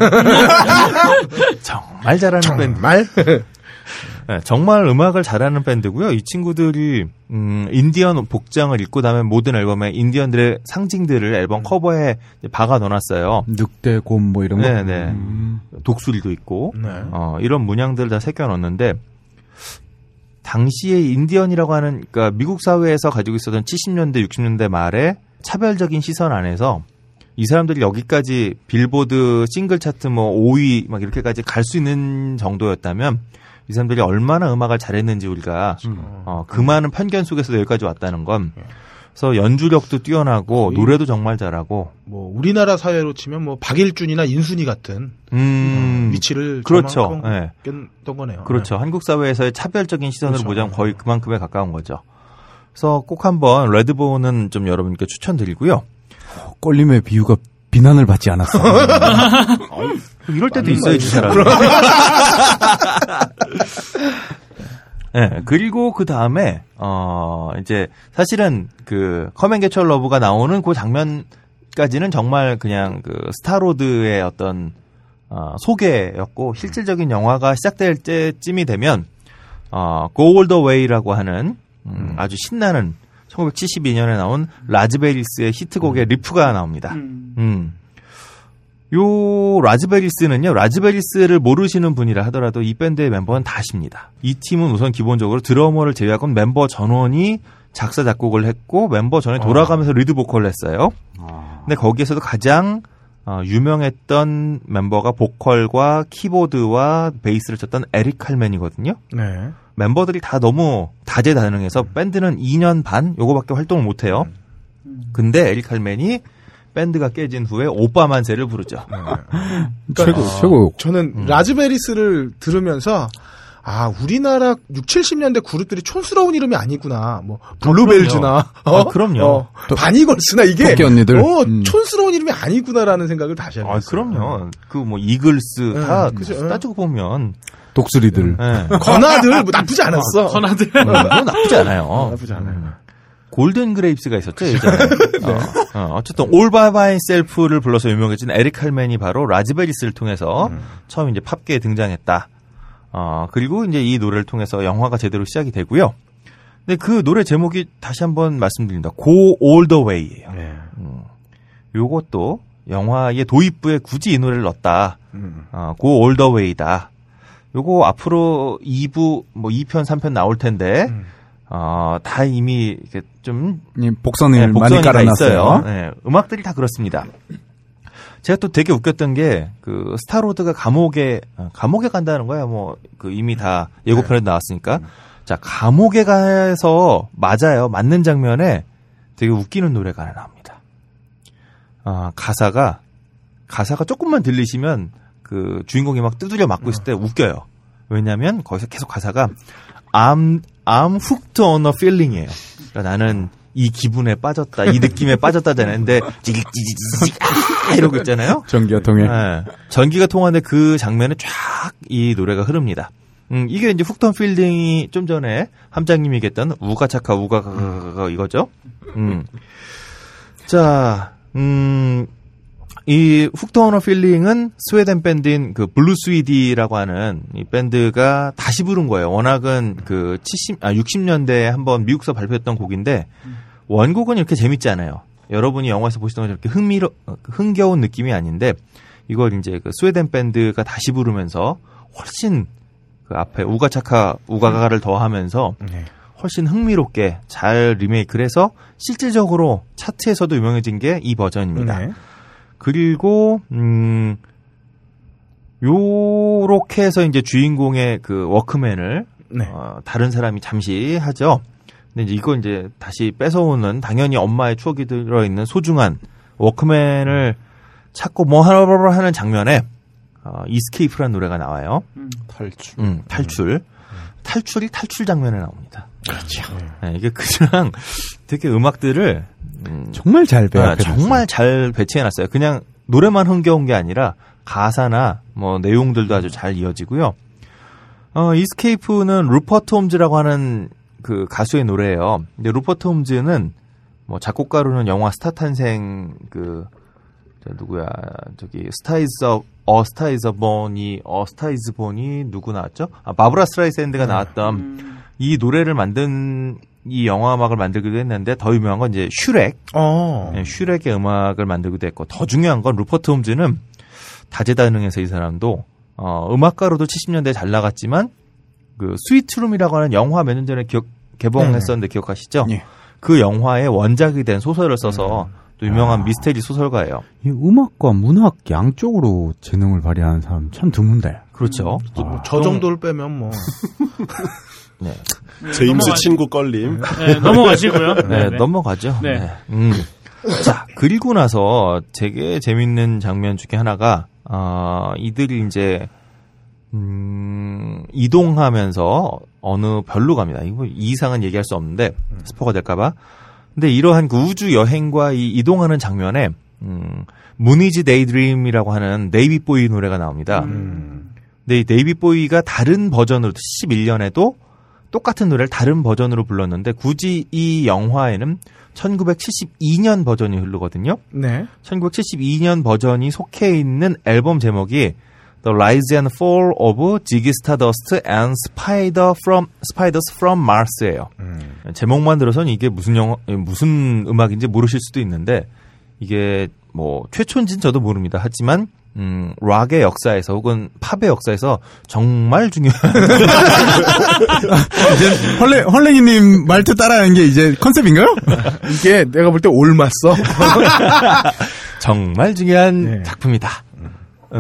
정말 잘하는 정말? 밴드. 네, 정말 음악을 잘하는 밴드고요. 이 친구들이 음, 인디언 복장을 입고 다음에 모든 앨범에 인디언들의 상징들을 앨범 커버에 박아 넣어놨어요. 늑대, 곰 뭐 이런 거. 네네. 음. 독수리도 있고 네. 어, 이런 문양들을 다 새겨 넣었는데 당시에 인디언이라고 하는 그러니까 미국 사회에서 가지고 있었던 칠십 년대, 육십 년대 말에 차별적인 시선 안에서 이 사람들이 여기까지 빌보드 싱글 차트 뭐 오 위 막 이렇게까지 갈 수 있는 정도였다면. 이 사람들이 얼마나 음악을 잘했는지 우리가 음. 어, 그 많은 편견 속에서 여기까지 왔다는 건 그래서 연주력도 뛰어나고 노래도 정말 잘하고 뭐 우리나라 사회로 치면 뭐 박일준이나 인순이 같은 음, 위치를 그렇죠. 예. 꼈던 거네요. 그렇죠. 네. 한국 사회에서의 차별적인 시선을 그렇죠. 보자면 거의 그만큼에 가까운 거죠. 그래서 꼭 한번 레드보는 좀 여러분께 추천드리고요. 꼴림의 비유가 비난을 받지 않았어. 이럴 때도 있어요, 주사람. 예, 네, 그리고 그 다음에, 어, 이제, 사실은 그, 컴 앤 게츄얼 러브가 나오는 그 장면까지는 정말 그냥 그, 스타로드의 어떤, 어, 소개였고, 실질적인 영화가 시작될 때쯤이 되면, 어, Go All The Way라고 하는, 음, 아주 신나는, 천구백칠십이 년에 나온 라즈베리스의 히트곡의 리프가 나옵니다. 음. 요 라즈베리스는요, 라즈베리스를 모르시는 분이라 하더라도 이 밴드의 멤버는 다 아십니다. 이 팀은 우선 기본적으로 드러머를 제외하고 멤버 전원이 작사 작곡을 했고 멤버 전원이 돌아가면서 리드 보컬을 했어요. 근데 거기에서도 가장 어, 유명했던 멤버가 보컬과 키보드와 베이스를 쳤던 에릭 칼맨이거든요. 네. 멤버들이 다 너무 다재다능해서 밴드는 이 년 반 요거밖에 활동을 못해요. 근데 에릭 칼맨이 밴드가 깨진 후에 오빠 만세를 부르죠. 네. 그러니까 최고 아, 최고. 저는 음. 라즈베리스를 들으면서 아 우리나라 육칠십 년대 그룹들이 촌스러운 이름이 아니구나. 뭐 블루벨즈나 어, 어? 아, 그럼요. 어, 바니걸스나 이게 토끼 언니들. 어, 음. 촌스러운 이름이 아니구나라는 생각을 다시 하면서. 아 그럼요. 그 뭐 이글스 네, 다 그죠. 따지고 보면. 독수리들. 네. 건아들, 뭐 나쁘지 않았어. 건아들. 어, 뭐 나쁘지 않아요. 어, 나쁘지 않아요. 골든 그레이프스가 있었죠, 예전에. 네. 어, 어, 어쨌든, All By Myself를 불러서 유명해진 에릭 칼맨이 바로 라즈베리스를 통해서 음. 처음 이제 팝계에 등장했다. 어, 그리고 이제 이 노래를 통해서 영화가 제대로 시작이 되고요. 근데 그 노래 제목이 다시 한번 말씀드립니다. Go All The Way예요. 네. 음, 요것도 영화의 도입부에 굳이 이 노래를 넣었다. 음. 어, Go All The Way다. 요거 앞으로 이 부, 뭐 이 편, 삼 편 나올 텐데, 음. 어, 다 이미 이렇게 좀. 복선을 네, 많이 깔아놨어요. 네, 음악들이 다 그렇습니다. 제가 또 되게 웃겼던 게, 그, 스타로드가 감옥에, 감옥에 간다는 거야. 뭐, 그 이미 다 예고편에도 나왔으니까. 네. 자, 감옥에 가서 맞아요. 맞는 장면에 되게 웃기는 노래가 하나 나옵니다. 어, 가사가, 가사가 조금만 들리시면, 그 주인공이 막 두드려 맞고 있을 때 웃겨요. 왜냐하면 거기서 계속 가사가 I'm I'm hooked on a feeling이에요. 그러니까 나는 이 기분에 빠졌다, 이 느낌에 빠졌다잖아요. 근데 찌릿찌릿찌릿 이러고 있잖아요. 전기가 통해. 네. 전기가 통하는데 그 장면에 쫙 이 노래가 흐릅니다. 음, 이게 이제 hooked on feeling이 좀 전에 함장님이 얘기했던 우가차카 우가가 이거죠. 음. 자, 음. 이 hooked on a feeling은 스웨덴 밴드인 그 블루 스위디라고 하는 이 밴드가 다시 부른 거예요. 워낙은 그 칠십, 아 육십 년대에 한번 미국서 발표했던 곡인데 원곡은 이렇게 재밌지 않아요. 여러분이 영화에서 보시던 것처럼 이렇게 흥미로 흥겨운 느낌이 아닌데 이걸 이제 그 스웨덴 밴드가 다시 부르면서 훨씬 그 앞에 우가차카 우가가를 더하면서 훨씬 흥미롭게 잘 리메이크를 해서 실질적으로 차트에서도 유명해진 게 이 버전입니다. 네. 그리고, 음, 요렇게 해서 이제 주인공의 그 워크맨을, 네. 어, 다른 사람이 잠시 하죠. 근데 이제 이거 이제 다시 뺏어오는, 당연히 엄마의 추억이 들어있는 소중한 워크맨을 찾고 뭐 하러 하는 장면에, 어, 이스케이프라는 노래가 나와요. 음, 탈출. 음, 탈출. 음. 탈출이 탈출 장면에 나옵니다. 그렇죠. 네, 이게 그냥 되게 음악들을 음, 정말 잘 배워요. 아, 정말 잘 배치해놨어요. 그냥 노래만 흥겨운 게 아니라 가사나 뭐 내용들도 아주 잘 이어지고요. 어, 이스케이프는 루퍼트 홈즈라고 하는 그 가수의 노래예요. 근데 루퍼트 홈즈는 뭐 작곡가로는 영화 스타 탄생 그 저 누구야 저기 스타이즈업 어 스타이즈 본이 어 스타이즈 본이 누구 나왔죠? 아 바브라 스트라이샌드가 나왔던 음. 이 노래를 만든 이 영화 음악을 만들기도 했는데 더 유명한 건 이제 슈렉. 어. 네, 슈렉의 음악을 만들기도 했고 더 중요한 건 루퍼트 홈즈는 다재다능해서 이 사람도 어 음악가로도 칠십 년대에 잘 나갔지만 그 스위트룸이라고 하는 영화 몇 년 전에 기억, 개봉했었는데 네. 기억하시죠? 네. 그 영화의 원작이 된 소설을 써서 네. 또 유명한 아. 미스테리 소설가예요. 이 음악과 문학 양쪽으로 재능을 발휘하는 사람 참 드문데. 그렇죠. 음, 아, 뭐 저 정도를 빼면 뭐. 네. 제임스 넘어가... 친구 걸림. 네, 넘어가시고요. 네, 네, 넘어가죠. 네. 네. 음. 자, 그리고 나서 되게 재밌는 장면 중에 하나가, 어, 이들이 이제, 음, 이동하면서 어느 별로 갑니다. 이거 이상은 얘기할 수 없는데, 스포가 될까봐. 근데 이러한 그 우주 여행과 이 이동하는 장면에, 음, 무니즈 데이드림이라고 하는 네이비보이 노래가 나옵니다. 음. 근데 이 네이비보이가 다른 버전으로, 십일 년에도 똑같은 노래를 다른 버전으로 불렀는데, 굳이 이 영화에는 천구백칠십이 년 버전이 흐르거든요. 네. 천구백칠십이 년 버전이 속해 있는 앨범 제목이 The Rise and Fall of Ziggy Stardust and Spider from, Spiders from Mars예요. 음. 제목만 들어선 이게 무슨 영화, 무슨 음악인지 모르실 수도 있는데, 이게 뭐 최초인지는 저도 모릅니다. 하지만 음, 락의 역사에서 혹은 팝의 역사에서 정말 중요한. 이제 헐랭, 헐랭이님 말투 따라하는 게 이제 컨셉인가요? 이게 내가 볼 때 올맞어. 정말 중요한 네. 작품이다.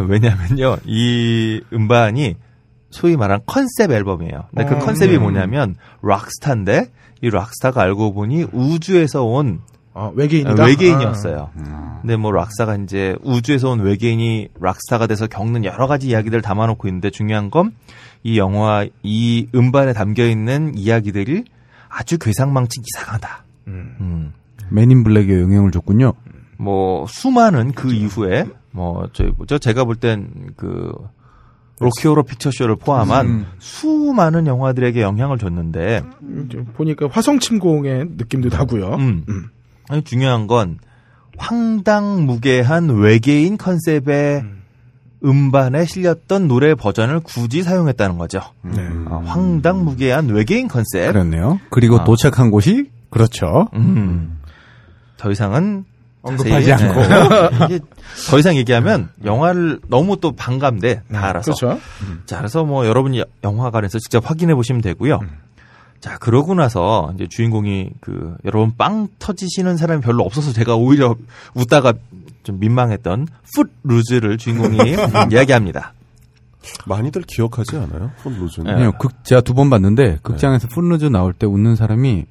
왜냐면요, 이 음반이 소위 말한 컨셉 앨범이에요. 근데 그 어, 컨셉이 네. 뭐냐면, 락스타인데, 이 락스타가 알고 보니 우주에서 온 어, 외계인이다? 외계인이었어요. 아. 근데 뭐 락스타가 이제 우주에서 온 외계인이 락스타가 돼서 겪는 여러 가지 이야기들을 담아놓고 있는데, 중요한 건 이 영화, 이 음반에 담겨있는 이야기들이 아주 괴상망측 이상하다. 음. 음. 맨 인 블랙에 영향을 줬군요. 뭐 수많은 그 이후에 뭐 저희 뭐죠? 제가 볼 땐 그 로키 호러 픽처쇼를 포함한 음. 수많은 영화들에게 영향을 줬는데, 보니까 화성침공의 느낌도 나고요. 음. 음. 아니, 중요한 건 황당무계한 외계인 컨셉의 음. 음반에 실렸던 노래 버전을 굳이 사용했다는 거죠. 음. 아, 황당무계한 외계인 컨셉. 그렇네요. 그리고 아. 도착한 곳이 그렇죠. 음. 음. 더 이상은 언급하지 않고. 이게 더 이상 얘기하면 영화를 너무 또 반감돼, 다 알아서. 그렇죠. 자, 그래서 뭐 여러분이 영화관에서 직접 확인해 보시면 되고요. 음. 자, 그러고 나서 이제 주인공이 그 여러분 빵 터지시는 사람이 별로 없어서 제가 오히려 웃다가 좀 민망했던 풋루즈를 주인공이 이야기합니다. 많이들 기억하지 않아요? 풋루즈는. 아니요, 극 제가 두 번 봤는데 극장에서 네. 풋루즈 나올 때 웃는 사람이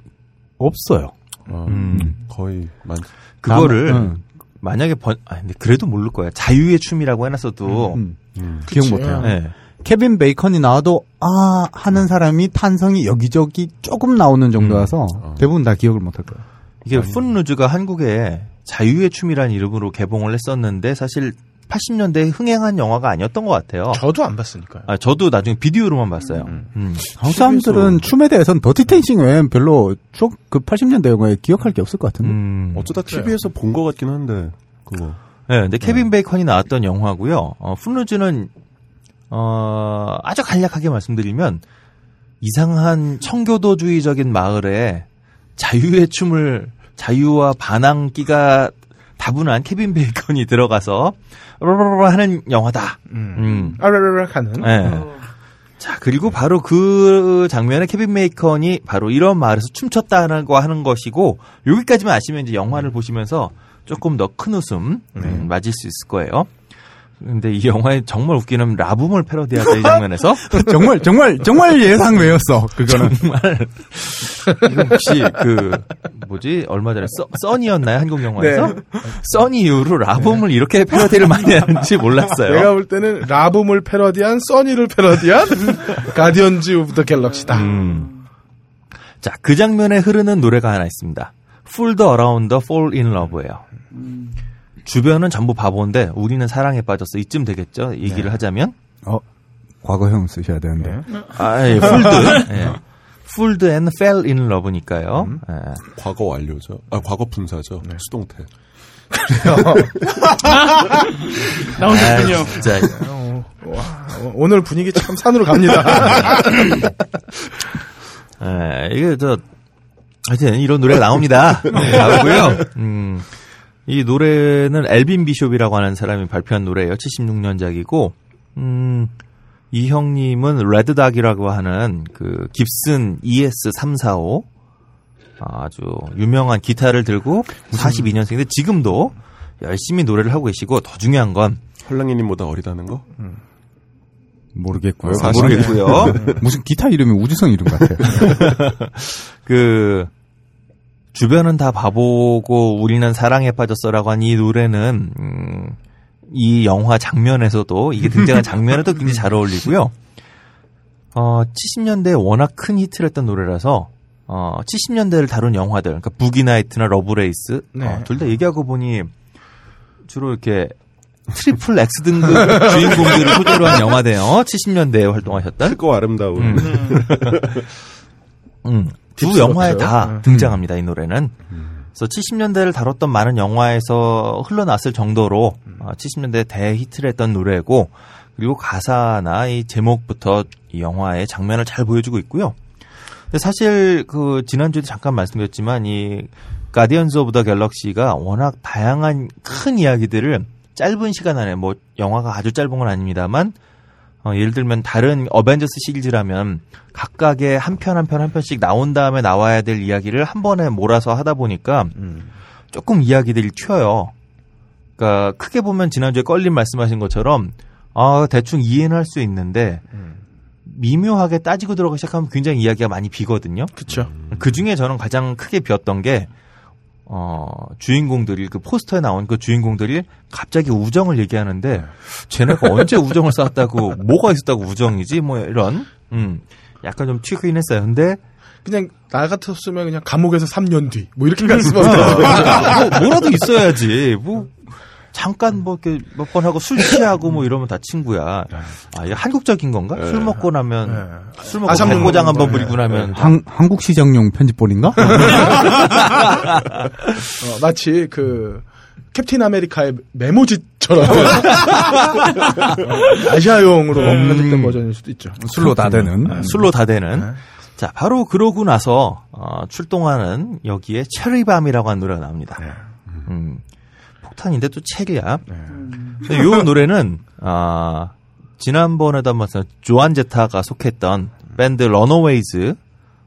없어요. 아, 음. 거의 만. 그거를 남, 음. 만약에 번, 아 근데 그래도 모를 거야. 자유의 춤이라고 해놨어도 음, 음, 음. 기억 못해요. 네. 케빈 베이컨이 나와도 아 하는 사람이 탄성이 여기저기 조금 나오는 정도라서 음. 어. 대부분 다 기억을 못할 거야. 이게 풋루즈가 한국에 자유의 춤이라는 이름으로 개봉을 했었는데 사실 팔십 년대에 흥행한 영화가 아니었던 것 같아요. 저도 안 봤으니까요. 아, 저도 나중에 비디오로만 봤어요. 음. 음. 한국 사람들은 십 에서... 춤에 대해서는 더티 댄싱 외엔 별로 추억, 그 팔십 년대 영화에 기억할 게 없을 것 같은데. 음. 어쩌다 티비에서 본 것 같긴 한데, 그거. 네, 근데 케빈 네. 베이컨이 나왔던 영화고요. 어, 풋루즈는, 어, 아주 간략하게 말씀드리면, 이상한 청교도주의적인 마을에 자유의 춤을, 자유와 반항기가 다분한 케빈 베이컨이 들어가서 러러러러 하는 영화다. 음. 러러러러 하는. 네. 자, 그리고 바로 그 장면에 케빈 베이컨이 바로 이런 말에서 춤췄다라고 하는 것이고, 여기까지만 아시면 이제 영화를 보시면서 조금 더 큰 웃음 음, 맞을 수 있을 거예요. 근데 이 영화에 정말 웃기는 라붐을 패러디하다 이 장면에서 정말 정말 정말 예상 외였어 그거는. 정말 이거 혹시 그 뭐지 얼마 전에 써, 써니였나요 한국 영화에서 네. 써니 이후로 라붐을 네. 이렇게 패러디를 많이 하는지 몰랐어요. 내가 볼 때는 라붐을 패러디한 써니를 패러디한 가디언즈 오브 더 갤럭시다. 음. 자, 그 장면에 흐르는 노래가 하나 있습니다. Fool the Around the Fall in Love예요. 음. 주변은 전부 바보인데 우리는 사랑에 빠졌어. 이쯤 되겠죠? 얘기를 네. 하자면 어 과거형 쓰셔야 되는데. 네. 아, 예, fooled, 예. fooled and fell in love니까요. 음. 예. 과거 완료죠. 아, 과거 분사죠. 네. 수동태. 그래요. 나오셨군요. 아, 진짜. 오늘 분위기 참 산으로 갑니다. 예, 이게 저 하여튼 이런 노래가 나옵니다. 네, 나오고요. 음. 이 노래는 엘빈 비숍이라고 하는 사람이 발표한 노래예요. 칠십육 년작이고 음, 이 형님은 레드닥이라고 하는 그 깁슨 이에스 삼백사십오 아주 유명한 기타를 들고 사십이 년생인데 지금도 열심히 노래를 하고 계시고, 더 중요한 건 헐랑이님보다 어리다는 거? 음. 모르겠고요. 아, 모르겠고요. 무슨 기타 이름이 우주성 이름 같아요. 그 주변은 다 바보고 우리는 사랑에 빠졌어라고 한 이 노래는 음, 이 영화 장면에서도 이게 등장한 장면에도 굉장히 잘 어울리고요. 어, 칠십 년대에 워낙 큰 히트를 했던 노래라서 어, 칠십 년대를 다룬 영화들, 그러니까 부기나이트나 러브레이스, 네. 어, 둘 다 얘기하고 보니 주로 이렇게 트리플 X 등급 주인공들을 소재로 한 영화네요. 칠십 년대에 활동하셨던. 크고 아름다운. 음. 음, 두 영화에 다 음. 등장합니다. 이 노래는. 음. 그래서 칠십 년대를 다뤘던 많은 영화에서 흘러났을 정도로 음. 칠십 년대 대히트를 했던 노래고, 그리고 가사나 이 제목부터 이 영화의 장면을 잘 보여주고 있고요. 근데 사실 그 지난주에도 잠깐 말씀드렸지만 이 가디언즈 오브 더 갤럭시가 워낙 다양한 큰 이야기들을 짧은 시간 안에, 뭐 영화가 아주 짧은 건 아닙니다만 어, 예를 들면 다른 어벤져스 시리즈라면 각각의 한 편 한 편 한 편씩 나온 다음에 나와야 될 이야기를 한 번에 몰아서 하다 보니까 음. 조금 이야기들이 튀어요. 그러니까 크게 보면 지난주에 껄림 말씀하신 것처럼 아, 대충 이해는 할 수 있는데 음. 미묘하게 따지고 들어가기 시작하면 굉장히 이야기가 많이 비거든요. 그쵸. 그중에 저는 가장 크게 비었던 게 어, 주인공들이, 그 포스터에 나온 그 주인공들이 갑자기 우정을 얘기하는데, 쟤네가 언제 우정을 쌓았다고, 뭐가 있었다고 우정이지? 뭐 이런, 음, 약간 좀 튀긴 했어요. 근데, 그냥, 나 같았으면 그냥 감옥에서 삼 년 뒤, 뭐 이렇게 갔으면. 뭐, 뭐라도 있어야지. 뭐, 잠깐 뭐 이렇게 몇 번 하고 술 취하고 뭐 이러면 다 친구야. 아, 이게 한국적인 건가? 네. 술 먹고 나면, 네. 술 먹고 달고장 한번 네. 부리고 나면. 네. 한, 한국 시장용 편집본인가? 어, 마치 그, 캡틴 아메리카의 메모지처럼. 아시아용으로 음. 편집된 버전일 수도 있죠. 술로 다 되는. 네. 술로 다 되는. 네. 자, 바로 그러고 나서, 어, 출동하는 여기에 체리밤이라고 한 노래가 나옵니다. 네. 음. 폭탄인데 또 체리야. 네. 이 노래는 아, 지난번에도 한번 조안 제타가 속했던 밴드 러너웨이즈,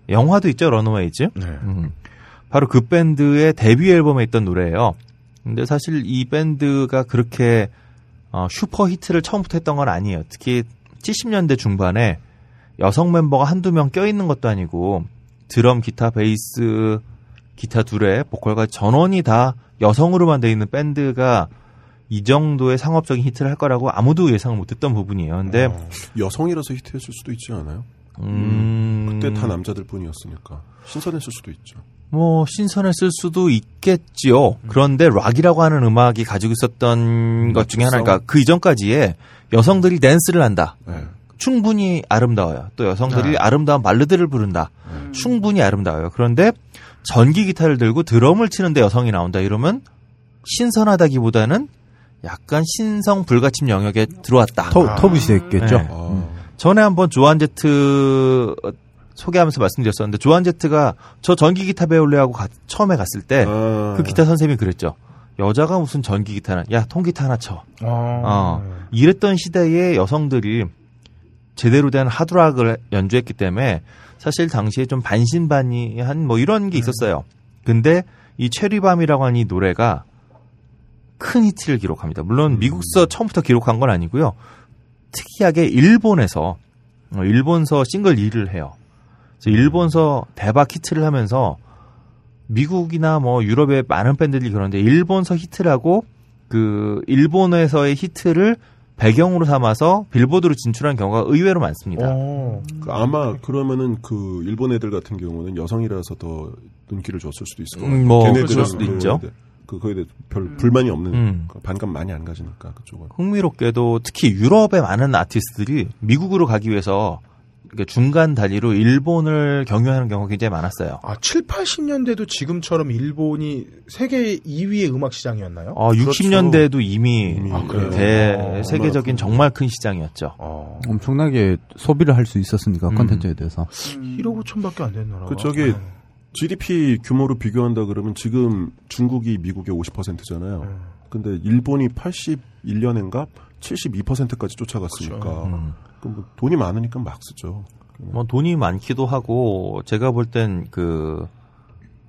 영화도 있죠, 러너웨이즈. 네. 음, 바로 그 밴드의 데뷔 앨범에 있던 노래예요. 근데 사실 이 밴드가 그렇게 어, 슈퍼 히트를 처음부터 했던 건 아니에요. 특히 칠십 년대 중반에 여성 멤버가 한두 명 껴있는 것도 아니고 드럼, 기타, 베이스, 기타 둘에 보컬과 전원이 다 여성으로만 되어 있는 밴드가 이 정도의 상업적인 히트를 할 거라고 아무도 예상을 못했던 부분이에요. 근데 어, 여성이라서 히트했을 수도 있지 않아요? 음... 음, 그때 다 남자들 뿐이었으니까 신선했을 수도 있죠. 뭐 신선했을 수도 있겠지요. 음. 그런데 락이라고 하는 음악이 가지고 있었던 음, 것 중에 하나니까 그 이전까지에 여성들이 댄스를 한다. 네. 충분히 아름다워요. 또 여성들이 네. 아름다운 발라드를 부른다. 음. 충분히 아름다워요. 그런데 전기 기타를 들고 드럼을 치는데 여성이 나온다 이러면 신선하다기보다는 약간 신성 불가침 영역에 들어왔다. 터부시했겠죠. 네. 아. 전에 한번 조한 제트 소개하면서 말씀드렸었는데, 조한 제트가 저 전기 기타 배울래 하고 가, 처음에 갔을 때 그 기타 선생님이 그랬죠. 여자가 무슨 전기 기타는, 야 통기타 하나 쳐. 아. 어. 이랬던 시대에 여성들이 제대로 된 하드락을 연주했기 때문에 사실 당시에 좀 반신반의한 뭐 이런 게 있었어요. 근데 이 체리밤이라고 하는 이 노래가 큰 히트를 기록합니다. 물론 미국서 처음부터 기록한 건 아니고요. 특이하게 일본에서 일본서 싱글 일을 해요. 그래서 일본서 대박 히트를 하면서 미국이나 뭐 유럽의 많은 밴드들이 그런데 일본서 히트를 하고 그 일본에서의 히트를 배경으로 삼아서 빌보드로 진출한 경우가 의외로 많습니다. 오, 아마 그러면은 그 일본 애들 같은 경우는 여성이라서 더 눈길을 줬을 수도 있을 것 같아요. 음, 뭐 그럴 수도 있죠. 그 거기에 대해 별 불만이 없는, 음. 반감 많이 안 가지니까 그쪽은. 흥미롭게도 특히 유럽의 많은 아티스트들이 미국으로 가기 위해서 중간 단위로 일본을 경유하는 경우가 굉장히 많았어요. 아, 칠십, 팔십 년대도 지금처럼 일본이 세계 이 위의 음악 시장이었나요? 아, 육십 년대도 그렇죠. 이미, 이미 아, 대, 아, 세계적인 정말 큰 시장이었죠. 아. 엄청나게 소비를 할 수 있었으니까 콘텐츠에 음. 대해서. 음. 일억 오천밖에 안 됐나? 그 저기 지디피 규모로 비교한다 그러면 지금 중국이 미국의 오십 퍼센트잖아요. 음. 근데 일본이 팔십일 년인가 칠십이 퍼센트까지 쫓아갔으니까. 그렇죠. 음. 뭐 돈이 많으니까 막 쓰죠. 뭐 돈이 많기도 하고, 제가 볼 땐 그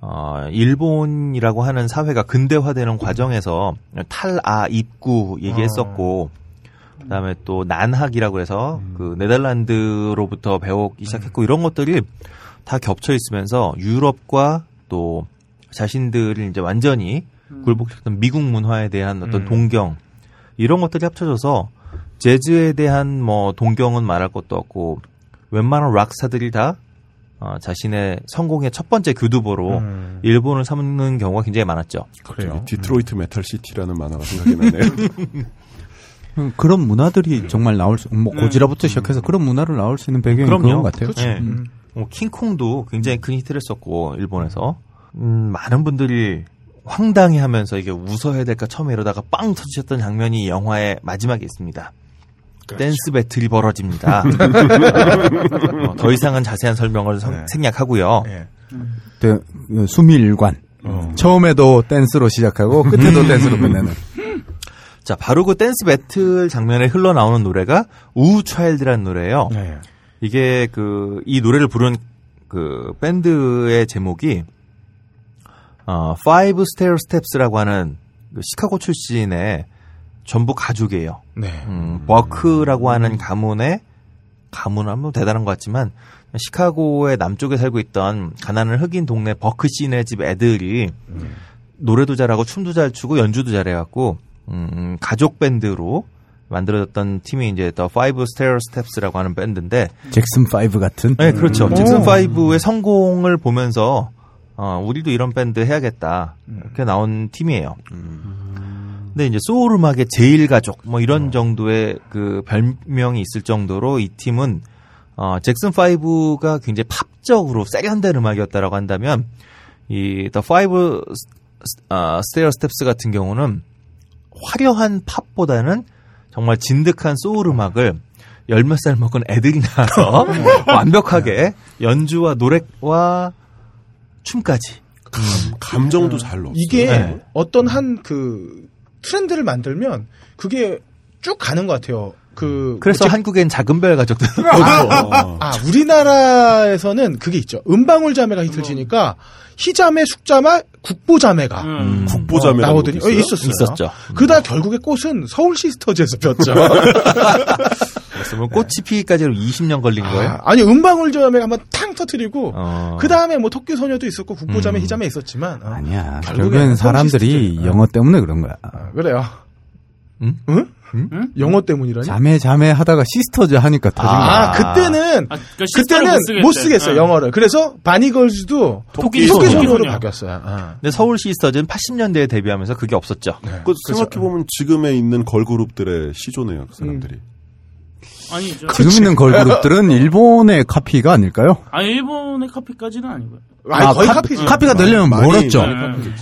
어, 일본이라고 하는 사회가 근대화되는 과정에서 탈아 입구 얘기했었고, 아. 그다음에 또 난학이라고 해서 음. 그 네덜란드로부터 배우기 시작했고, 이런 것들이 다 겹쳐 있으면서 유럽과 또 자신들을 이제 완전히 굴복시켰던 미국 문화에 대한 어떤 음. 동경, 이런 것들이 합쳐져서 재즈에 대한 뭐 동경은 말할 것도 없고, 웬만한 락스타들이 다 어, 자신의 성공의 첫 번째 교두보로 음. 일본을 삼는 경우가 굉장히 많았죠. 그래요. 디트로이트 음. 메탈 시티라는 만화가 생각이 나네요. 그런 문화들이 정말 나올 수, 뭐 고지라부터 음. 시작해서 그런 문화를 나올 수 있는 배경이 그럼요. 그런 것 같아요. 그렇죠. 네. 음. 뭐 킹콩도 굉장히 큰 히트를 했었고 일본에서 음, 많은 분들이 황당해하면서 이게 웃어야 될까 처음에 이러다가 빵 터지셨던 장면이 이 영화의 마지막에 있습니다. 그렇죠. 댄스 배틀이 벌어집니다. 어, 더 이상은 자세한 설명을 성, 네. 생략하고요. 네. 그, 그, 수밀관. 어. 처음에도 댄스로 시작하고 끝에도 댄스로 끝내는. 자, 바로 그 댄스 배틀 장면에 흘러나오는 노래가 우우 차일드라는 노래예요. 네. 이게 그 이 노래를 부른 그 밴드의 제목이 어, Five Stair Steps라고 하는 그 시카고 출신의 전부 가족이에요. 네. 음, 버크라고 하는 가문의, 가문은 뭐 대단한 것 같지만, 시카고의 남쪽에 살고 있던 가난한 흑인 동네 버크 씨네 집 애들이 음. 노래도 잘하고 춤도 잘 추고 연주도 잘해갖고, 음, 가족 밴드로 만들어졌던 팀이 이제 The Five Stair Steps라고 하는 밴드인데. 잭슨 파이브 같은? 네, 그렇죠. 음. 잭슨 파이브의 성공을 보면서, 어, 우리도 이런 밴드 해야겠다. 이렇게 나온 팀이에요. 음. 근데 이제 소울 음악의 제일 가족 뭐 이런 정도의 그 별명이 있을 정도로 이 팀은 어 잭슨 파이브가 굉장히 팝적으로 세련된 음악이었다라고 한다면 이 The Five Stair Steps 같은 경우는 화려한 팝보다는 정말 진득한 소울 음악을 열 몇 살 먹은 애들이 나와서 완벽하게 연주와 노래와 춤까지 감, 감정도 잘 넣었어요. 이게 네. 어떤 한 그 트렌드를 만들면 그게 쭉 가는 것 같아요. 그 그래서 뭐 제... 한국엔 작은 별 가족들. 아, 아, 우리나라에서는 그게 있죠. 음방울 자매가 히트를 치니까 희자매, 숙자매, 국보자매가 음. 국보자매가 어, 어, 있었어요. 있었죠. 그러다 음. 결국에 꽃은 서울 시스터즈에서 폈죠. 그러면 꽃이 피기까지로 이십 년 걸린 아, 거예요? 아니 음방울 자매가 한번 탕 터뜨리고 어. 그 다음에 뭐 토끼 소녀도 있었고 국보자매, 음. 희자매 있었지만 어, 아니야. 결국엔 사람들이 영어 때문에 그런 거야. 아, 그래요. 응? 응? 응? 영어 때문이라니? 자매 자매 하다가 시스터즈 하니까 터진 거야. 아, 그때는 아, 그러니까 그때는 못, 못 쓰겠어요 응. 영어를. 그래서 바니걸즈도 토끼 소녀로 바뀌었어요. 아. 근데 서울 시스터즈는 팔십 년대에 데뷔하면서 그게 없었죠. 네. 그 생각해 보면 지금에 있는 걸그룹들의 시조네요, 그 사람들이. 음. 아니 지금 있는 걸그룹들은 일본의 카피가 아닐까요? 아니 일본의 카피까지는 아니고요. 아, 거의 카피 카피가 되려면 멀었죠.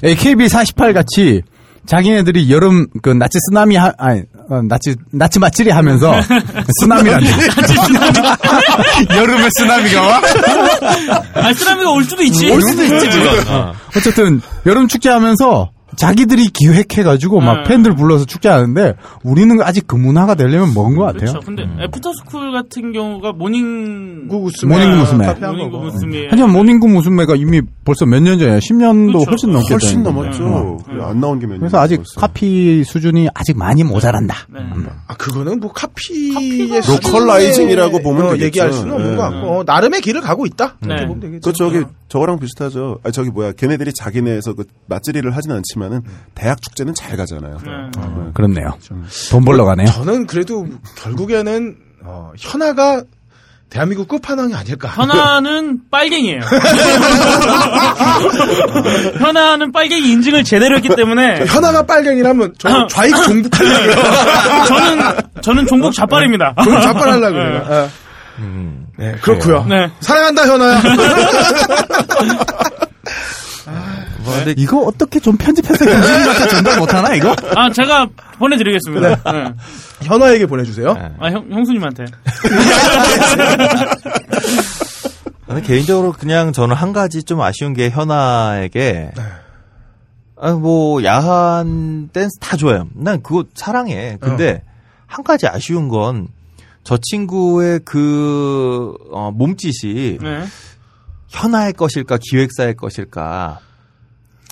에이케이비 사십팔 같이. 자기네들이 여름 그 나치 쓰나미 하 아니 어, 나치 나치 맞질이 하면서 쓰나미란다. 여름에 쓰나미가 와? 아 쓰나미가 올 수도 있지. 올 수도 있지. 어. 어쨌든 여름 축제하면서 자기들이 기획해가지고 막 네. 팬들 불러서 축제하는데 우리는 아직 그 문화가 되려면 먼 것 같아요. 그렇죠. 근데 음. 애프터스쿨 같은 경우가 모닝구 무스메. 모닝구 무스메. 모닝구 무스메. 하지만 모닝구 무스메가 이미 벌써 몇 년 전이야. 십 년도 그렇죠. 훨씬 넘게 훨씬 넘었죠. 네. 안 나온 게 몇 년. 그래서 아직 벌써. 카피 수준이 아직 많이 모자란다. 네. 음. 아 그거는 뭐 카피의 로컬라이징이라고 보면 어, 얘기할 수는 네. 없는 것 같고 어, 나름의 길을 가고 있다. 네. 이렇게 보면 되겠죠. 그 저기 저거랑 비슷하죠. 아 저기 뭐야 걔네들이 자기네에서 그 맞질이를 하진 않지만. 대학 축제는 잘 가잖아요. 네. 어, 그렇네요. 돈 벌러 가네요. 저는 그래도 결국에는 어, 현아가 대한민국 끝판왕이 아닐까. 현아는 빨갱이에요. 현아는 빨갱이 인증을 제대로 했기 때문에. 현아가 빨갱이라면 저는 좌익 종북하려고요. 저는 저는 종북 좌빨입니다. 종북 좌빨하려고 그래요. 음, 네, 그렇고요. 네. 사랑한다 현아야. 뭐, 근데 이거 어떻게 좀 편집해서 교수님한테 전달 못하나 이거? 아 제가 보내드리겠습니다. 네. 네. 현아에게 보내주세요. 네. 아 형, 형수님한테. 저는 개인적으로 그냥 저는 한 가지 좀 아쉬운 게 현아에게 네. 아, 뭐 야한 댄스 다 좋아요. 난 그거 사랑해. 근데 어. 한 가지 아쉬운 건 저 친구의 그 어, 몸짓이. 네. 현아의 것일까 기획사의 것일까?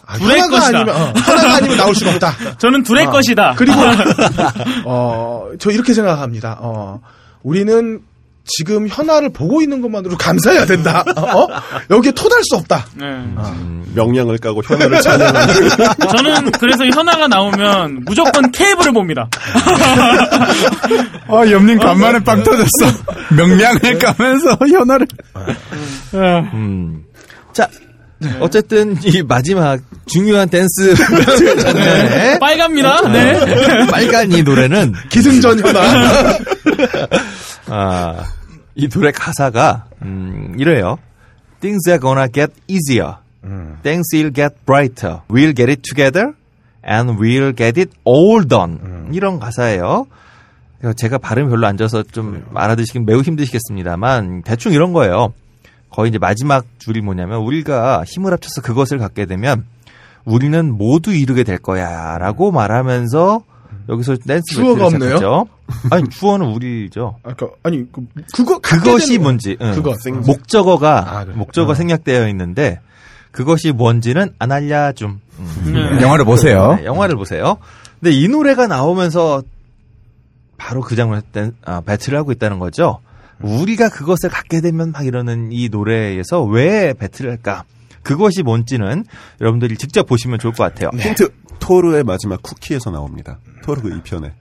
아, 둘의 것이다. 아니면, 어, 하나가 아니면 나올 수가 없다. 저는 둘의 어, 것이다. 그리고 어, 저 이렇게 생각합니다. 어, 우리는 지금 현아를 보고 있는 것만으로 감사해야 된다. 어? 여기에 토달 수 없다. 네. 어. 명량을 까고 현아를 찬양하는. 저는 그래서 현아가 나오면 무조건 케이블을 봅니다. 아, 염님 간만에 빵 터졌어. 명량을 까면서 현아를. 음. 자. 네. 어쨌든 이 마지막 중요한 댄스 네. 네. 빨갑니다. 네. 빨간 이 노래는 기승전 현아. 아, 이 노래 가사가 음, 이래요. Things are gonna get easier. 음. Things will get brighter. We'll get it together and we'll get it all done. 음. 이런 가사예요. 제가 발음이 별로 안 좋아서 좀 알아듣기는 매우 힘드시겠습니다만 대충 이런 거예요. 거의 이제 마지막 줄이 뭐냐면 우리가 힘을 합쳐서 그것을 갖게 되면 우리는 모두 이루게 될 거야라고 말하면서 여기서 댄스 주어가 없네요. 아니 주어는 우리죠. 아, 그, 아니 그, 그거 그것이 뭔지 응. 그거 목적어가 아, 그래. 목적어 어. 생략되어 있는데 그것이 뭔지는 안 알려줌. 음. 네. 영화를 보세요. 네, 영화를 보세요. 근데 이 노래가 나오면서 바로 그 장면에 아, 배틀을 하고 있다는 거죠. 우리가 그것을 갖게 되면 막 이러는 이 노래에서 왜 배틀을 할까? 그것이 뭔지는 여러분들이 직접 보시면 좋을 것 같아요. 네. 힌트! 토르의 마지막 쿠키에서 나옵니다. 토르 그 이 편에.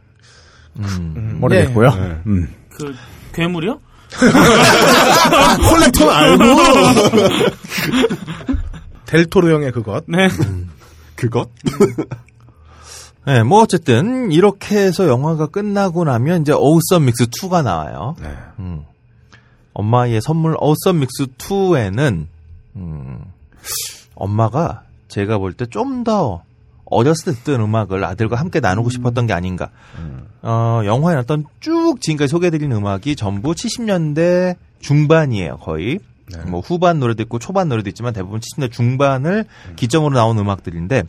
음, 모르겠고요. 네. 네. 음. 그, 괴물이요? 콜렉터는 알고! 델토르 형의 그것. 네. 음. 그것? 네, 뭐, 어쨌든, 이렇게 해서 영화가 끝나고 나면 이제 어우썸 믹스 투가 나와요. 네. 음. 엄마의 선물 어썸 믹스 투에는 음, 엄마가 제가 볼 때 좀 더 어렸을 때 듣던 음악을 아들과 함께 나누고 음. 싶었던 게 아닌가. 음. 어, 영화에 나왔던 쭉 지금까지 소개해드린 음악이 전부 칠십 년대 중반이에요, 거의. 네. 뭐 후반 노래도 있고 초반 노래도 있지만 대부분 칠십 년대 중반을 음. 기점으로 나온 음악들인데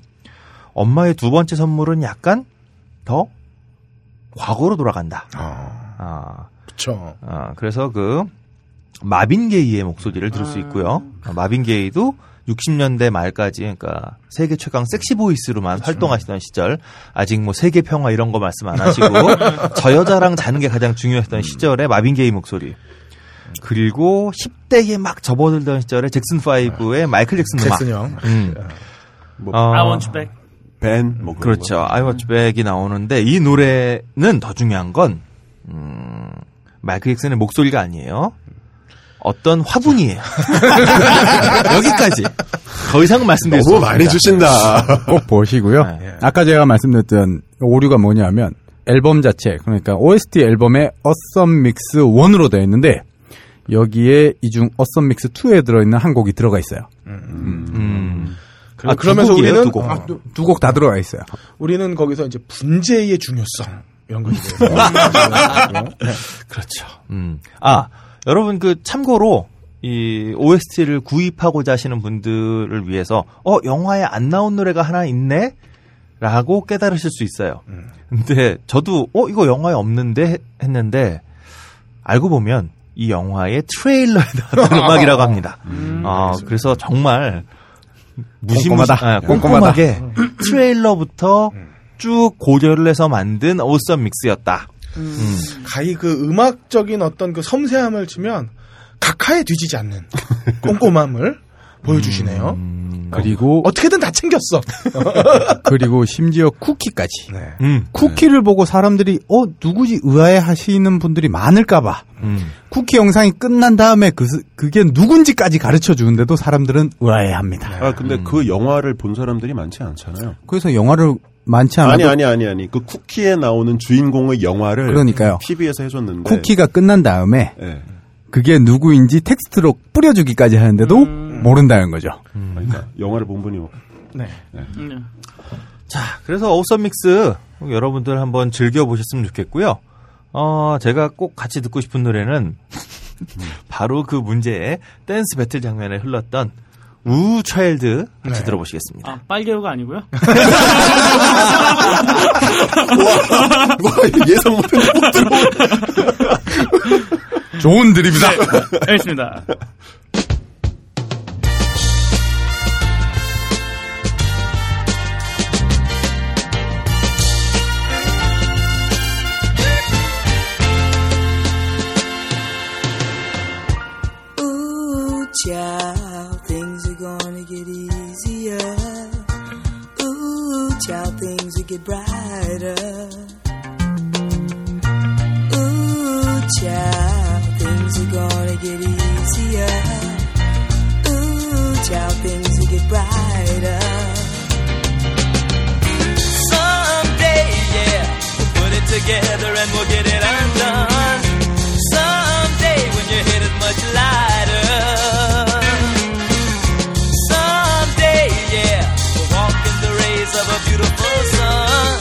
엄마의 두 번째 선물은 약간 더 과거로 돌아간다. 아. 아. 그쵸. 아, 그래서 그, 마빈 게이의 목소리를 들을 수 있고요. 아, 마빈 게이도 육십 년대 말까지, 그러니까 세계 최강 섹시 보이스로만 그쵸. 활동하시던 시절, 아직 뭐 세계 평화 이런 거 말씀 안 하시고, 저 여자랑 자는 게 가장 중요했던 음. 시절의 마빈 게이 목소리. 그리고 십 대에 막 접어들던 시절에 잭슨 파이브의 마이클 잭슨 음악. 잭슨 형. 음. 뭐. 어, I want you back. 벤, 뭐. 그렇죠. 거. I want you back이 나오는데, 이 노래는 더 중요한 건, 음, 마이클 잭슨의 목소리가 아니에요. 어떤 화분이에요. 여기까지. 더 이상은 말씀드릴 수 없습니다. 너무 많이 주신다. 꼭 보시고요. 네. 아까 제가 말씀드렸던 오류가 뭐냐면 앨범 자체, 그러니까 오에스티 앨범에 어썸 믹스 일으로 되어 있는데 여기에 이중 어썸 믹스 이에 들어있는 한 곡이 들어가 있어요. 음. 음. 아, 그러면서 곡이에요, 우리는 두 곡. 아, 두 곡 다 들어가 있어요. 우리는 거기서 이제 분재의 중요성. 이런 거죠. 네. 그렇죠. 음. 아, 여러분 그 참고로 이 오에스티를 구입하고자 하시는 분들을 위해서 어, 영화에 안 나온 노래가 하나 있네? 라고 깨달으실 수 있어요. 음. 근데 저도 어, 이거 영화에 없는데 했는데 알고 보면 이 영화의 트레일러에 나왔던 음악이라고 합니다. 음, 어, 그래서 정말 무심하다. 꼼꼼하다. 아, 꼼꼼하게 트레일러부터 음. 쭉 고려를 해서 만든 어썸 믹스였다. 음. 음. 가히 그 음악적인 어떤 그 섬세함을 치면 각하에 뒤지지 않는 꼼꼼함을 보여주시네요. 음. 그리고 어, 어떻게든 다 챙겼어. 그리고 심지어 쿠키까지. 네. 음. 쿠키를 네. 보고 사람들이 어 누구지 의아해하시는 분들이 많을까봐 음. 쿠키 영상이 끝난 다음에 그 그게 누군지까지 가르쳐 주는데도 사람들은 의아해합니다. 아 근데 음. 그 영화를 본 사람들이 많지 않잖아요. 그래서 영화를 많지 않아요. 아니 아니 아니 아니. 그 쿠키에 나오는 주인공의 영화를 그러니까요. 티비에서 해줬는데 쿠키가 끝난 다음에 네. 그게 누구인지 텍스트로 뿌려주기까지 하는데도 음... 모른다는 거죠. 음... 그러니까 영화를 본 분이 네. 네. 네. 자, 그래서 어썸 믹스 여러분들 한번 즐겨 보셨으면 좋겠고요. 어, 제가 꼭 같이 듣고 싶은 노래는 바로 그 문제의 댄스 배틀 장면에 흘렀던 우 차일드 같이 네. 들어보시겠습니다. 아, 빨개우가 아니고요? 와, 와, 예상 못해. 좋은 드립이다. 네, 알겠습니다. Child, things are gonna get easier. Ooh, child, things will get brighter. Ooh, child, things are gonna get easier. Ooh, child, things will get brighter. Someday, yeah, we'll put it together and we'll get it undone. Someday, when you hit it much lighter. Of a beautiful sun.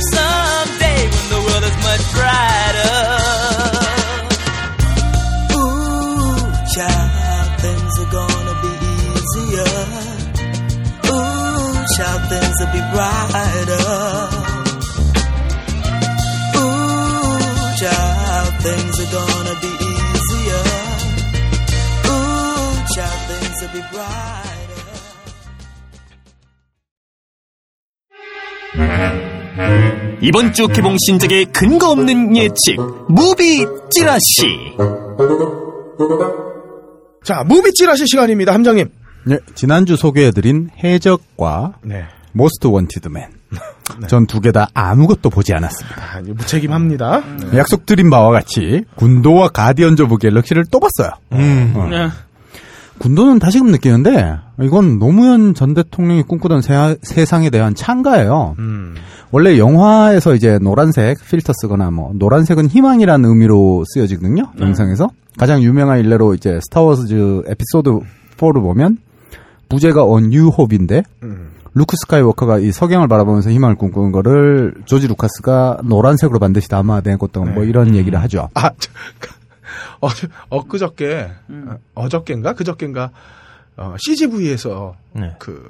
Someday when the world is much brighter. Ooh, child, things are gonna be easier. Ooh, child, things will be brighter. Ooh, child, things are gonna be easier. Ooh, child, things will be brighter. 이번 주 개봉 신작의 근거 없는 예측 무비 찌라시. 자, 무비 찌라시 시간입니다. 함장님. 네, 지난주 소개해드린 해적과 네. 모스트 원티드맨. 네. 전 두 개 다 아무것도 보지 않았습니다. 아니, 무책임합니다. 네. 약속드린 바와 같이 군도와 가디언즈 오브 갤럭시를 또 봤어요. 음. 어. 네. 군도는 다시금 느끼는데 이건 노무현 전 대통령이 꿈꾸던 세, 세상에 대한 찬가예요. 음. 원래 영화에서 이제 노란색 필터 쓰거나 뭐 노란색은 희망이라는 의미로 쓰여지거든요. 네. 영상에서 가장 유명한 일례로 이제 스타워즈 에피소드 사를 보면 부제가 On New Hope인데 음. 루크 스카이워커가 이 석양을 바라보면서 희망을 꿈꾸는 거를 조지 루카스가 노란색으로 반드시 담아내겠다 네. 뭐 이런 음. 얘기를 하죠. 아. 어, 엊그저께, 음. 어저께인가? 그저께인가? 어, 씨지브이에서, 네. 그,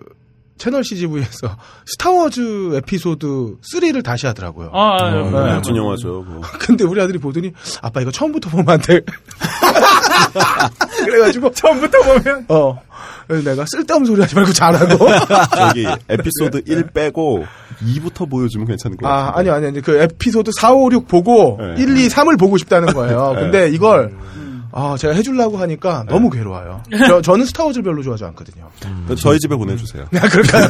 채널 씨지브이에서 스타워즈 에피소드 쓰리를 다시 하더라고요. 아, 아, 네. 어, 네. 네. 영화죠. 뭐. 근데 우리 아들이 보더니, 아빠 이거 처음부터 보면 안 돼. 그래가지고, 처음부터 보면, 어. 내가 쓸데없는 소리 하지 말고 잘하고. 저기, 에피소드 일 빼고, 이부터 보여주면 괜찮은 거 같아요. 아, 아니요, 아니요. 그 에피소드 사, 오, 육 보고, 네. 일, 이, 삼을 보고 싶다는 거예요. 근데 이걸, 아, 제가 해주려고 하니까 네. 너무 괴로워요. 저, 저는 스타워즈를 별로 좋아하지 않거든요. 음. 저희 집에 보내주세요. 아, 그럴까요?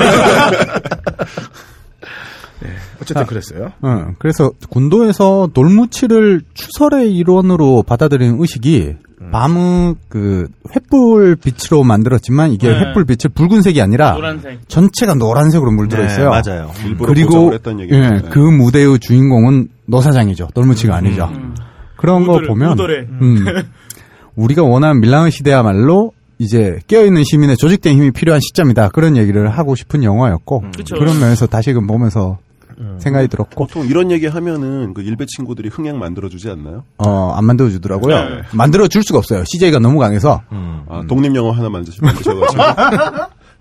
네, 어쨌든 아, 그랬어요. 응. 그래서 군도에서 돌무치를 추설의 일원으로 받아들이는 의식이 음. 밤은 그 횃불 빛으로 만들었지만 이게 네. 횃불 빛이 붉은색이 아니라 노란색. 전체가 노란색으로 물들어 있어요. 네, 맞아요. 그리고 예, 그 무대의 주인공은 노사장이죠. 돌무치가 음, 아니죠. 음. 그런 우도를, 거 보면 음, 우리가 원하는 밀라노 시대야말로 이제 깨어있는 시민의 조직된 힘이 필요한 시점이다. 그런 얘기를 하고 싶은 영화였고 음. 그런 면에서 다시금 보면서 생각이 들었고. 보통 이런 얘기 하면은 그 일베 친구들이 흥행 만들어주지 않나요? 어, 안 만들어주더라고요. 네. 만들어줄 수가 없어요. 씨제이가 너무 강해서. 음. 아, 독립영화 하나 만드시면 되셔가지고.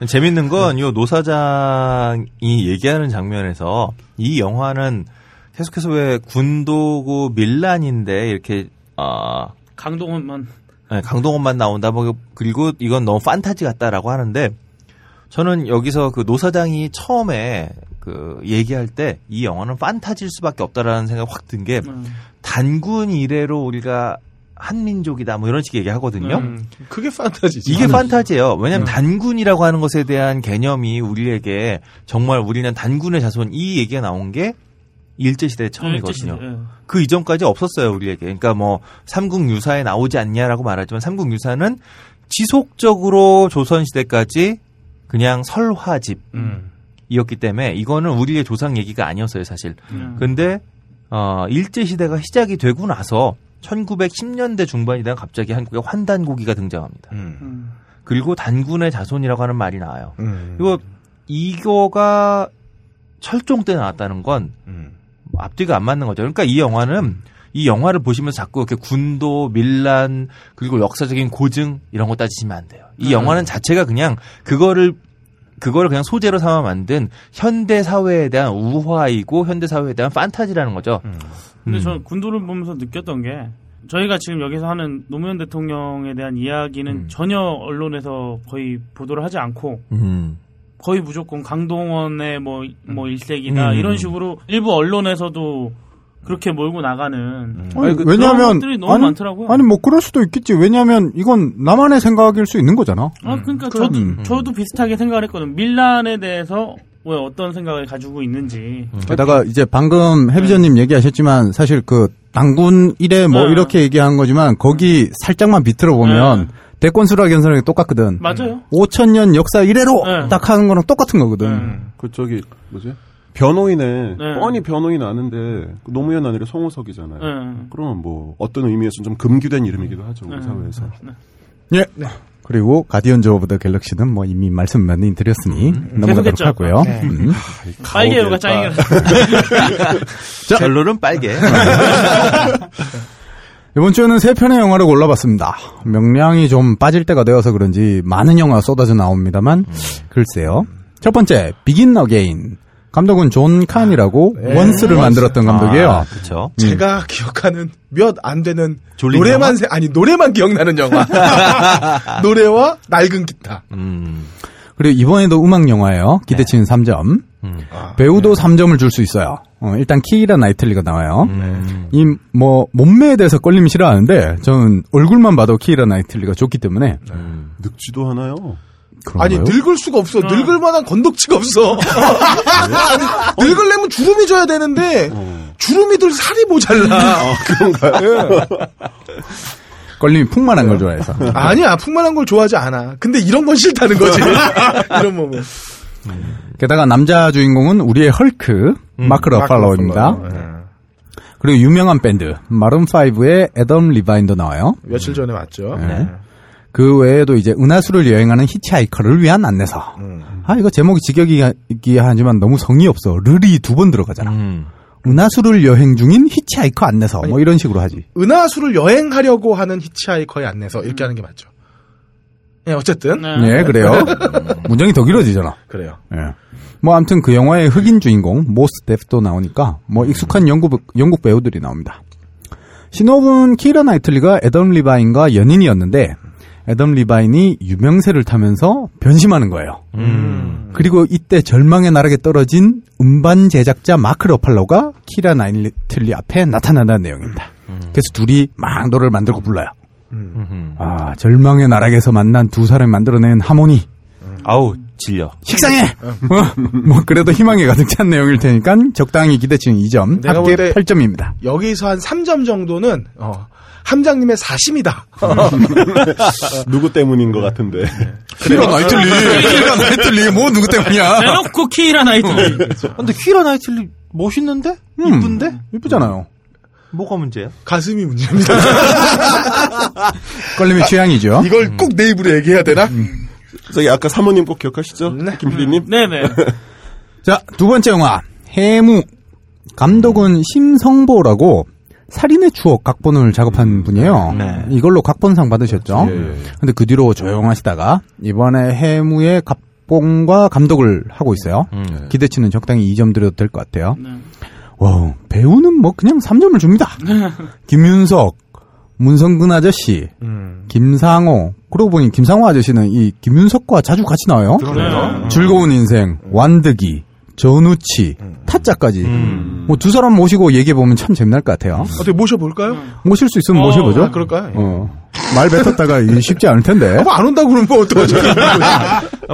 재밌는 건 요 노사장이 얘기하는 장면에서 이 영화는 계속해서 왜 군도고 밀란인데 이렇게, 아. 강동원만. 네, 강동원만 나온다. 뭐, 그리고 이건 너무 판타지 같다라고 하는데 저는 여기서 그 노사장이 처음에 그 얘기할 때 이 영화는 판타지일 수밖에 없다라는 생각이 확 든 게 음. 단군 이래로 우리가 한민족이다 뭐 이런 식의 얘기하거든요. 음. 그게 판타지죠. 이게 판타지예요. 왜냐하면 음. 단군이라고 하는 것에 대한 개념이 우리에게 정말 우리는 단군의 자손 이 얘기가 나온 게 일제시대 처음이거든요. 일제시대, 예. 그 이전까지 없었어요 우리에게. 그러니까 뭐 삼국유사에 나오지 않냐라고 말하지만 삼국유사는 지속적으로 조선시대까지 그냥 설화집 음. 이었기 때문에 이거는 우리의 조상 얘기가 아니었어요 사실. 음. 근데 어, 일제시대가 시작이 되고 나서 천구백십 년대 중반이 되면 갑자기 한국에 환단고기가 등장합니다. 음. 그리고 단군의 자손이라고 하는 말이 나와요. 음. 이거, 이거가 철종 때 나왔다는 건 음. 앞뒤가 안 맞는 거죠. 그러니까 이 영화는 이 영화를 보시면서 자꾸 이렇게 군도, 밀란, 그리고 역사적인 고증 이런 거 따지시면 안 돼요. 이 음. 영화는 자체가 그냥 그거를 그걸 그냥 소재로 삼아 만든 현대 사회에 대한 우화이고 현대 사회에 대한 판타지라는 거죠. 음. 근데 저는 군도를 보면서 느꼈던 게 저희가 지금 여기서 하는 노무현 대통령에 대한 이야기는 음. 전혀 언론에서 거의 보도를 하지 않고 음. 거의 무조건 강동원의 뭐 뭐 일색이나 음. 이런 식으로 일부 언론에서도 그렇게 몰고 나가는 음. 아니, 그 왜냐하면 것들이 너무 아니, 많더라고요. 아니 뭐 그럴 수도 있겠지. 왜냐하면 이건 나만의 생각일 수 있는 거잖아. 아 그러니까 음. 저도 음. 저도 비슷하게 생각을 했거든. 밀란에 대해서 왜 어떤 생각을 가지고 있는지. 음. 게다가 이제 방금 해비전님 네. 얘기하셨지만 사실 그 당군 이래 뭐 네. 이렇게 얘기한 거지만 거기 살짝만 비틀어 보면. 네. 대권 수락 연설이 똑같거든. 맞아요. 오천 년 역사 이래로 네. 딱 하는 거랑 똑같은 거거든. 네. 그 저기 뭐지? 변호인에 네. 뻔히 변호인 아는데 노무현 아니라 송호석이잖아요. 네. 그러면 뭐 어떤 의미에서는 좀 금기된 이름이기도 하죠. 우리 네. 사회에서. 네. 예. 네. 그리고 가디언즈 오브 더 갤럭시는 뭐 이미 말씀 많이 드렸으니 음. 넘어가도록 하고요. 네. 음. 빨개요가 짱이야. 결론은 빨개. 이번 주에는 세 편의 영화를 골라봤습니다. 명량이 좀 빠질 때가 되어서 그런지 많은 영화가 쏟아져 나옵니다만 음. 글쎄요. 첫 번째, 비긴 어게인. 감독은 존 칸이라고 아, 원스를 만들었던 감독이에요. 아, 그렇죠. 음. 제가 기억하는 몇 안 되는 노래만 세, 아니 노래만 기억나는 영화. 노래와 낡은 기타. 음. 그리고 이번에도 음악 영화예요. 기대치는 네. 삼 점. 음. 아, 배우도 네. 삼 점을 줄 수 있어요. 어, 일단 키이라 나이틀리가 나와요. 음. 이 뭐 몸매에 대해서 걸림 싫어하는데 저는 얼굴만 봐도 키이라 나이틀리가 좋기 때문에 음. 늙지도 않아요. 그런가요? 아니 늙을 수가 없어. 어. 늙을 만한 건덕지가 없어. 아니, 늙으려면 주름이 져야 되는데 어. 주름이 들 살이 모자라. 어, 그런가요? 걸림이 풍만한 걸 좋아해서. 아니야, 풍만한 걸 좋아하지 않아. 근데 이런 건 싫다는 거지. 이런 몸은. 게다가 남자 주인공은 우리의 헐크 음, 마크 러팔로입니다. 네. 그리고 유명한 밴드 마룬 파이브의 애덤 리바인도 나와요. 며칠 전에 왔죠. 네. 네. 그 외에도 이제 은하수를 여행하는 히치하이커를 위한 안내서. 음. 아 이거 제목이 직역이긴 하지만 너무 성의 없어. 르리 두 번 들어가잖아. 음. 은하수를 여행 중인 히치하이커 안내서. 아니, 뭐 이런 식으로 하지. 은하수를 여행하려고 하는 히치하이커의 안내서 이렇게 음. 하는 게 맞죠. 예, 네, 어쨌든. 네, 네 그래요. 문장이 더 길어지잖아. 그래요. 예. 네. 뭐, 암튼 그 영화의 흑인 주인공, 모스 데프도 나오니까, 뭐, 익숙한 영국, 영국 배우들이 나옵니다. 신호분 키이라 나이틀리가 애덤 리바인과 연인이었는데, 애덤 리바인이 유명세를 타면서 변심하는 거예요. 음. 그리고 이때 절망의 나락에 떨어진 음반 제작자 마크 러팔로가 키이라 나이틀리 앞에 나타난다는 내용입니다. 음. 그래서 둘이 막 노래를 만들고 불러요. 음. 아, 절망의 나락에서 만난 두 사람이 만들어낸 하모니. 음. 아우, 질려. 식상해! 어, 뭐, 그래도 희망에 가득 찬 내용일 테니까 적당히 기대치는 이 점. 합계 팔 점입니다. 여기서 한 삼 점 정도는, 어, 함장님의 사심이다. 누구 때문인 것 같은데. 키이라 나이틀리. 키이라 나이틀리. 뭐, 누구 때문이야. 대놓고 키이라 나이틀리. 그렇죠. 근데 키이라 나이틀리 멋있는데? 음, 이쁜데? 이쁘잖아요. 뭐가 문제야? 가슴이 문제입니다. 걸림의 취향이죠. 이걸 음. 꼭 내 입으로 얘기해야 되나? 음. 저기 아까 사모님 꼭 기억하시죠? 네. 김필리님? 네네. 자, 두 번째 영화 해무. 감독은 심성보라고 살인의 추억 각본을 작업한 분이에요. 네. 이걸로 각본상 받으셨죠. 예. 근데 그 뒤로 조용하시다가 이번에 해무의 각본과 감독을 하고 있어요. 음. 기대치는 적당히 이 점 드려도 될 것 같아요. 네. 와우, 배우는 뭐 그냥 삼 점을 줍니다. 김윤석, 문성근 아저씨, 음. 김상호. 그러고 보니 김상호 아저씨는 이 김윤석과 자주 같이 나와요. 네. 즐거운 인생, 완득이, 전우치, 음. 타짜까지. 음. 뭐 두 사람 모시고 얘기해보면 참 재미날 것 같아요. 어떻게 모셔볼까요? 모실 수 있으면 어, 모셔보죠. 아, 그럴까요? 어. 말 뱉었다가 쉽지 않을 텐데. 아, 뭐 안 온다고 그러면 어떡하죠?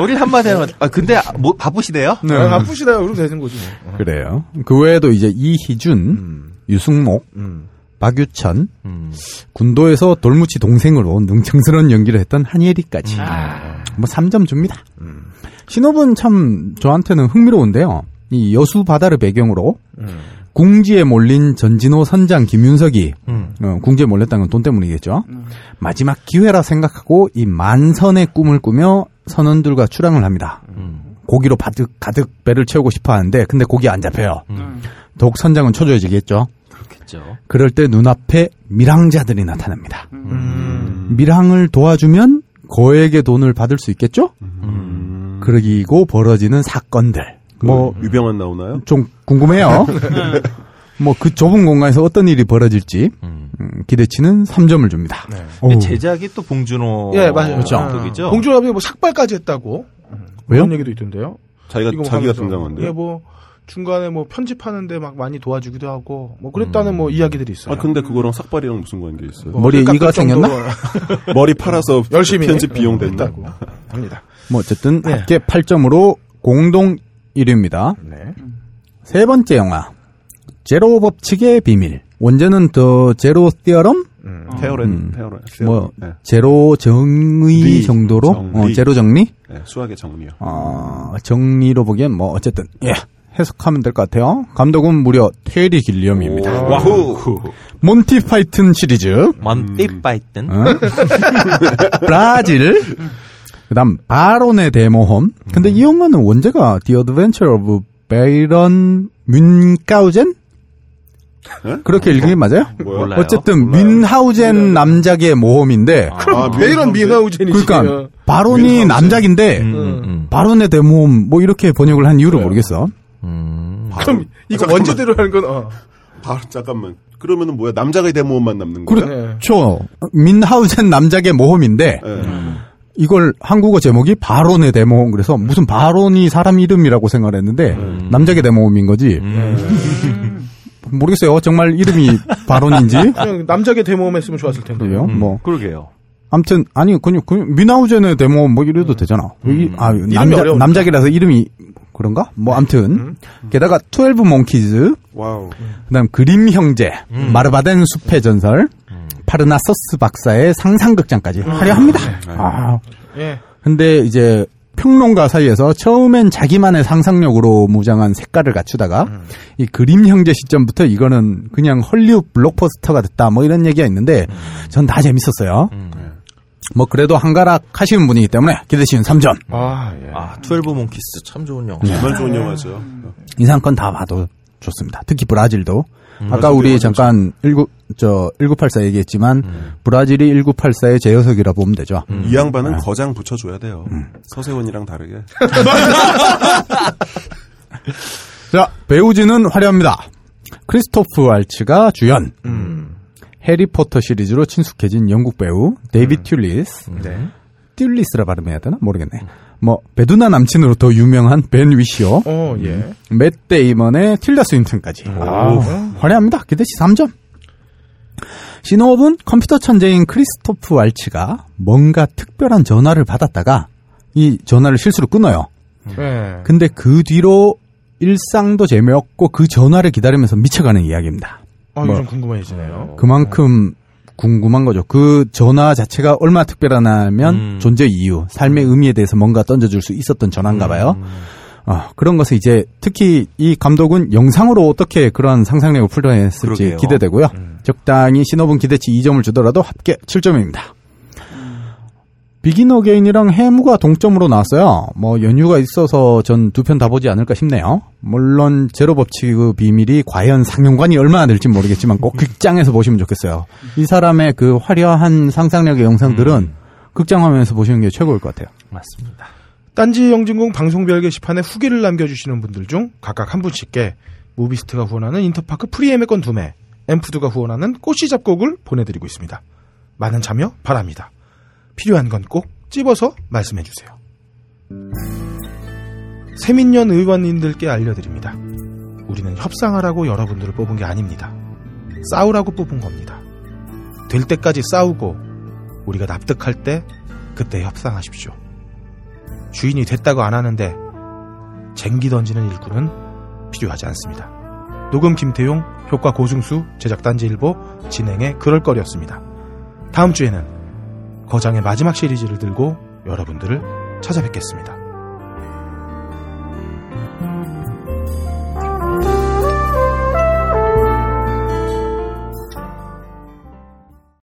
우리 한마디 하면, 아, 근데, 뭐, 바쁘시대요? 네. 아, 바쁘시대요. 그러면 되는 거지. 뭐. 그래요. 그 외에도 이제 이희준, 음. 유승목, 음. 박유천, 음. 군도에서 돌무치 동생으로 능청스러운 연기를 했던 한예리까지. 아. 뭐, 삼 점 줍니다. 음. 신업은 참 저한테는 흥미로운데요. 이 여수 바다를 배경으로 음. 궁지에 몰린 전진호, 선장, 김윤석이 음. 어, 궁지에 몰렸다는 건 돈 때문이겠죠. 음. 마지막 기회라 생각하고 이 만선의 꿈을 꾸며 선원들과 출항을 합니다. 음. 고기로 바득 가득 배를 채우고 싶어 하는데 근데 고기 안 잡혀요. 음. 더욱 선장은 초조해지겠죠. 그렇겠죠. 그럴 때 눈앞에 밀항자들이 나타납니다. 음. 밀항을 도와주면 거액의 돈을 받을 수 있겠죠. 음. 그러기고 벌어지는 사건들. 뭐 유병환 나오나요? 좀 궁금해요. 네. 뭐 그 좁은 공간에서 어떤 일이 벌어질지 음. 기대치는 삼 점을 줍니다. 네. 제작이 또 봉준호 예, 맞아요. 그렇죠. 감독이죠. 봉준호 감독이 뭐 삭발까지 했다고. 왜요? 그런 얘기도 있던데요. 자기가 자기가 등장한데. 예, 뭐 중간에 뭐 편집하는데 막 많이 도와주기도 하고 뭐 그랬다는 음. 뭐 이야기들이 있어요. 아 근데 그거랑 삭발이랑 무슨 관계 있어요? 뭐, 머리에 이가 생겼나? 머리 팔아서 열심히 편집 비용 됐다고 합니다. 뭐 어쨌든 네. 합계 팔 점으로 공동 일 위입니다. 네. 세 번째 영화 제로 법칙의 비밀. 원제는 더 제로 테어럼? 음, 테어렌, 음, 테어렌, 테어렌. 뭐 네. 제로 정의 리, 정도로 정리. 어, 제로 정리? 네, 수학의 정리요. 어, 정리로 보기엔 뭐 어쨌든 예 해석하면 될 것 같아요. 감독은 무려 테리 길리엄입니다. 와우. 몬티 파이튼 시리즈. 몬티 음. 파이튼. 어? 브라질. 그다음 바론의 데모험. 근데 음. 이 영화는 원제가 The Adventure of 베이런 뮌카우젠? 네? 그렇게 읽는 게 맞아요? 몰라요. 어쨌든 몰라요. 민하우젠 남작의 모험인데 아, 그럼 왜 이런 민하우젠이지? 그러니까 바론이 남작인데 음, 음, 음. 바론의 대모험 뭐 이렇게 번역을 한 이유를 그래요. 모르겠어. 음, 그럼 이거 아, 원제대로 하는 건 어. 바로 잠깐만. 그러면은 뭐야? 남작의 대모험만 남는 거야? 그렇죠. 민하우젠 남작의 모험인데 네. 음. 이걸 한국어 제목이 바론의 대모험 그래서 무슨 바론이 사람 이름이라고 생각을 했는데 음. 남작의 대모험인 거지. 음. 모르겠어요. 정말 이름이 바론인지. 그냥 남작의 데모험 했으면 좋았을 텐데. 그래요? 음, 뭐. 그러게요. 아무튼, 아니, 그냥, 그냥, 미나우젠의 데모험 뭐 이래도 음. 되잖아. 음. 아, 남작, 남작이라서 이름이 그런가? 뭐, 아무튼. 음? 음. 게다가, 십이 몽키즈. 와우. 그 다음, 그림 형제. 음. 마르바덴 숲의 전설. 음. 파르나서스 박사의 상상극장까지 음. 화려합니다. 네. 아. 예. 근데 이제, 평론가 사이에서 처음엔 자기만의 상상력으로 무장한 색깔을 갖추다가 음. 이 그림 형제 시점부터 이거는 그냥 헐리우드 블록버스터가 됐다 뭐 이런 얘기가 있는데 음. 전 다 재밌었어요. 음. 뭐 그래도 한가락 하시는 분이기 때문에 기대시는 삼 점. 아, 예. 아, 십이 몽키스 참 좋은 영화. 정말 네. 좋은 영화죠. 인상권 다 봐도 좋습니다. 특히 브라질도. 음, 아까 우리 잠깐 천구백팔십사 얘기했지만 음. 브라질이 천구백팔십사의 재해석이라 보면 되죠. 음. 이 양반은 네. 거장 붙여줘야 돼요. 음. 서세원이랑 다르게. 자, 배우진은 화려합니다. 크리스토프 왈츠가 주연. 음. 해리포터 시리즈로 친숙해진 영국 배우 데이빗 음. 튤리스. 네. 튤리스라 발음해야 되나? 모르겠네. 음. 뭐 배두나 남친으로 더 유명한 벤 위시오, 어, 예. 맷 데이먼의 틸다 스윈튼까지 아, 화려합니다. 기대치 삼 점. 신호흡은 컴퓨터 천재인 크리스토프 왈츠가 뭔가 특별한 전화를 받았다가 이 전화를 실수로 끊어요. 네. 근데 그 뒤로 일상도 재미없고 그 전화를 기다리면서 미쳐가는 이야기입니다. 아, 뭐, 좀 궁금해지네요. 그만큼 궁금한 거죠. 그 전화 자체가 얼마나 특별하냐면 음. 존재 이유, 삶의 의미에 대해서 뭔가 던져줄 수 있었던 전화인가 봐요. 음. 어, 그런 것을 이제 특히 이 감독은 영상으로 어떻게 그런 상상력을 풀어냈을지 그러게요. 기대되고요. 음. 적당히 신호분 기대치 이 점을 주더라도 합계 칠 점입니다. 음. 비긴 어게인이랑 해무가 동점으로 나왔어요. 뭐 연휴가 있어서 전 두 편 다 보지 않을까 싶네요. 물론 제로 법칙의 비밀이 과연 상영관이 얼마나 될지 모르겠지만 꼭 극장에서 보시면 좋겠어요. 이 사람의 그 화려한 상상력의 영상들은 음. 극장 화면에서 보시는 게 최고일 것 같아요. 맞습니다. 딴지 영진공 방송별 게시판에 후기를 남겨주시는 분들 중 각각 한 분씩께 무비스트가 후원하는 인터파크 프리엠의권 두매, 엠푸드가 후원하는 꼬시 잡곡을 보내드리고 있습니다. 많은 참여 바랍니다. 필요한 건 꼭 찝어서 말씀해주세요. 세민연 의원님들께 알려드립니다. 우리는 협상하라고 여러분들을 뽑은 게 아닙니다. 싸우라고 뽑은 겁니다. 될 때까지 싸우고 우리가 납득할 때 그때 협상하십시오. 주인이 됐다고 안 하는데 쟁기 던지는 일꾼은 필요하지 않습니다. 녹음 김태용, 효과 고승수, 제작 딴지일보, 진행의 그럴거리였습니다. 다음 주에는 거장의 마지막 시리즈를 들고 여러분들을 찾아뵙겠습니다.